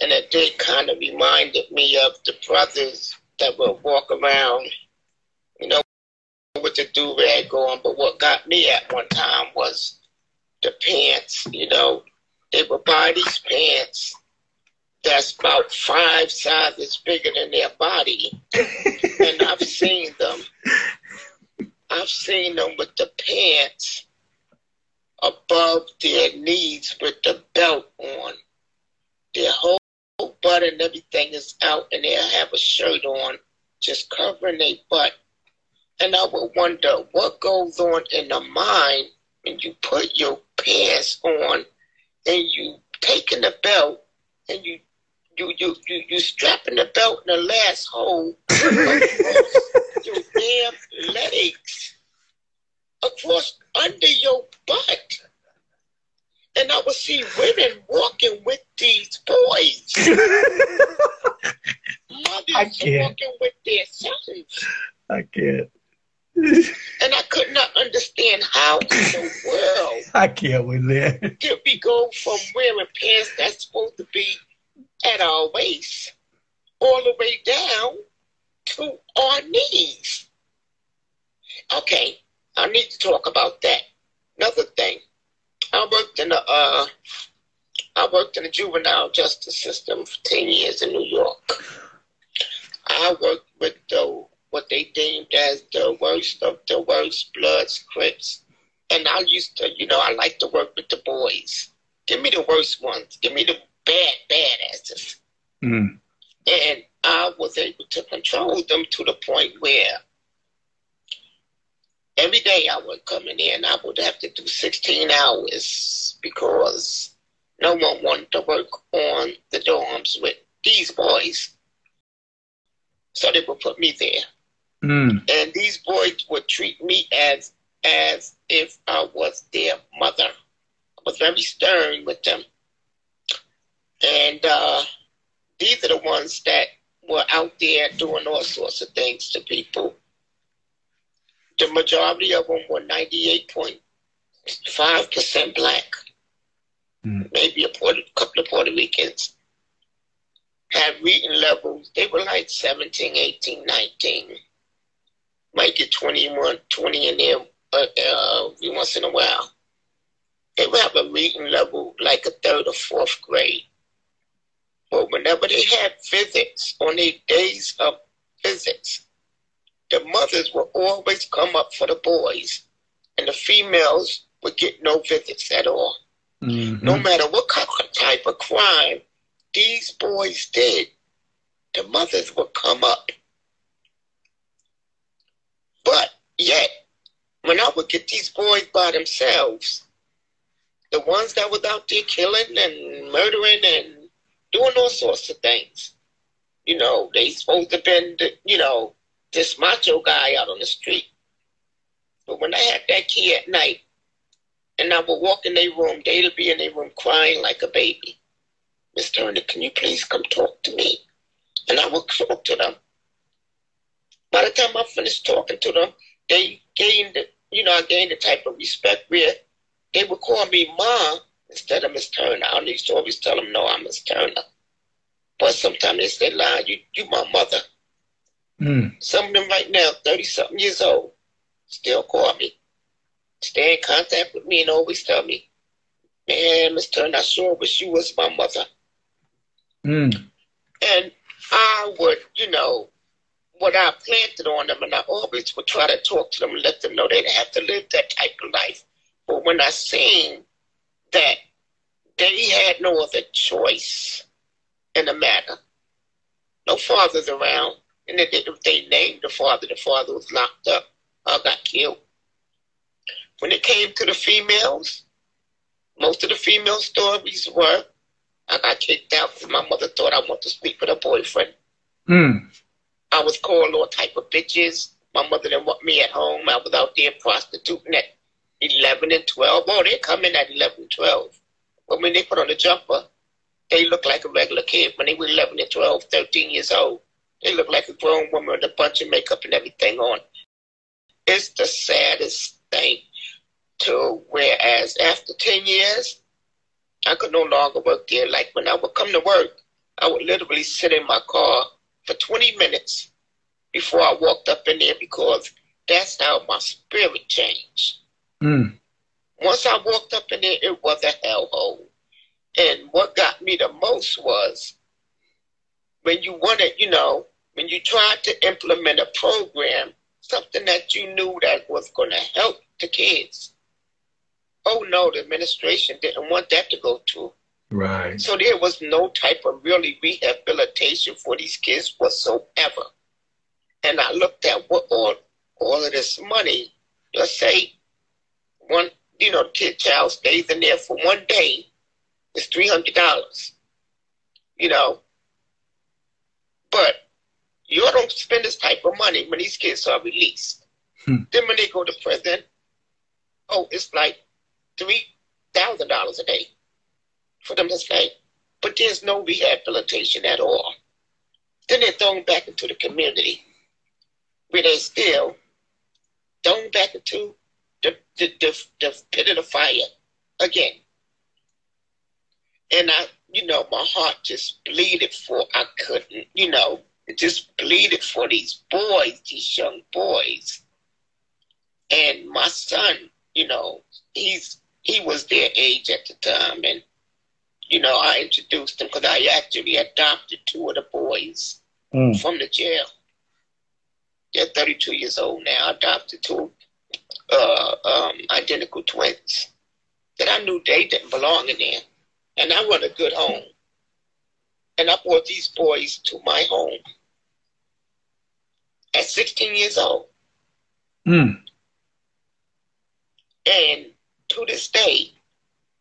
And it did kind of reminded me of the brothers that would walk around, you know, with the do-rag going. But what got me at one time was the pants, you know, they would buy these pants that's about five sizes bigger than their body. And I've seen them. I've seen them with the pants above their knees with the belt on. Their whole butt and everything is out, and they'll have a shirt on just covering their butt. And I would wonder what goes on in the mind when you put your pants on and you taking the belt and you you you you, you strapping the belt in the last hole across your damn legs, across under your butt. And I would see women walking with these boys. Mothers walking with their sons. I can't. And I could not understand how in the world I can't with that. Did we go from wearing pants that's supposed to be at our waist all the way down to our knees? Okay, I need to talk about that. Another thing. I worked in the uh, I worked in the juvenile justice system for ten years in New York. I worked with the what they deemed as the worst of the worst, Bloods, Crips, and I used to, you know, I like to work with the boys. Give me the worst ones. Give me the bad, bad asses. Mm. And I was able to control them to the point where every day I would come in there and I would have to do sixteen hours because no one wanted to work on the dorms with these boys. So they would put me there. Mm. And these boys would treat me as as if I was their mother. I was very stern with them. And uh, these are the ones that were out there doing all sorts of things to people. The majority of them were ninety-eight point five percent black. Mm. Maybe a Puerto, couple of Puerto Ricans. Had reading levels. They were like seventeen, eighteen, nineteen. Might get twenty-one, twenty in there uh, uh, every once in a while. They would have a reading level like a third or fourth grade. But whenever they had visits, on their days of visits, the mothers would always come up for the boys, and the females would get no visits at all. Mm-hmm. No matter what type of crime these boys did, the mothers would come up. But yet, when I would get these boys by themselves, the ones that was out there killing and murdering and doing all sorts of things, you know, they supposed to have been, you know, this macho guy out on the street. But when I had that key at night and I would walk in their room, they'd be in their room crying like a baby. Miss Turner, can you please come talk to me? And I would talk to them. By the time I finished talking to them, they gained, you know, I gained the type of respect where they would call me Ma instead of Miss Turner. I used to always tell them, no, I'm Miss Turner. But sometimes they said, Lion, you, you my mother. Mm. Some of them right now, thirty-something years old, still call me. Stay in contact with me and always tell me, man, Miss Turner, I sure wish you was my mother. Mm. And I would, you know, what I planted on them, and I always would try to talk to them and let them know they didn't have to live that type of life. But when I seen that they had no other choice in the matter, no fathers around, and they, they named the father, the father was locked up or got killed. When it came to the females, most of the female stories were, I got kicked out because my mother thought I wanted to sleep with a boyfriend. Mm. I was called all type of bitches. My mother didn't want me at home. I was out there prostituting at eleven and twelve. Oh, they come in at eleven and twelve. But when they put on a jumper, they look like a regular kid. When they were eleven and twelve, thirteen years old, they look like a grown woman with a bunch of makeup and everything on. It's the saddest thing. To whereas after ten years, I could no longer work there. Like when I would come to work, I would literally sit in my car for twenty minutes before I walked up in there because that's how my spirit changed. Mm. Once I walked up in there, it was a hellhole. And what got me the most was when you wanted, you know, when you tried to implement a program, something that you knew that was going to help the kids. Oh no, the administration didn't want that to go through. Right. So there was no type of really rehabilitation for these kids whatsoever. and I looked at what all, all of this money, let's say one, you know, kid child stays in there for one day, it's three hundred dollars, you know, but you don't spend this type of money when these kids are released. Hmm. Then when they go to prison, oh, it's like three thousand dollars a day for them to stay. But there's no rehabilitation at all. Then they're thrown back into the community where they still thrown back into the, the, the, the pit of the fire again. And I, you know, my heart just bleeded for, I couldn't, you know, it just bleeded for these boys, these young boys. And my son, you know, he's, he was their age at the time. And, you know, I introduced them because I actually adopted two of the boys mm. from the jail. They're thirty-two years old now. I adopted two uh, um, identical twins that I knew they didn't belong in there. And I want a good home. And I brought these boys to my home at sixteen years old. Mm. And to this day,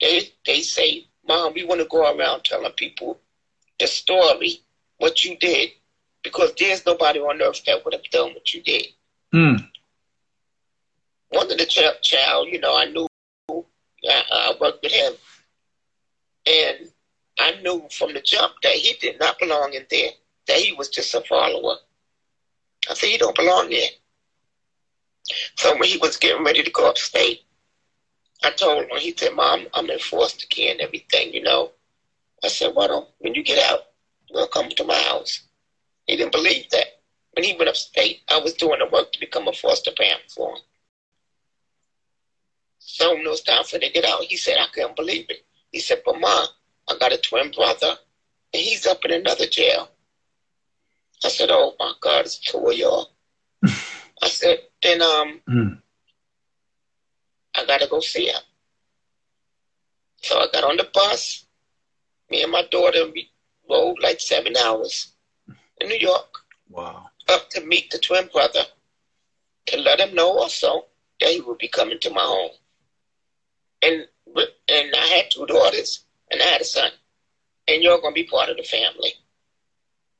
they, they say, Mom, we want to go around telling people the story, what you did, because there's nobody on earth that would have done what you did. Mm. One of the ch- child, you know, I knew, I, I worked with him, and I knew from the jump that he did not belong in there, that he was just a follower. I said, you don't belong there. So when he was getting ready to go upstate, I told him, he said, Mom, I'm in foster care and everything, you know. I said, why don't, when you get out, we'll come to my house. He didn't believe that. When he went upstate, I was doing the work to become a foster parent for him. So when it was time for him to get out, he said, I couldn't believe it. He said, but Mom, I got a twin brother, and he's up in another jail. I said, oh, my God, it's two of y'all. I said, then, um... Mm. I got to go see him. So I got on the bus. Me and my daughter, we rode like seven hours in New York. Wow. Up to meet the twin brother, to let him know also that he would be coming to my home. And, and I had two daughters, and I had a son. And you're going to be part of the family.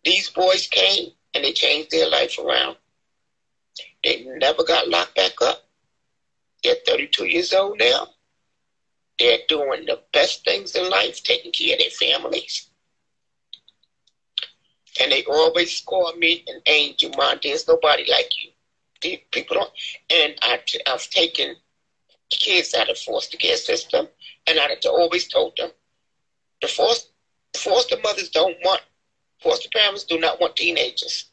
These boys came, and they changed their life around. They never got locked back up. They're thirty-two years old now. They're doing the best things in life, taking care of their families. And they always score me an angel, Mom. There's nobody like you. These people don't. And I, I've taken kids out of the foster care system, and I've always told them, the foster, foster mothers don't want, foster parents do not want teenagers.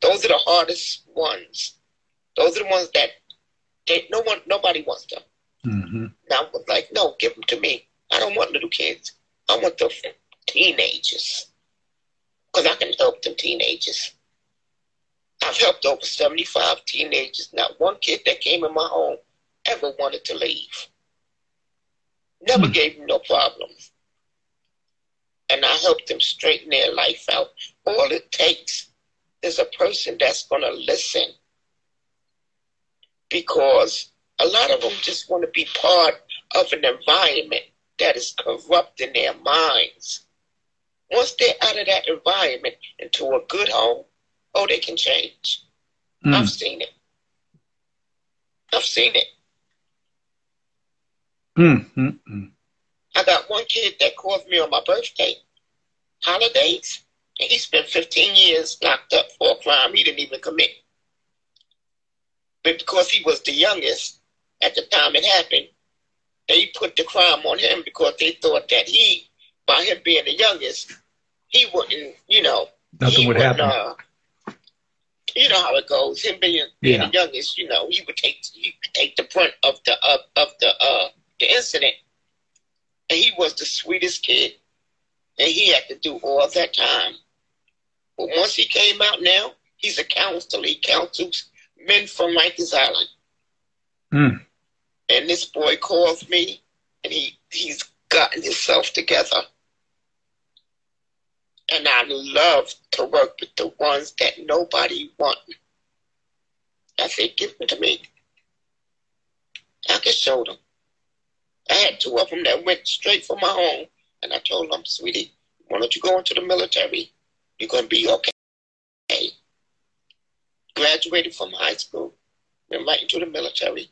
Those are the hardest ones. Those are the ones that They, no one, nobody wants them. Mm-hmm. Now I was like, no, give them to me. I don't want little kids. I want the teenagers, because I can help them teenagers. I've helped over seventy-five teenagers. Not one kid that came in my home ever wanted to leave. Never mm-hmm. gave them no problems. And I helped them straighten their life out. All it takes is a person that's going to listen. Because a lot of them just want to be part of an environment that is corrupting their minds. Once they're out of that environment into a good home, oh, they can change. Mm. I've seen it. I've seen it. Mm, mm, mm. I got one kid that called me on my birthday, holidays, and he spent fifteen years locked up for a crime he didn't even commit. But because he was the youngest at the time it happened, they put the crime on him because they thought that he, by him being the youngest, he wouldn't, you know. Nothing would happen. Uh, you know how it goes. Him being, being yeah. the youngest, you know, he would take he would take the brunt of the of, of the uh, the incident. And he was the sweetest kid, and he had to do all that time. But once he came out, now he's a counselor. He counsels men from Rikers Island. Mm. And this boy calls me, and he, he's gotten himself together. And I love to work with the ones that nobody wants. I said, give them to me. I could show them. I had two of them that went straight for my home. And I told them, sweetie, why don't you go into the military? You're going to be okay. Graduated from high school, went right into the military,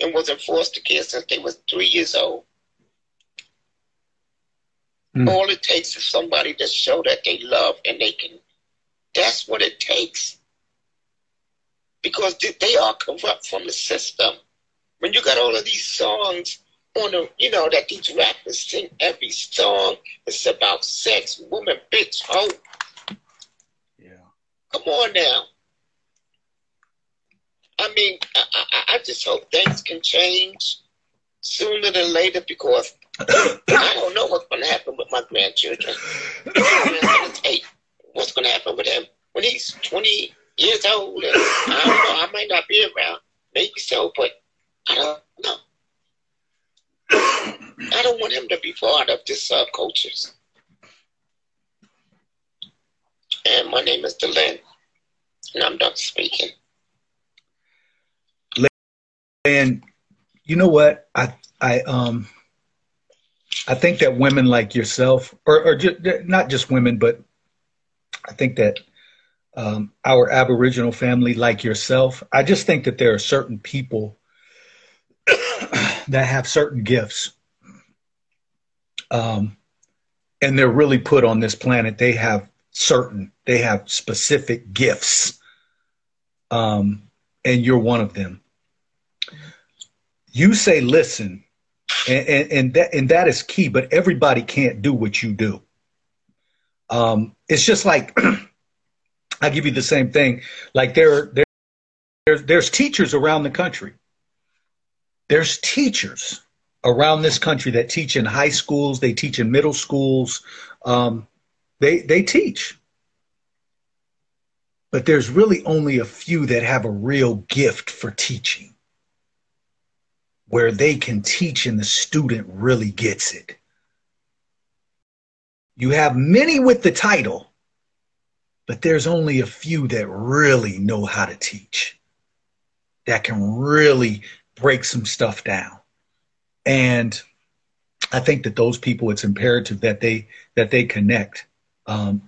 and was in foster care since they was three years old. Mm. All it takes is somebody to show that they love and they can. That's what it takes. Because they are corrupt from the system. When you got all of these songs on the, you know, that these rappers sing every song, it's about sex, woman, bitch, hoe. Yeah. Come on now. I mean, I, I, I just hope things can change sooner than later, because I don't know what's going to happen with my grandchildren. What's going to happen with him when he's twenty years old? And I don't know. I might not be around. Maybe so, but I don't know. I don't want him to be part of this subcultures. And my name is Delin, and I'm done speaking. And you know what? I I um I think that women like yourself, or or just, not just women, but I think that um, our Aboriginal family like yourself, I just think that there are certain people that have certain gifts, um, and they're really put on this planet. They have certain, they have specific gifts, um, and you're one of them. You say, listen, and, and, and that and that is key, but everybody can't do what you do. Um, it's just like, I give you the same thing. Like there, there there's, there's teachers around the country. There's teachers around this country that teach in high schools. They teach in middle schools. Um, they, they teach. But there's really only a few that have a real gift for teaching, where they can teach and the student really gets it. You have many with the title, but there's only a few that really know how to teach, that can really break some stuff down. And I think that those people, it's imperative that they that they connect, um,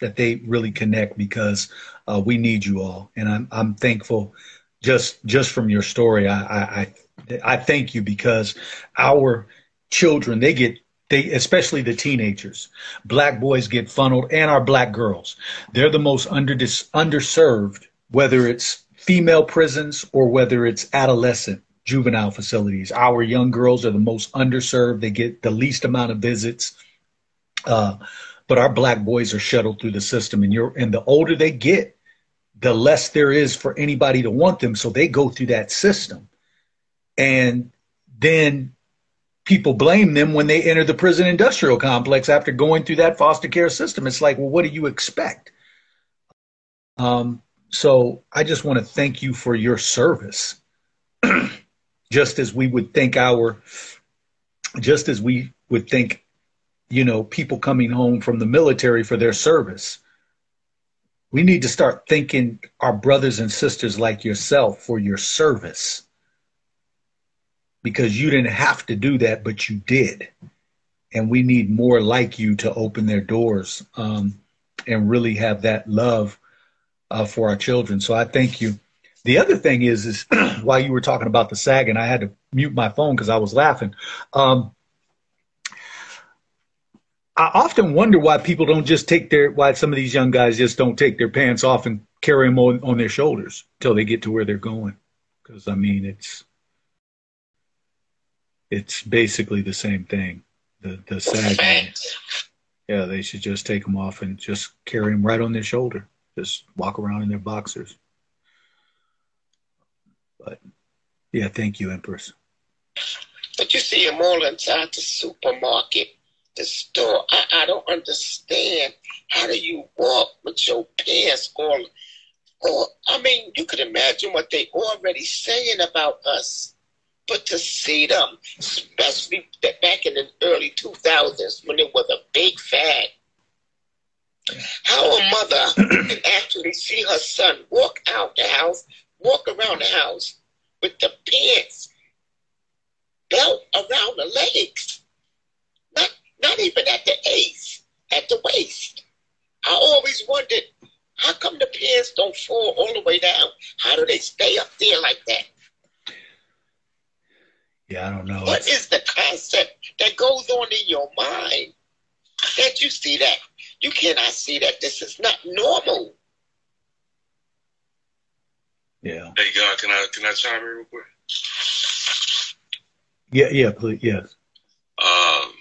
that they really connect, because uh, we need you all. And I'm I'm thankful just just from your story. I I, I I thank you, because our children, they get, they especially the teenagers, black boys get funneled, and our black girls. They're the most under, underserved, whether it's female prisons or whether it's adolescent juvenile facilities. Our young girls are the most underserved. They get the least amount of visits. Uh, but our black boys are shuttled through the system, and you're, and the older they get, the less there is for anybody to want them. So they go through that system. And then people blame them when they enter the prison industrial complex after going through that foster care system. It's like, well, what do you expect? Um, so I just want to thank you for your service. Just as we would thank our, just as we would thank, you know, people coming home from the military for their service. We need to start thanking our brothers and sisters like yourself for your service. Because you didn't have to do that, but you did. And we need more like you to open their doors um, and really have that love uh, for our children. So I thank you. The other thing is, is while you were talking about the SAG, and I had to mute my phone because I was laughing. Um, I often wonder why people don't just take their, why some of these young guys just don't take their pants off and carry them on, on their shoulders until they get to where they're going. Because, I mean, it's. It's basically the same thing. The the SAG ones. Yeah, they should just take them off and just carry them right on their shoulder. Just walk around in their boxers. But, yeah, thank you, Empress. But you see them all inside the supermarket, the store. I, I don't understand. How do you walk with your pants on? Or, I mean, you could imagine what they already saying about us. But to see them, especially back in the early two thousands when it was a big fad, how a mother can actually see her son walk out the house walk around the house with the pants belt around the legs, not not even at the ace, at the waist. I always wondered, how come the pants don't fall all the way down? How do they stay up there like that? Yeah, I don't know. What it's... is the concept that goes on in your mind that you see that? You cannot see that. This is not normal. Yeah. Hey, God, can I, can I chime in real quick? Yeah, yeah, please, yes. Um,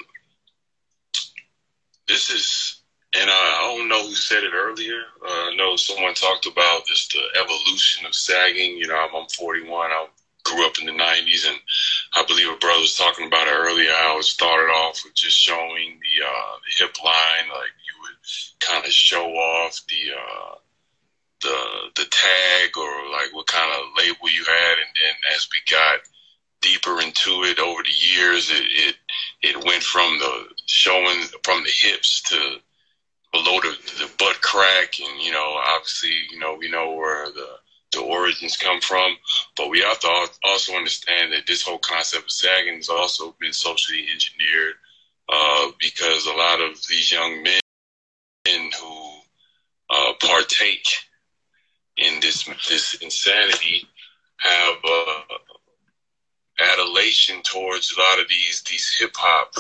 this is, and I, I don't know who said it earlier. Uh, I know someone talked about this, the evolution of sagging. You know, I'm, I'm forty-one. I grew up in the nineties, and I believe a brother was talking about it earlier. How it started off with just showing the, uh, the hip line, like you would kind of show off the uh, the the tag or like what kind of label you had, and then as we got deeper into it over the years, it, it it went from the showing from the hips to below the, the butt crack, and you know, obviously, you know, we know where the the origins come from, but we have to also understand that this whole concept of sagging has also been socially engineered, uh, because a lot of these young men who uh, partake in this this insanity have uh, adulation towards a lot of these these hip hop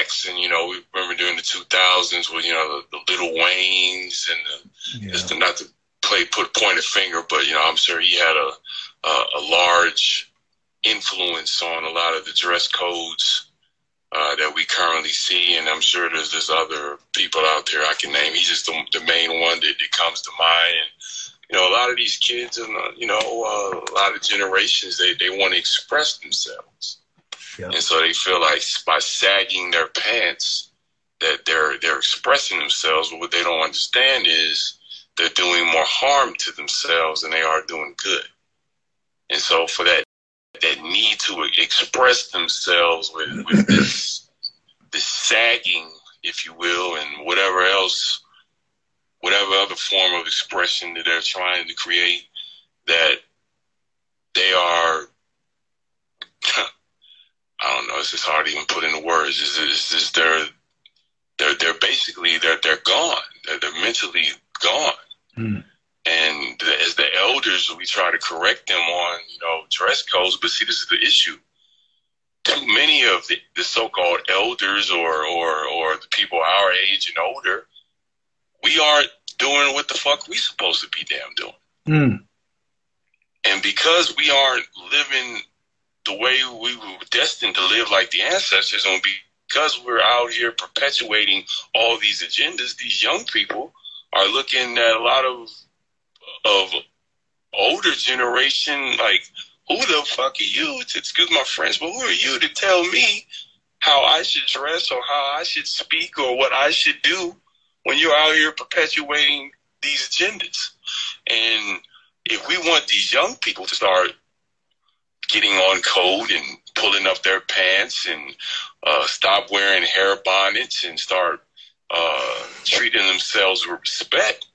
acts, and you know, we remember during the two thousands where, you know, the, the Little Waynes and the, yeah. just the, not to play put point a finger, but you know, I'm sure he had a, a a large influence on a lot of the dress codes uh, that we currently see, and I'm sure there's there's other people out there I can name. He's just the, the main one that, that comes to mind. And, you know, a lot of these kids and, uh, you know, uh, a lot of generations, they, they want to express themselves. Yeah. And so they feel like by sagging their pants that they're, they're expressing themselves. But what they don't understand is they're doing more harm to themselves than they are doing good. And so for that, that need to express themselves with, with this, this sagging, if you will, and whatever else, whatever other form of expression that they're trying to create, that they are, I don't know, it's just hard to even put into words. It's just, it's just they're, they're, they're basically, they're, they're gone. They're, they're mentally gone. Mm. And as the elders, we try to correct them on, you know, dress codes, but see, this is the issue. Too many of the, the so-called elders or, or, or the people our age and older, we aren't doing what the fuck we supposed to be damn doing. Mm. And because we aren't living the way we were destined to live like the ancestors, and because we're out here perpetuating all these agendas, these young people are looking at a lot of of older generation, like, who the fuck are you, to excuse my French, but who are you to tell me how I should dress or how I should speak or what I should do, when you're out here perpetuating these agendas? And if we want these young people to start getting on code and pulling up their pants and uh, stop wearing hair bonnets and start uh, treating themselves with respect,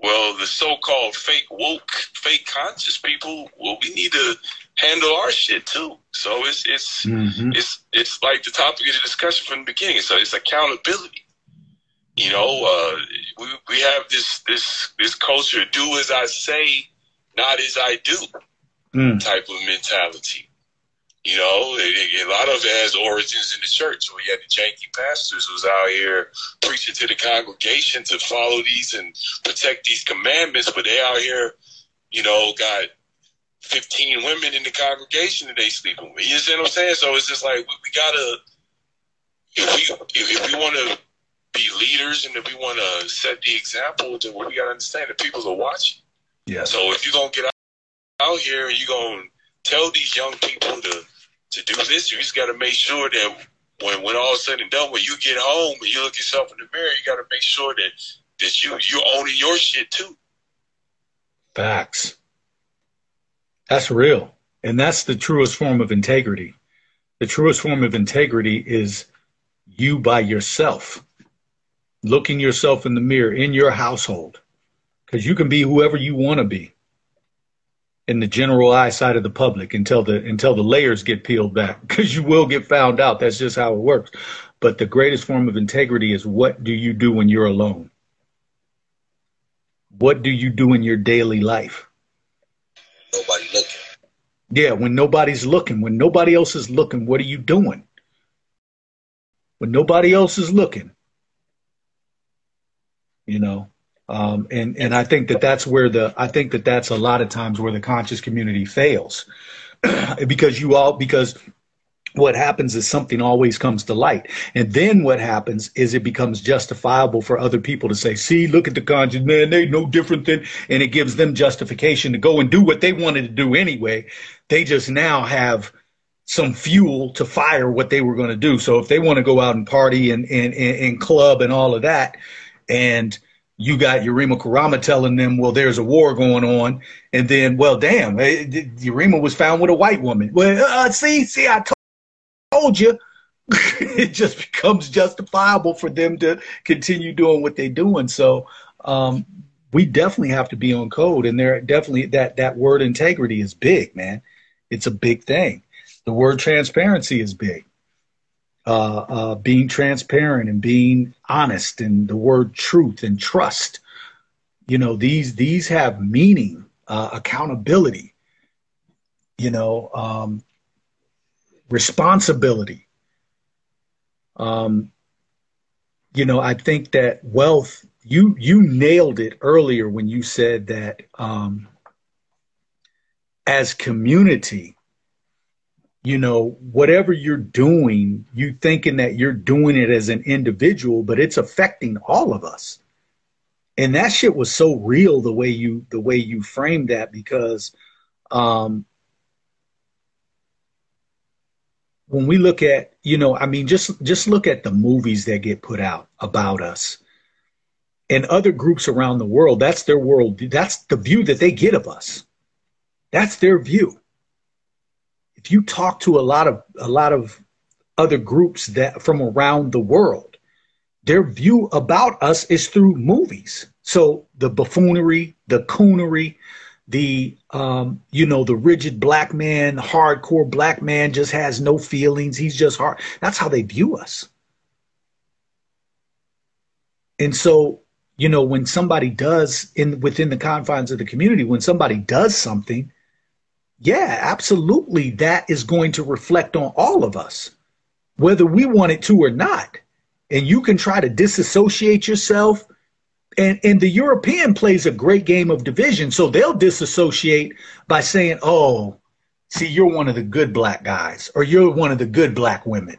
well, the so-called fake woke, fake conscious people, well, we need to handle our shit too. So it's it's mm-hmm. it's it's like the topic of the discussion from the beginning. So it's accountability. You know, uh, we we have this this this culture: do as I say, not as I do, mm. type of mentality. You know, it, it, a lot of it has origins in the church. We had the janky pastors who was out here preaching to the congregation to follow these and protect these commandments, but they out here, you know, got fifteen women in the congregation that they sleeping with. You understand what I'm saying? So it's just like, we, we gotta, if we if, if we want to be leaders, and if we want to set the example, then we got to understand that people are watching. Yeah. So if you're going to get out here and you're going to tell these young people to, to do this, you just got to make sure that when, when all is said and done, when you get home and you look yourself in the mirror, you got to make sure that, that you, you're owning your shit too. Facts. That's real. And that's the truest form of integrity. The truest form of integrity is you by yourself. Looking yourself in the mirror in your household, because you can be whoever you want to be. in the general eyesight of the public until the until the layers get peeled back, because you will get found out. That's just how it works. But the greatest form of integrity is, what do you do when you're alone? What do you do in your daily life? Nobody looking. Yeah, when nobody's looking, when nobody else is looking, what are you doing? When nobody else is looking, you know, um, and, and I think that that's where the, I think that that's a lot of times where the conscious community fails, because you all, because what happens is something always comes to light. And then what happens is it becomes justifiable for other people to say, see, look at the conscious man, they no different than, and it gives them justification to go and do what they wanted to do anyway. They just now have some fuel to fire what they were going to do. So if they want to go out and party and, and, and, and club and all of that, and you got Yurima Karama telling them, well, there's a war going on. And then, well, damn, Yurima was found with a white woman. Well, uh, see, see, I told told you. It just becomes justifiable for them to continue doing what they're doing. So um, we definitely have to be on code, and there definitely that that word integrity is big, man. It's a big thing. The word transparency is big. Uh, uh, being transparent and being honest, and the word truth and trust. You know, these these have meaning. Uh, accountability. You know. Um, Responsibility. Um, you know, I think that wealth, you, you nailed it earlier when you said that um, as community, you know, whatever you're doing, you thinking that you're doing it as an individual, but it's affecting all of us. And that shit was so real, the way you, the way you framed that, because um, when we look at, you know, I mean, just just look at the movies that get put out about us and other groups around the world. That's their world. That's the view that they get of us. That's their view. If you talk to a lot of a lot of other groups that from around the world, their view about us is through movies. So the buffoonery, the coonery, the, um, you know, the rigid black man, hardcore black man just has no feelings. He's just hard. That's how they view us. And so, you know, when somebody does in within the confines of the community, when somebody does something, yeah, absolutely, that is going to reflect on all of us, whether we want it to or not. And you can try to disassociate yourself. And, and the European plays a great game of division. So they'll disassociate by saying, oh, see, you're one of the good black guys, or you're one of the good black women.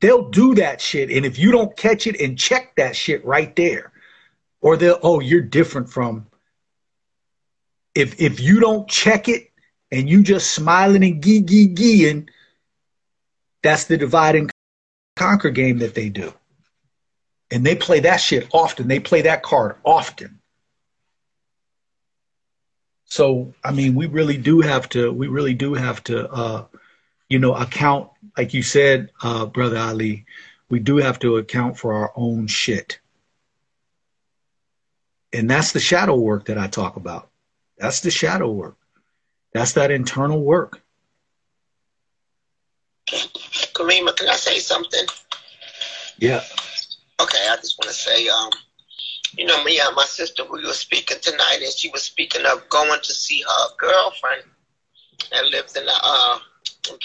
They'll do that shit. And if you don't catch it and check that shit right there, or they'll, oh, you're different from. If, if you don't check it and you just smiling and gee, gee, gee, and that's the divide and conquer game that they do. And they play that shit often. They play that card often. So, I mean, we really do have to, we really do have to, uh, you know, account, like you said, uh, Brother Ali, we do have to account for our own shit. And that's the shadow work that I talk about. That's the shadow work. That's that internal work. Kareem, can I say something? Yeah. Okay, I just want to say, um, you know, me and my sister, we were speaking tonight, and she was speaking of going to see her girlfriend that lived in a uh,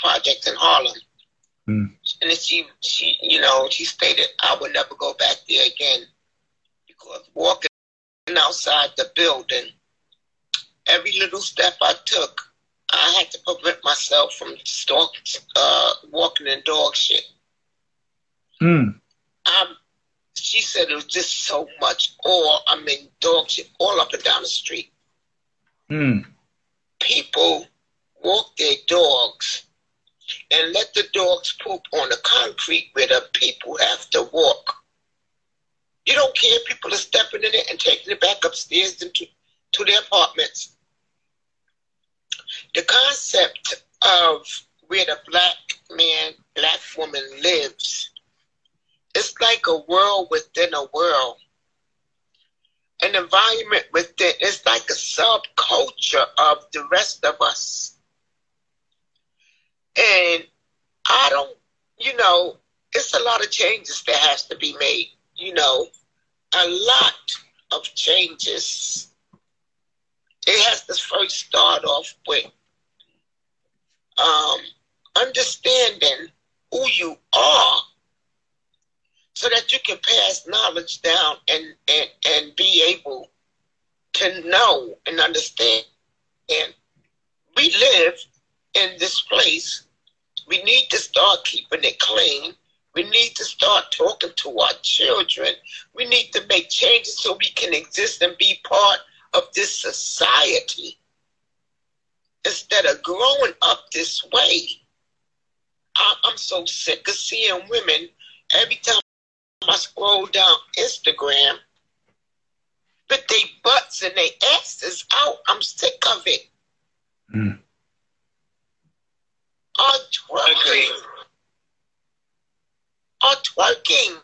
project in Harlem. Mm. And she, she, you know, she stated, I would never go back there again, because walking outside the building, every little step I took, I had to prevent myself from stalk, uh, walking in dog shit. Mm. I'm She said it was just so much awe. I mean, dog shit all up and down the street. Mm. People walk their dogs and let the dogs poop on the concrete where the people have to walk. You don't care. People are stepping in it and taking it back upstairs into to their apartments. The concept of where the black man, black woman lives, it's like a world within a world. an environment within. It's like a subculture of the rest of us. And I don't, you know, it's a lot of changes that has to be made, you know, a lot of changes. It has to first start off with um, understanding who you are so that you can pass knowledge down and, and, and be able to know and understand. And we live in this place. We need to start keeping it clean. We need to start talking to our children. We need to make changes so we can exist and be part of this society. Instead of growing up this way, I, I'm so sick of seeing women. Every time I scroll down Instagram, with their butts and their asses out, I'm sick of it. Mm. Are twerking. Are twerking.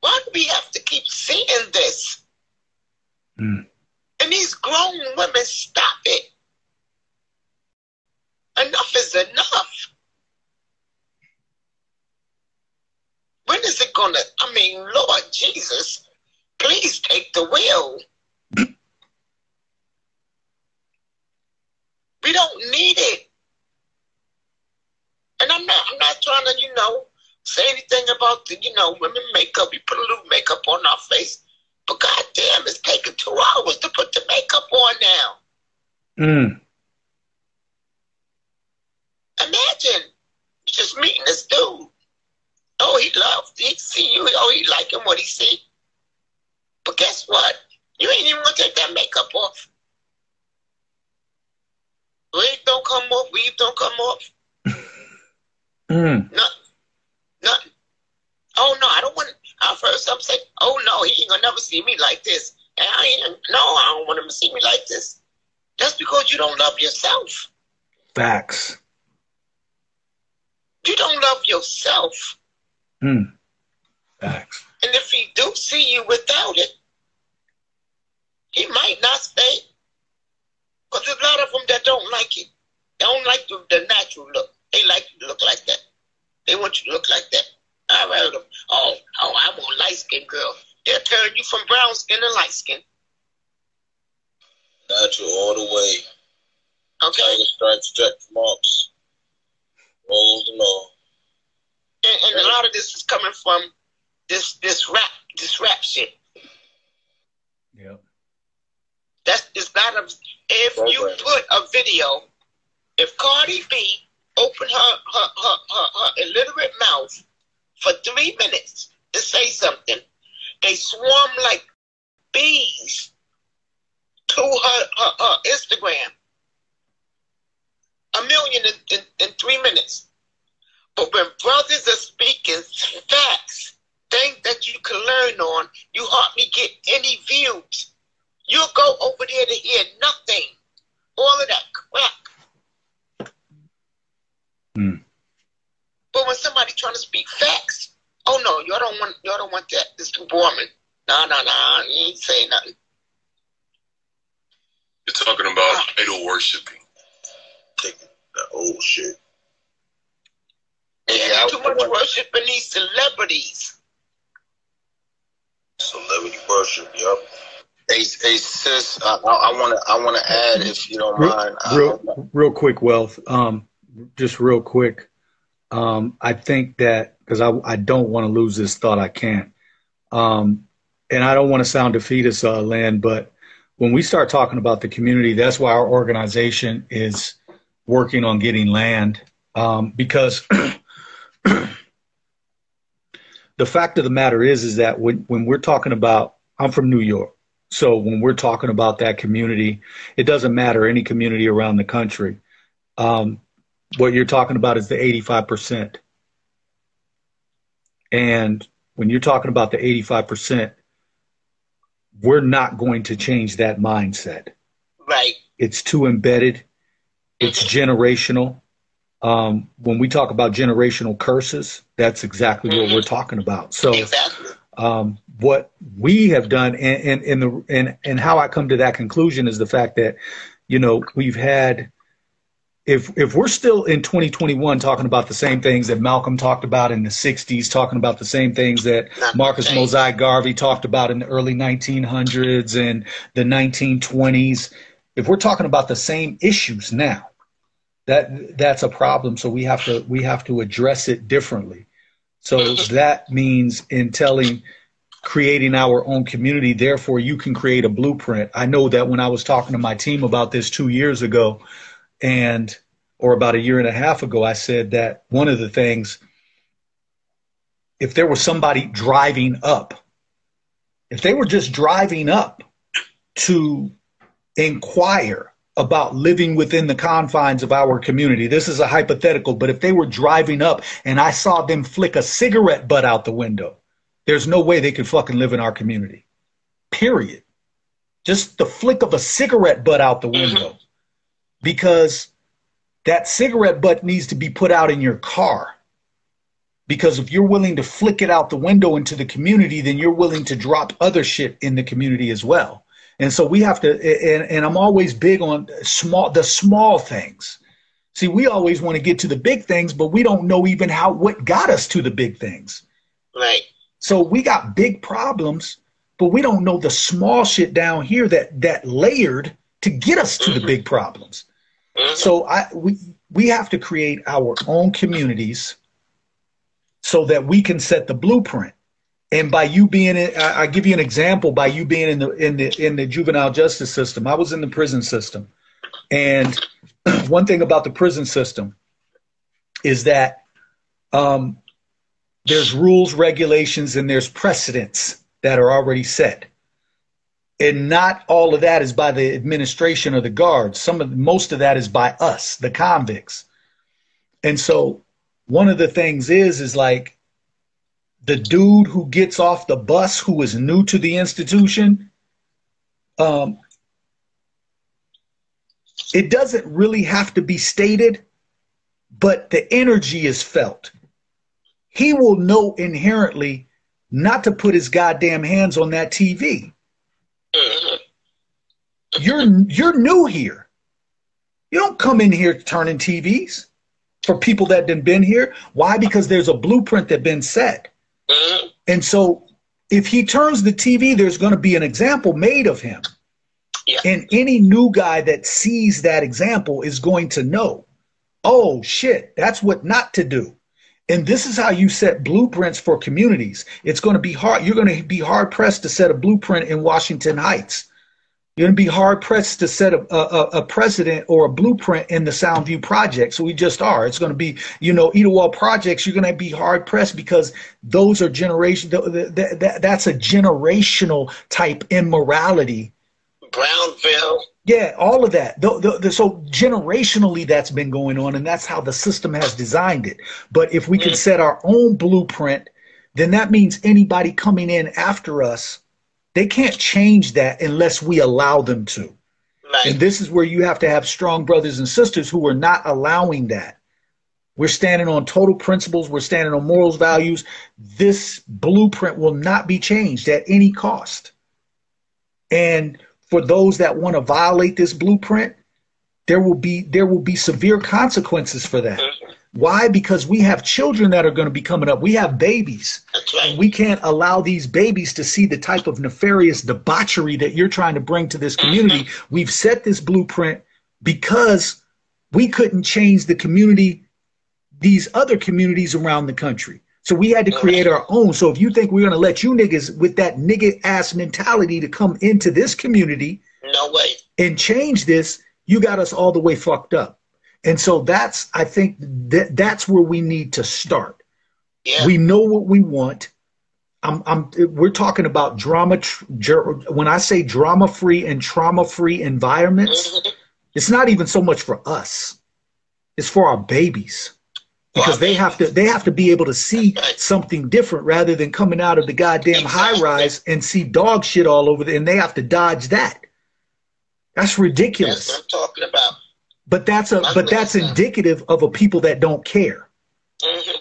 Why do we have to keep seeing this? Mm. And these grown women, stop it. Enough is enough. When is it gonna, I mean, Lord Jesus, please take the wheel. We don't need it. And I'm not, I'm not trying to, you know, say anything about the, you know, women makeup. We put a little makeup on our face. But goddamn, it's taking two hours to put the makeup on now. Mm. Imagine just meeting this dude. Oh, he loved, he see you. Oh, he liking what he see. But guess what? You ain't even gonna take that makeup off. Wig don't come off. Weave don't come off. Mm. Nothing. Nothing. Oh no, I don't want. I heard some say, "Oh no, he ain't gonna never see me like this." And I ain't, no, I don't want him to see me like this. That's because you don't love yourself. Facts. You don't love yourself. Mm. Facts. And if he do see you without it, he might not stay. Cause there's a lot of them that don't like it. They don't like the, the natural look. They like you to look like that. They want you to look like that. I've heard them. Oh, oh, I want light-skinned girl. They'll turn you from brown skin to light skin. Natural all the way. Okay. Tiger stripes, check marks, rolls and all. And, and yeah. A lot of this is coming from this this rap this rap shit. Yep. That's it's not a. If program. You put a video, if Cardi B open her, her, her, her, her illiterate mouth for three minutes to say something. They swarm like bees to her, her, her Instagram. A million in, in, in three minutes. But when brothers are speaking facts, things that you can learn on, you hardly get any views. You'll go over there to hear nothing. All of that crap. Mm. But when somebody trying to speak facts, oh no, y'all don't want y'all don't want that. It's too boring. No, no, no, you ain't saying nothing. You're talking about wow. Idol worshiping, taking the old shit. And yeah, I too much wondering. Worshiping these celebrities. Celebrity worship, yup. Hey, hey, sis, I, I, I wanna, I wanna add, if you don't real, mind, real, I, real quick, Wealth. Um. Just real quick, um, I think that, because I, I don't want to lose this thought, I can't. Um, and I don't want to sound defeatist, uh, Lynn, but when we start talking about the community, that's why our organization is working on getting land, um, because the fact of the matter is, is that when, when we're talking about, I'm from New York, so when we're talking about that community, it doesn't matter any community around the country. Um, What you're talking about is the eighty-five percent. And when you're talking about the eighty-five percent, we're not going to change that mindset. Right. It's too embedded. It's generational. Um, when we talk about generational curses, that's exactly mm-hmm. what we're talking about. So exactly. Um, what we have done, and, and, and, the, and, and how I come to that conclusion is the fact that, you know, we've had, if, if we're still in twenty twenty-one talking about the same things that Malcolm talked about in the sixties, talking about the same things that Marcus Mosiah Garvey talked about in the early nineteen hundreds and the nineteen twenties, if we're talking about the same issues now, that that's a problem. So we have to, we have to address it differently. So that means in telling, creating our own community, therefore you can create a blueprint. I know that when I was talking to my team about this two years ago and, or about a year and a half ago, I said that one of the things, if there was somebody driving up, if they were just driving up to inquire about living within the confines of our community. This is a hypothetical, but if they were driving up and I saw them flick a cigarette butt out the window, there's no way they could fucking live in our community, period. Just the flick of a cigarette butt out the window, because that cigarette butt needs to be put out in your car. Because if you're willing to flick it out the window into the community, then you're willing to drop other shit in the community as well. And so we have to, and, and I'm always big on small, the small things. See, we always want to get to the big things, but we don't know even how, what got us to the big things. Right. So we got big problems, but we don't know the small shit down here that, that layered to get us to mm-hmm. the big problems. Mm-hmm. So I, we, we have to create our own communities so that we can set the blueprint. And by you being in, I, I give you an example, by you being in the, in the, in the juvenile justice system, I was in the prison system. And one thing about the prison system is that um, there's rules, regulations, and there's precedents that are already set. And not all of that is by the administration or the guards. Some of, most of that is by us, the convicts. And so one of the things is, is like, the dude who gets off the bus who is new to the institution, um, it doesn't really have to be stated, but the energy is felt. He will know inherently not to put his goddamn hands on that T V. You're, you're new here. You don't come in here turning T Vs for people that didn't been here. Why? Because there's a blueprint that been set. And so if he turns the T V, there's going to be an example made of him. Yeah. And any new guy that sees that example is going to know, oh, shit, that's what not to do. And this is how you set blueprints for communities. It's going to be hard. You're going to be hard pressed to set a blueprint in Washington Heights. You're going to be hard pressed to set a, a, a precedent or a blueprint in the Soundview Project. So we just are. It's going to be, you know, Etowah projects. You're going to be hard pressed because those are generation. Th th th that's a generational type immorality. Brownville. Yeah, all of that. The, the, the, so generationally, that's been going on, and that's how the system has designed it. But if we mm. can set our own blueprint, then that means anybody coming in after us, they can't change that unless we allow them to. Right. And this is where you have to have strong brothers and sisters who are not allowing that. We're standing on total principles. We're standing on morals, values. This blueprint will not be changed at any cost. And for those that want to violate this blueprint, there will be, there will be severe consequences for that. Mm-hmm. Why? Because we have children that are going to be coming up. We have babies. Right. And we can't allow these babies to see the type of nefarious debauchery that you're trying to bring to this community. Mm-hmm. We've set this blueprint because we couldn't change the community, these other communities around the country. So we had to create our own. So if you think we're going to let you niggas with that nigga ass mentality to come into this community no way. And change this, you got us all the way fucked up. And so that's, I think, th that's where we need to start. Yeah. We know what we want. I'm, I'm, we're talking about drama. Tr when I say drama-free and trauma-free environments, mm-hmm. it's not even so much for us. It's for our babies. Because they have to, they have to be able to see something different rather than coming out of the goddamn high-rise and see dog shit all over there, and they have to dodge that. That's ridiculous. That's what I'm talking about. But that's a but that's indicative of a people that don't care. Mm-hmm.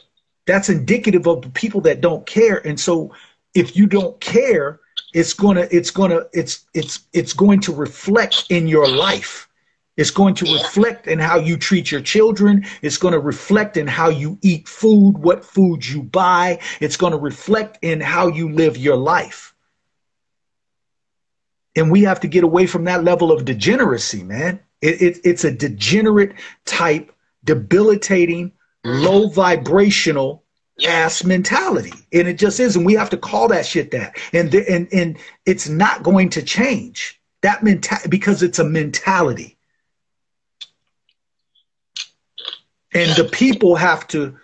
That's indicative of people that don't care. And so if you don't care, it's gonna, it's gonna, it's, it's, it's going to reflect in your life. It's going to reflect in how you treat your children. It's going to reflect in how you eat food, what food you buy. It's going to reflect in how you live your life. And we have to get away from that level of degeneracy, man. It, it, it's a degenerate type, debilitating, low vibrational ass mentality. And it just is. And we have to call that shit that. And, the, and, and it's not going to change that mentality, because it's a mentality. And the people have to,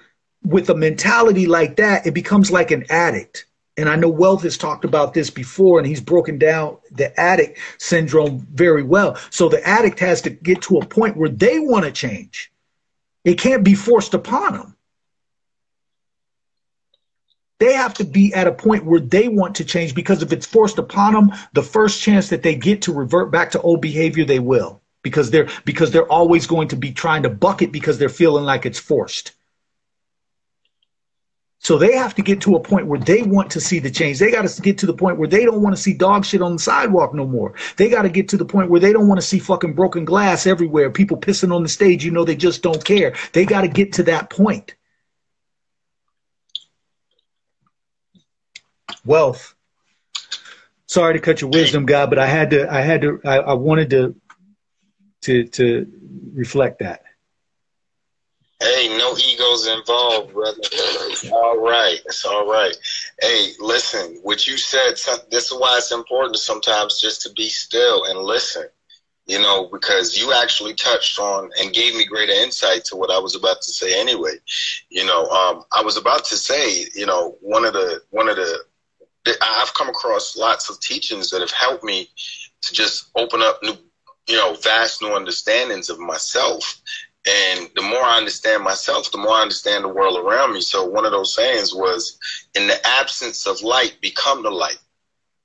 with a mentality like that, it becomes like an addict. And I know Wealth has talked about this before, and he's broken down the addict syndrome very well. So the addict has to get to a point where they want to change. It can't be forced upon them. They have to be at a point where they want to change, because if it's forced upon them, the first chance that they get to revert back to old behavior, they will. Because they're, because they're always going to be trying to buck it, because they're feeling like it's forced. So they have to get to a point where they want to see the change. They got to get to the point where they don't want to see dog shit on the sidewalk no more. They got to get to the point where they don't want to see fucking broken glass everywhere, people pissing on the stage. You know, they just don't care. They got to get to that point. Wealth. Sorry to cut your wisdom, God, but I had to, I had to, I, I wanted to, To, to reflect that. Hey, no egos involved, brother. It's all right. It's all right. Hey, listen, what you said, this is why it's important sometimes just to be still and listen, you know, because you actually touched on and gave me greater insight to what I was about to say anyway. You know, um, I was about to say, you know, one of the, one of the, I've come across lots of teachings that have helped me to just open up new, you know, vast new understandings of myself. And the more I understand myself, the more I understand the world around me. So one of those sayings was, in the absence of light, become the light,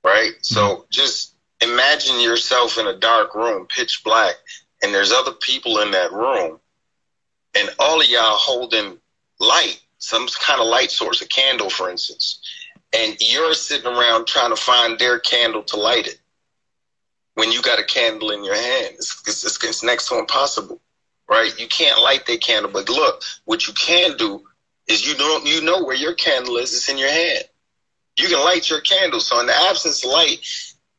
right? So just imagine yourself in a dark room, pitch black, and there's other people in that room, and all of y'all holding light, some kind of light source, a candle, for instance, and you're sitting around trying to find their candle to light it. When you got a candle in your hand, it's, it's, it's next to impossible, right? You can't light that candle, but look, what you can do is you don't, you know where your candle is, it's in your hand. You can light your candle. So in the absence of light,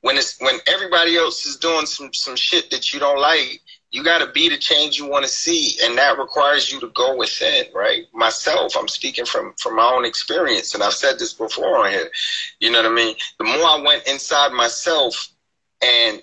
when it's, when everybody else is doing some, some shit that you don't like, you got to be the change you want to see. And that requires you to go within, right? Myself, I'm speaking from, from my own experience. And I've said this before on here, you know what I mean? The more I went inside myself and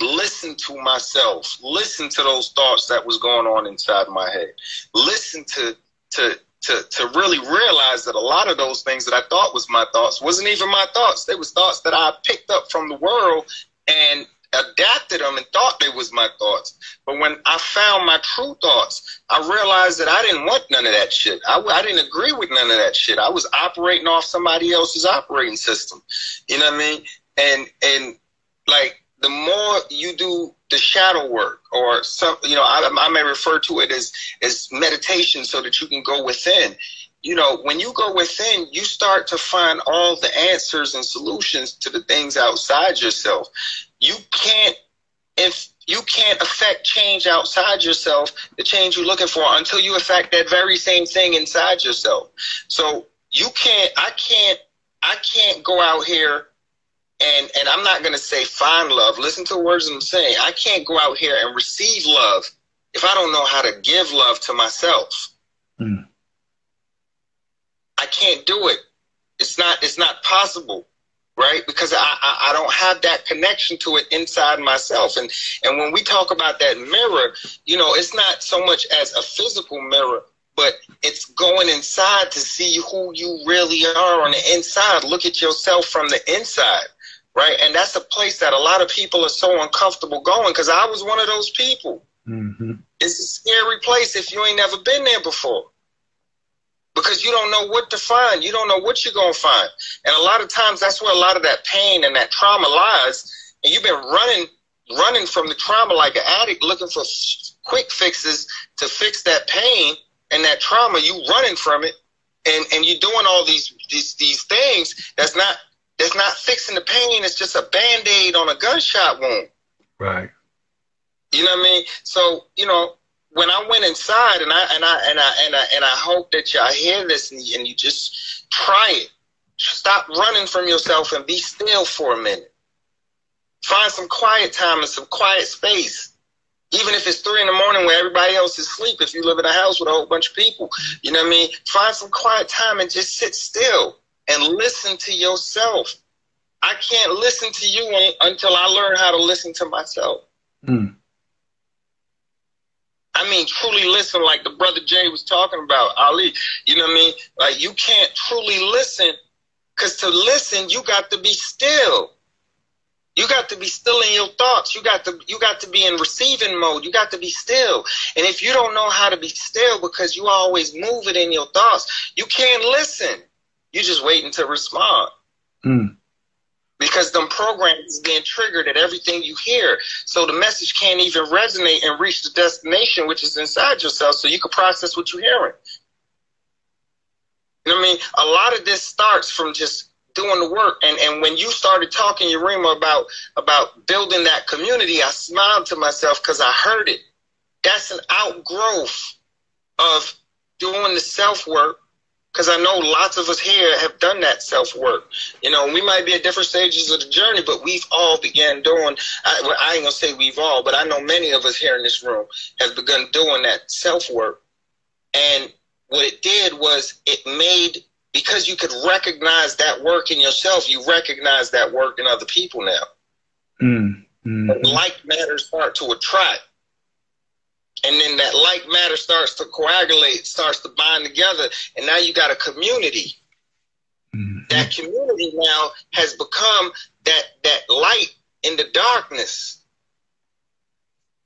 listen to myself, listen to those thoughts that was going on inside my head, listen to, to, to, to really realize that a lot of those things that I thought was my thoughts wasn't even my thoughts. They was thoughts that I picked up from the world and adapted them and thought they was my thoughts. But when I found my true thoughts, I realized that I didn't want none of that shit. I, I didn't agree with none of that shit. I was operating off somebody else's operating system. You know what I mean? And, and like, the more you do the shadow work, or some, you know, I, I may refer to it as, as meditation, so that you can go within. You know, when you go within, you start to find all the answers and solutions to the things outside yourself. You can't, if you can't affect change outside yourself, the change you're looking for, until you affect that very same thing inside yourself. So you can't, I can't, I can't go out here. And, and I'm not going to say find love. Listen to the words I'm saying. I can't go out here and receive love if I don't know how to give love to myself. Mm. I can't do it. It's not, it's not possible, right? Because I, I, I don't have that connection to it inside myself. And, and when we talk about that mirror, you know, it's not so much as a physical mirror, but it's going inside to see who you really are on the inside. Look at yourself from the inside. Right. And that's a place that a lot of people are so uncomfortable going, because I was one of those people. Mm-hmm. It's a scary place if you ain't never been there before, because you don't know what to find. You don't know what you're going to find. And a lot of times that's where a lot of that pain and that trauma lies. And you've been running, running from the trauma like an addict looking for quick fixes to fix that pain and that trauma. You running from it, and, and you're doing all these, these, these things that's not It's not fixing the pain. It's just a Band-Aid on a gunshot wound. Right. You know what I mean? So, you know, when I went inside, and I and I and I and I and I hope that y'all hear this, and, and you just try it. Stop running from yourself and be still for a minute. Find some quiet time and some quiet space. Even if it's three in the morning where everybody else is asleep, if you live in a house with a whole bunch of people, you know what I mean? Find some quiet time and just sit still and listen to yourself. I can't listen to you until I learn how to listen to myself. Mm. I mean, truly listen, like the brother Jay was talking about, Ali. You know what I mean? Like, you can't truly listen, because to listen, you got to be still. You got to be still in your thoughts. You got to you got to be in receiving mode. You got to be still. And if you don't know how to be still because you always move it in your thoughts, you can't listen. You're just waiting to respond. Mm. Because them programs is being triggered at everything you hear. So the message can't even resonate and reach the destination, which is inside yourself, so you can process what you're hearing. You know what I mean? A lot of this starts from just doing the work. And, and when you started talking, Yurima, about, about building that community, I smiled to myself because I heard it. That's an outgrowth of doing the self-work. Because I know lots of us here have done that self-work. You know, we might be at different stages of the journey, but we've all began doing, I, well, I ain't going to say we've all, but I know many of us here in this room have begun doing that self-work. And what it did was it made, because you could recognize that work in yourself, you recognize that work in other people now. Mm, mm. Like matters start to attract. And then that like matter starts to coagulate, starts to bind together. And now you got a community. Mm-hmm. That community now has become that, that light in the darkness.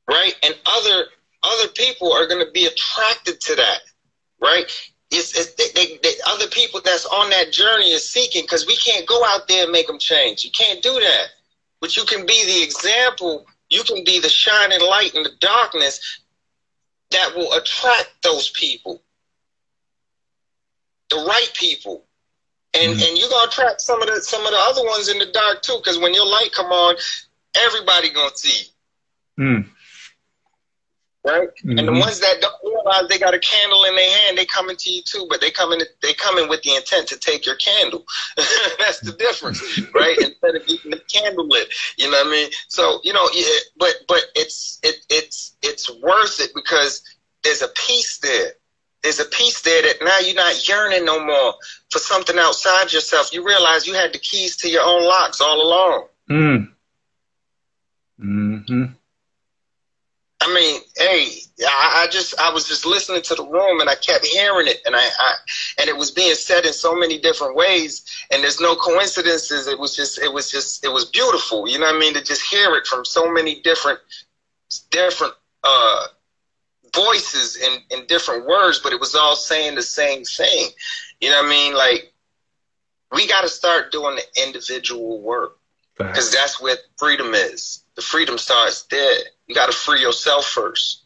Right? And other other people are going to be attracted to that. Right? It's, it's, they, they, they, other people that's on that journey is seeking, because we can't go out there and make them change. You can't do that. But you can be the example. You can be the shining light in the darkness that will attract those people, the right people. And mm-hmm. and you're going to attract some of the some of the other ones in the dark too, because when your light come on, everybody going to see you. Mm. Right? Mm-hmm. And the ones that don't realize they got a candle in their hand, they coming to you too, but they coming they coming with the intent to take your candle. That's the difference, right? Instead of getting the candle lit, you know what I mean? So you know, yeah, but but it's it it's it's worth it, because there's a peace there. There's a peace there that now you're not yearning no more for something outside yourself. You realize you had the keys to your own locks all along. Mm. Mm-hmm. I mean, hey, I, I just I was just listening to the room, and I kept hearing it, and I, I and it was being said in so many different ways, and there's no coincidences. It was just it was just it was beautiful, you know what I mean, to just hear it from so many different different uh, voices and, and different words, but it was all saying the same thing. You know what I mean? Like, we got to start doing the individual work, because that's where freedom is. The freedom starts there. You got to free yourself first,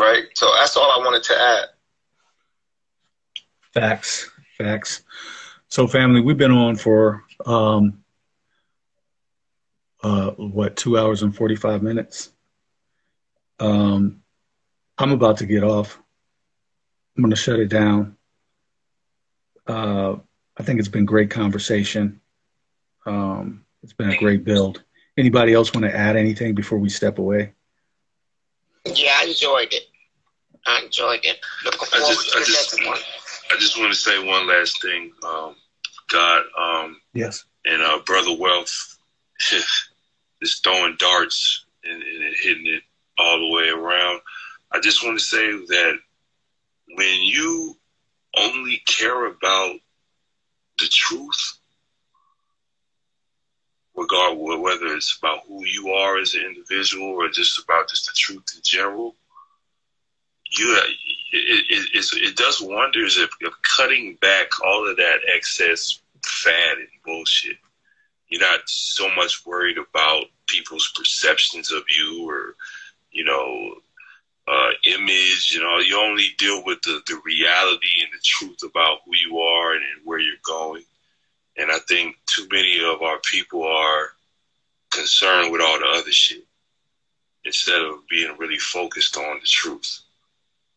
right? So that's all I wanted to add. Facts, facts. So, family, we've been on for um, uh, what, two hours and forty-five minutes. Um, I'm about to get off. I'm going to shut it down. Uh, I think it's been great conversation. Um, it's been a great build. Anybody else want to add anything before we step away? Yeah, I enjoyed it. I enjoyed it. Looking forward I just, to I the just, next one. I just want to say one last thing. Um, God, um, yes, and uh, Brother Wealth is throwing darts and, and hitting it all the way around. I just want to say that when you only care about the truth, regard whether it's about who you are as an individual or just about just the truth in general, you it, it, it does wonders if you're cutting back all of that excess fad and bullshit. You're not so much worried about people's perceptions of you or, you know, uh, image. You know, you only deal with the, the reality and the truth about who you are and, and where you're going. And I think too many of our people are concerned with all the other shit instead of being really focused on the truth.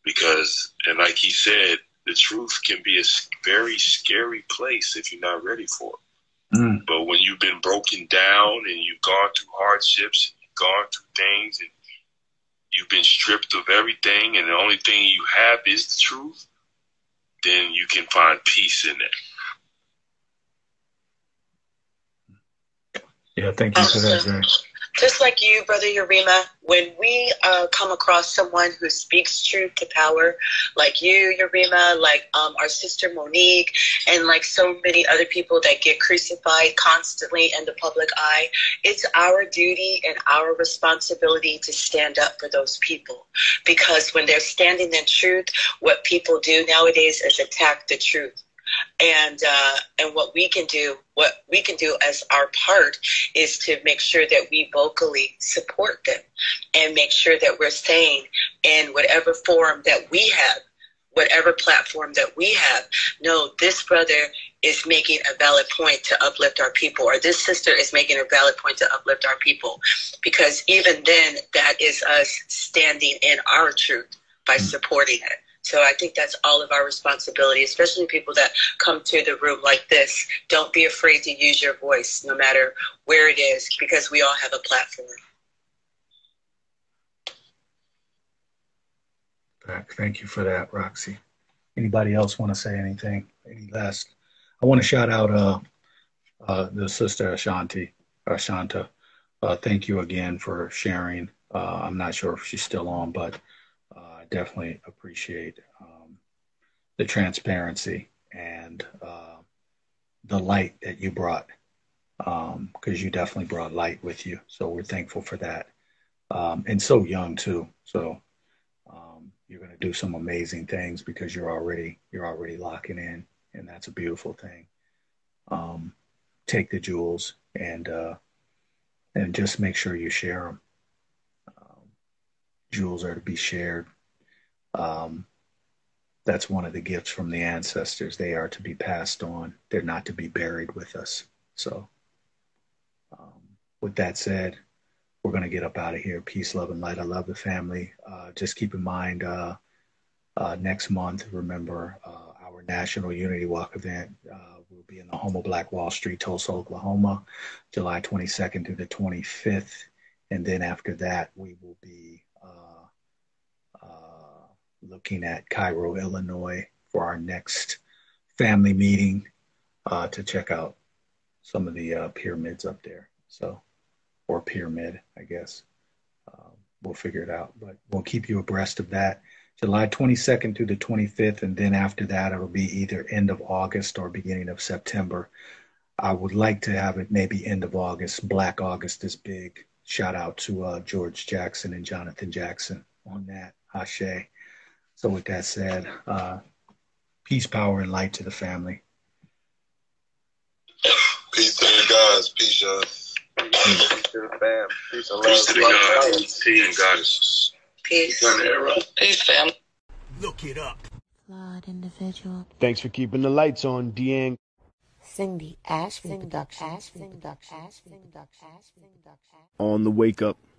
Because, and like he said, the truth can be a very scary place if you're not ready for it. Mm. But when you've been broken down and you've gone through hardships, and you've gone through things, and you've been stripped of everything, and the only thing you have is the truth, then you can find peace in it. Yeah, thank you for that, Jay. Just like you, Brother Yurima, when we uh, come across someone who speaks truth to power, like you, Yurima, like um, our sister Monique, and like so many other people that get crucified constantly in the public eye, it's our duty and our responsibility to stand up for those people. Because when they're standing in truth, what people do nowadays is attack the truth. And uh, and what we can do, what we can do as our part is to make sure that we vocally support them and make sure that we're saying in whatever forum that we have, whatever platform that we have, no, this brother is making a valid point to uplift our people, or this sister is making a valid point to uplift our people. Because even then, that is us standing in our truth by supporting it. So I think that's all of our responsibility, especially people that come to the room like this. Don't be afraid to use your voice, no matter where it is, because we all have a platform. Thank you for that, Roxy. Anybody else want to say anything? Any last? I want to shout out uh, uh, the sister Ashanti, Ashanta. Uh, thank you again for sharing. Uh, I'm not sure if she's still on, but definitely appreciate um, the transparency and uh, the light that you brought, because um, you definitely brought light with you. So we're thankful for that. Um, and so young too. So um, you're going to do some amazing things because you're already, you're already locking in, and that's a beautiful thing. Um, take the jewels and, uh, and just make sure you share them. Um, jewels are to be shared. Um, that's one of the gifts from the ancestors. They are to be passed on. They're not to be buried with us. So um, with that said, we're going to get up out of here. Peace, love, and light. I love the family. Uh, just keep in mind, uh, uh, next month, remember, uh, our National Unity Walk event uh, will be in the home of Black Wall Street, Tulsa, Oklahoma, July twenty-second through the twenty-fifth. And then after that, we will be uh, uh, looking at Cairo, Illinois for our next family meeting uh, to check out some of the uh, pyramids up there. So, or pyramid, I guess. Uh, we'll figure it out, but we'll keep you abreast of that. July twenty-second through the twenty-fifth, and then after that, it'll be either end of August or beginning of September. I would like to have it maybe end of August. Black August is big. Shout out to uh, George Jackson and Jonathan Jackson on that. Ashe. So with that said, uh, peace, power, and light to the family. Peace to the gods. Peace, y'all. Peace. Peace to the fam. Peace, and peace to the gods. Peace, peace, goddesses. Peace. Peace, peace, fam. Look it up. Flawed individual. Thanks for keeping the lights on, Deang. Cindy Ashby Productions. On the wake up.